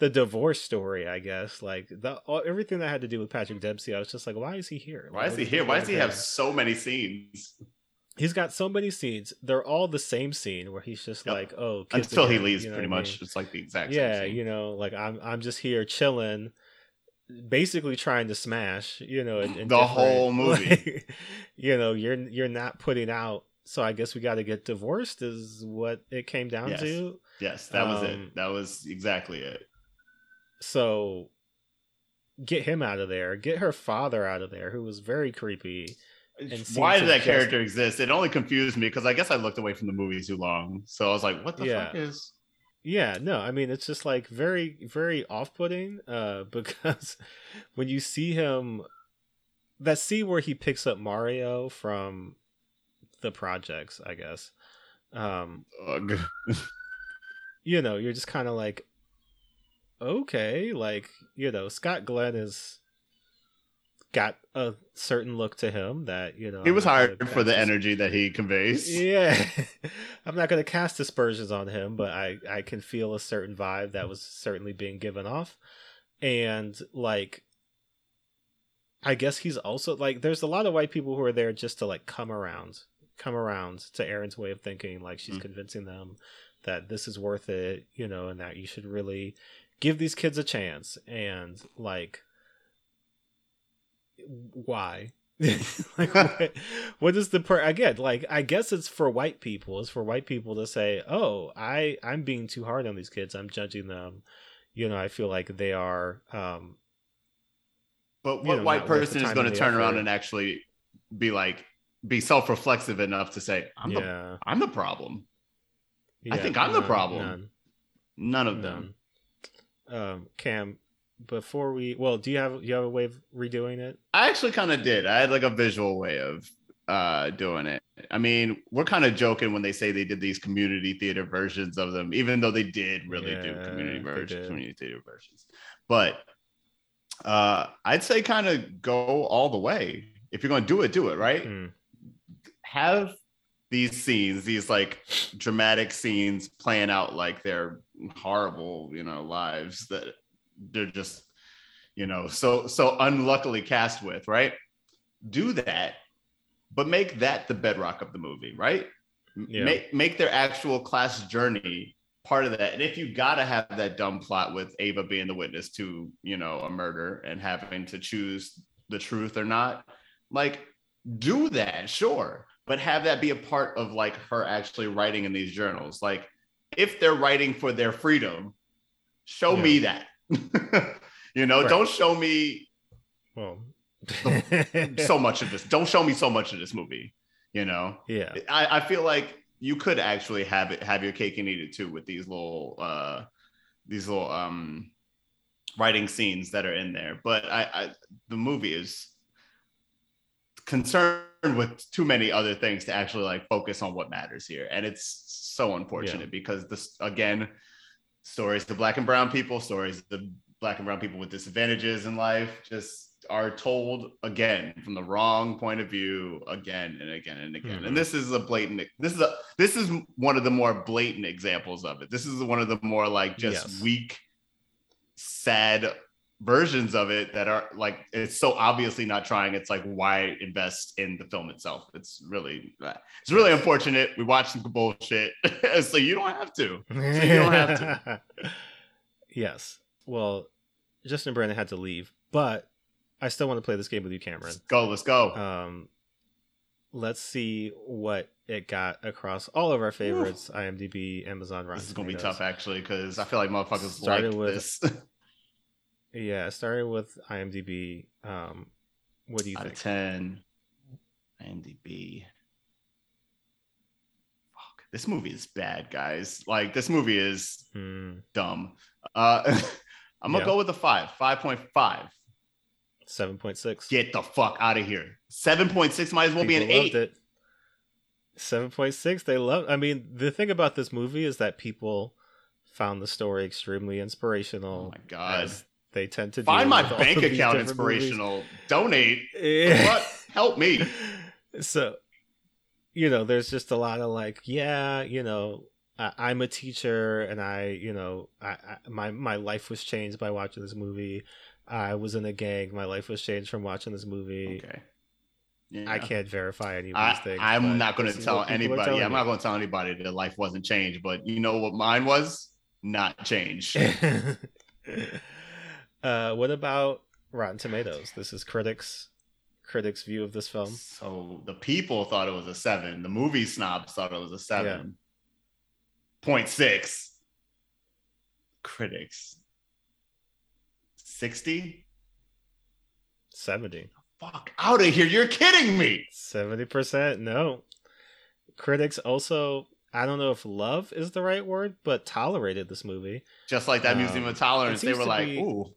the divorce story, I guess, like the all, everything that had to do with Patrick Dempsey. I was just like, why is he here? Why, why is he here? Why does he have so many scenes? He's got so many scenes. They're all the same scene where he's just yep. like, oh, kids until again, he leaves, you know pretty much. I mean? It's like the exact yeah, same scene. You know, like I'm I'm just here chilling. Basically trying to smash, you know, in, in the whole movie, like, you know, you're you're not putting out. So I guess we got to get divorced is what it came down yes. to. Yes, that um, was it. That was exactly it. So get him out of there. Get her father out of there, who was very creepy. And why did that character exist? It only confused me because I guess I looked away from the movie too long. So I was like, what the yeah. fuck is... Yeah, no, I mean, it's just like very, very off-putting uh, because when you see him, that scene where he picks up Mario from the projects, I guess, um, you know, you're just kind of like, okay, like, you know, Scott Glenn is got a certain look to him that, you know, he was hired for the energy that he conveys. Yeah. I'm not going to cast aspersions on him, but I, I can feel a certain vibe that was certainly being given off. And like, I guess he's also like, there's a lot of white people who are there just to like come around, come around to Erin's way of thinking. Like she's mm. convincing them that this is worth it, you know, and that you should really give these kids a chance. And like, why Like, what, what is the per- again? Like, I guess it's for white people. It's for white people to say, "Oh, I, I'm being too hard on these kids. I'm judging them. You know, I feel like they are." Um, but what you know, white person is going to turn around and actually be like, be self-reflexive enough to say, "I'm yeah. the, I'm the problem. Yeah, I think I'm none, the problem." None, none of none. them. Um, Cam. Before we, well, do you have you have a way of redoing it? I actually kind of did. I had like a visual way of uh, doing it. I mean, we're kind of joking when they say they did these community theater versions of them, even though they did really yeah, do community versions, community theater versions. But uh, I'd say kind of go all the way. If you're going to do it, do it right. Mm. Have these scenes, these like dramatic scenes, playing out like they're horrible, you know, lives that. They're just, you know, so so unluckily cast with, right? Do that, but make that the bedrock of the movie, right? Yeah. Make make their actual class journey part of that. And if you gotta have that dumb plot with Ava being the witness to, you know, a murder and having to choose the truth or not, like do that, sure, but have that be a part of like her actually writing in these journals. Like if they're writing for their freedom, show yeah. me that. You know, right. Don't show me well so much of this. Don't show me so much of this movie. You know, yeah. I, I feel like you could actually have it, have your cake and eat it too with these little, uh, these little um, writing scenes that are in there. But I, I, the movie is concerned with too many other things to actually like focus on what matters here, and it's so unfortunate yeah. because this again. Stories to black and brown people, stories to black and brown people with disadvantages in life just are told again from the wrong point of view again and again and again. Mm-hmm. And this is a blatant, this is a, this is one of the more blatant examples of it. This is one of the more like just yes. weak, sad versions of it that are like, it's so obviously not trying. It's like, why invest in the film itself? It's really, it's really unfortunate. We watched some bullshit. so you don't have to. So you don't have to. Yes. Well, Justin and Brandon had to leave, but I still want to play this game with you, Cameron. Let's go. Let's go. Um, let's see what it got across all of our favorites. Ooh. IMDb, Amazon, Rotten This is going to be tough actually, because I feel like motherfuckers started like with this. Yeah, starting with IMDb. Um, what do you out think? Of ten, IMDb. Fuck, this movie is bad, guys. Like this movie is mm. dumb. Uh, I'm gonna yeah. go with a five, five point five, seven point six. Get the fuck out of here. Seven point six might as well people be an eight. It. Seven point six. They love. I mean, the thing about this movie is that people found the story extremely inspirational. Oh my god. They tend to find my bank account inspirational movies. Donate yeah. help me. So you know there's just a lot of like yeah you know I, I'm a teacher and I you know I, I my my life was changed by watching this movie. I was in a gang, my life was changed from watching this movie. Okay. Yeah. I can't verify any of these I, things. I'm not going to tell anybody. Yeah, I'm not going to tell anybody that life wasn't changed, but you know what mine was? Not changed. Uh, what about Rotten Tomatoes? This is critics, critics' view of this film. So the people thought it was a seven. The movie snobs thought it was a seven. Yeah. Point six. Critics. sixty? seventy. Fuck out of here. You're kidding me. seventy percent. No. Critics also, I don't know if love is the right word, but tolerated this movie. Just like that um, Museum of Tolerance. They were like, be... ooh,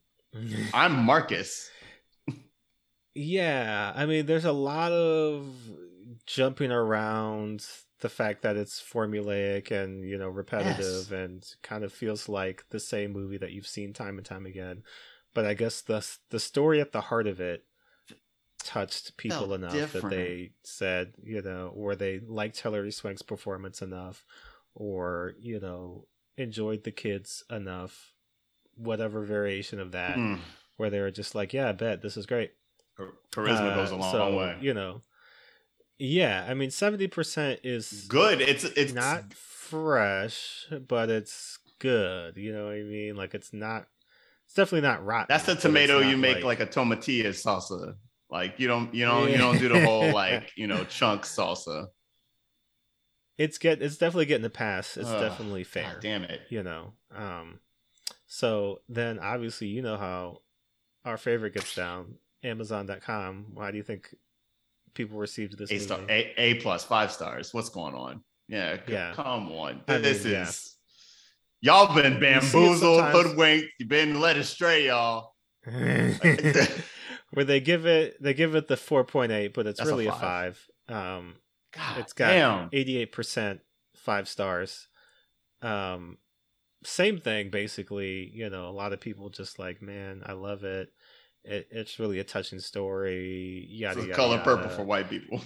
I'm Marcus. Yeah. I mean, there's a lot of jumping around the fact that it's formulaic and, you know, repetitive yes. and kind of feels like the same movie that you've seen time and time again. But I guess the the story at the heart of it touched people felt enough different. That they said, you know, or they liked Hillary Swank's performance enough, or, you know, enjoyed the kids enough, whatever variation of that, mm. where they were just like, yeah, I bet this is great. Charisma uh, goes a long, so, long way. You know, yeah, I mean, seventy percent is good. It's, it's not fresh, but it's good. You know what I mean? Like, it's not, it's definitely not rotten. That's the tomato you make like, like a tomatillo salsa. Like you don't, you know, yeah. you don't do the whole like, you know, chunk salsa. It's get, it's definitely getting the pass. It's Ugh, definitely fair. God damn it, you know. Um, so then obviously you know how our favorite gets down. Amazon dot com. Why do you think people received this? A star, a, a plus, five stars. What's going on? Yeah, c- yeah. Come on, I this mean, is yeah. y'all been bamboozled, hoodwinked. You've been led astray, y'all. Where they give it, they give it the four point eight, but it's That's really a five. A five. Um, God, it's got damn. eighty-eight percent five stars. Um, same thing, basically. You know, a lot of people just like, man, I love it. It, it's really a touching story. Yada, so the yada, color yada. Purple for white people.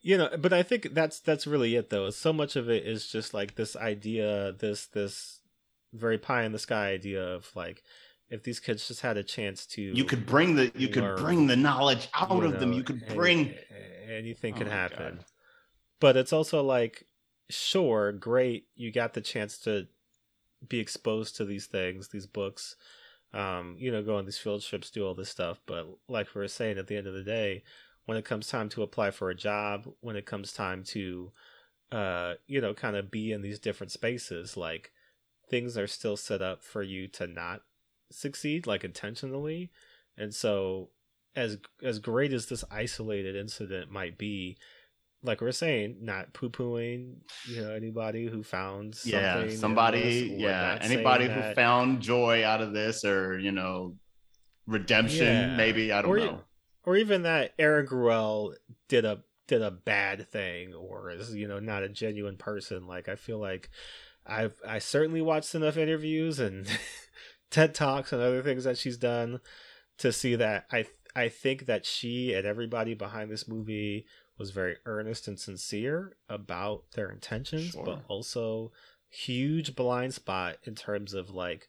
You know, but I think that's that's really it, though. So much of it is just like this idea, this this very pie in the sky idea of like, if these kids just had a chance to, you could bring the you learn, could bring the knowledge out you know, of them. You could bring any, anything oh could happen. God. But it's also like, sure, great, you got the chance to be exposed to these things, these books, um, you know, go on these field trips, do all this stuff. But like we were saying, at the end of the day, when it comes time to apply for a job, when it comes time to, uh, you know, kind of be in these different spaces, like things are still set up for you to not succeed, like intentionally. And so as, as great as this isolated incident might be, like we're saying, not poo-pooing, you know, anybody who found something. Yeah, somebody, yeah, anybody who that. found joy out of this, or, you know, redemption, yeah. maybe, I don't or, know. Or even that Erin Gruwell did a did a bad thing, or is, you know, not a genuine person. Like, I feel like I've I certainly watched enough interviews and TED Talks and other things that she's done to see that I I think that she and everybody behind this movie was very earnest and sincere about their intentions, sure. but also huge blind spot in terms of like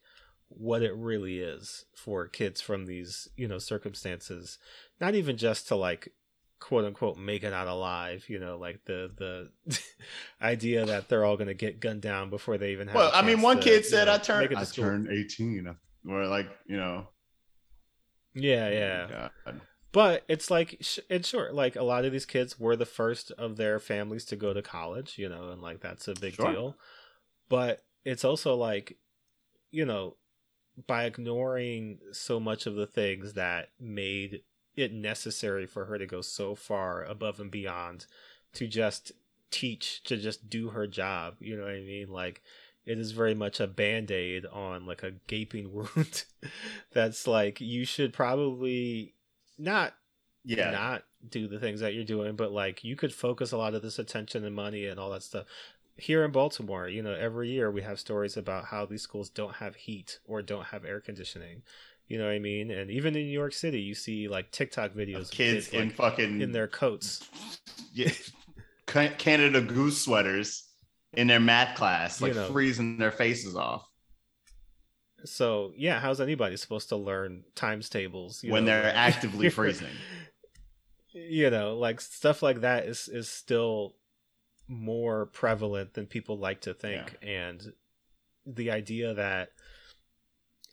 what it really is for kids from these, you know, circumstances, not even just to like, quote unquote, make it out alive, you know, like the, the idea that they're all going to get gunned down before they even have. Well, I mean, one to, kid said, know, I turned, I turned eighteen or like, you know. Yeah. Yeah. God. But it's like, and sure, like a lot of these kids were the first of their families to go to college, you know, and like that's a big sure. deal. But it's also like, you know, by ignoring so much of the things that made it necessary for her to go so far above and beyond to just teach, to just do her job, you know what I mean? Like, it is very much a Band-Aid on like a gaping wound that's like, you should probably not yeah not do the things that you're doing, but like you could focus a lot of this attention and money and all that stuff. Here in Baltimore, you know, every year we have stories about how these schools don't have heat or don't have air conditioning, you know what I mean? And even in New York City, you see like TikTok videos of kids, of kids in like, fucking in their coats, yeah, Canada Goose sweaters in their math class, like you know, freezing their faces off. So, yeah, how's anybody supposed to learn times tables when know? They're actively freezing? You know, like stuff like that is, is still more prevalent than people like to think. Yeah. And the idea that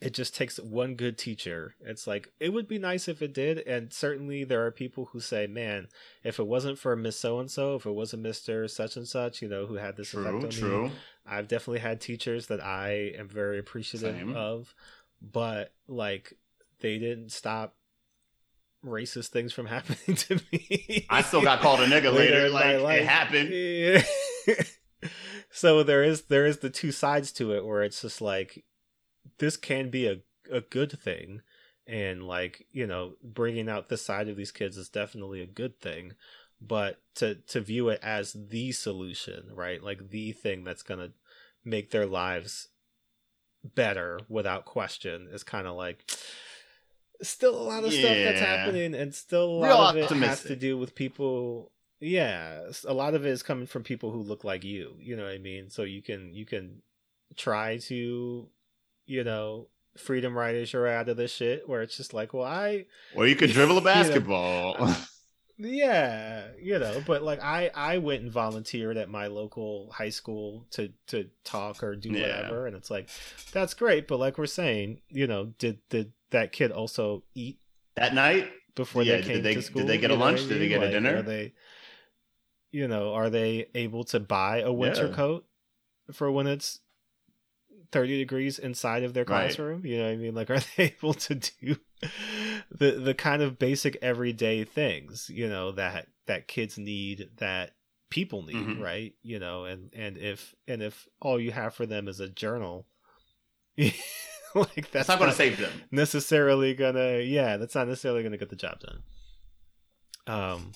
it just takes one good teacher. It's like, it would be nice if it did. And certainly there are people who say, man, if it wasn't for Miss So-and-so, if it wasn't Mister Such-and-Such, you know, who had this true, effect on true. me. I've definitely had teachers that I am very appreciative Same. of, but like they didn't stop racist things from happening to me. I still got called a nigga later. later like it happened. Yeah. So there is, there is the two sides to it where it's just like, this can be a, a good thing. And like, you know, bringing out the side of these kids is definitely a good thing, but to, to view it as the solution, right? Like the thing that's going to make their lives better without question is kind of like still a lot of yeah. stuff that's happening, and still a lot Real of it optimistic. has to do with people. Yeah. A lot of it is coming from people who look like you, you know what I mean? So you can, you can try to, you know, freedom writers are out of this shit where it's just like, well, I, well, you could dribble a basketball. You know, yeah. You know, but like I, I went and volunteered at my local high school to, to talk or do whatever. Yeah. And it's like, that's great. But like we're saying, you know, did, did that kid also eat that night before yeah, they came did they, to school? Did they get a you lunch? Know, did they get like, a dinner? Are they, you know, are they able to buy a winter yeah. coat for when it's thirty degrees inside of their classroom? Right. You know what I mean? Like, are they able to do the the kind of basic everyday things, you know, that that kids need, that people need, mm-hmm. right? You know, and and if and if all you have for them is a journal, like that's not, not going to save them necessarily. Gonna yeah, that's not necessarily going to get the job done. Um,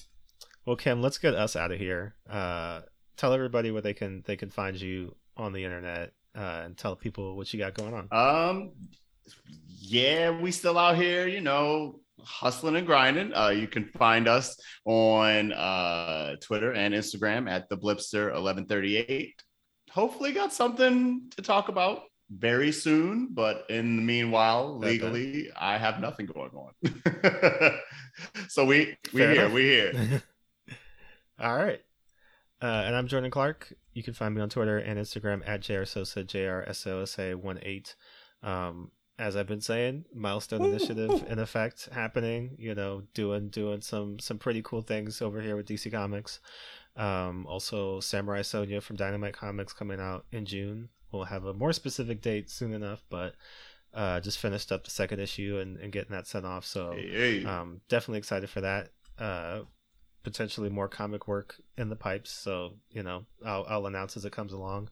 well, Kim, let's get us out of here. Uh, tell everybody where they can they can find you on the internet, uh, and tell people what you got going on. Um, yeah, we still out here, you know, hustling and grinding. Uh, you can find us on uh Twitter and Instagram at the Blipster eleven thirty-eight. Hopefully, got something to talk about very soon, but in the meanwhile, legally, okay. I have nothing going on. So we we Fair here, enough. we here. All right, uh, and I'm Jordan Clark. You can find me on Twitter and Instagram at J R Sosa, J R S O S A one eight. Um, as I've been saying, milestone ooh, initiative ooh. in effect happening. You know, doing doing some some pretty cool things over here with D C Comics. Um, also, Samurai Sonya from Dynamite Comics coming out in June. We'll have a more specific date soon enough, but uh, just finished up the second issue and, and getting that sent off. So hey, hey. Um, definitely excited for that. Uh, potentially more comic work in the pipes. So, you know, I'll, I'll announce as it comes along.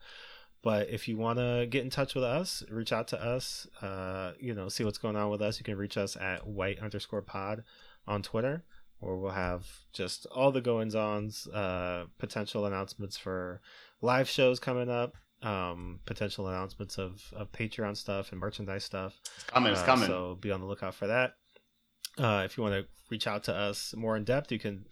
But if you want to get in touch with us, reach out to us, uh, you know, see what's going on with us. You can reach us at white underscore pod on Twitter, or we'll have just all the goings-ons, uh, potential announcements for live shows coming up. Um, potential announcements of, of Patreon stuff and merchandise stuff. It's coming, it's uh, coming. So be on the lookout for that. Uh, if you want to reach out to us more in depth, you can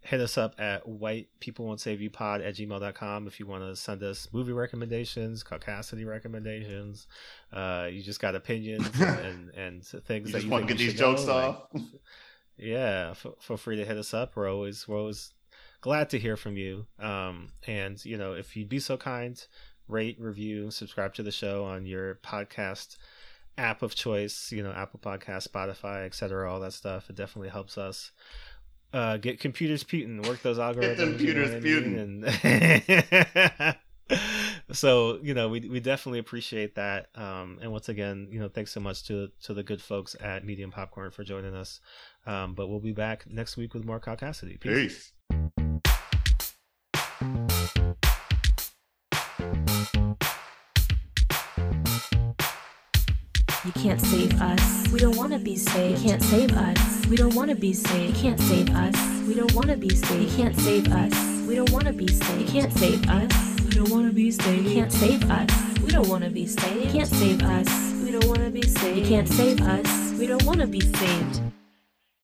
hit us up at white people won't save you pod at gmail dot com if you want to send us movie recommendations, caucasity recommendations. Uh, you just got opinions and, and things you that you want to get these jokes off. Like, yeah, f- feel free to hit us up. We're always, we're always glad to hear from you. Um, and, you know, if you'd be so kind, rate, review, subscribe to the show on your podcast app of choice, you know, Apple Podcasts, Spotify, et cetera, all that stuff. It definitely helps us. Uh, get computers putin', work those algorithms. Get them computers you know putin'. And so, you know, we we definitely appreciate that. Um, and once again, you know, thanks so much to to the good folks at Medium Popcorn for joining us. Um, but we'll be back next week with more caucasity. Peace. Peace. You can't save us. We don't want to be saved. You can't save us. We don't want to be saved. You can't save us. We don't want to be saved. You can't save us. We don't want to be saved. You can't save us. We don't want to be saved. You can't save us. We don't want to be saved. You can't save us. We don't want to be saved. You can't save us. We don't want to be saved.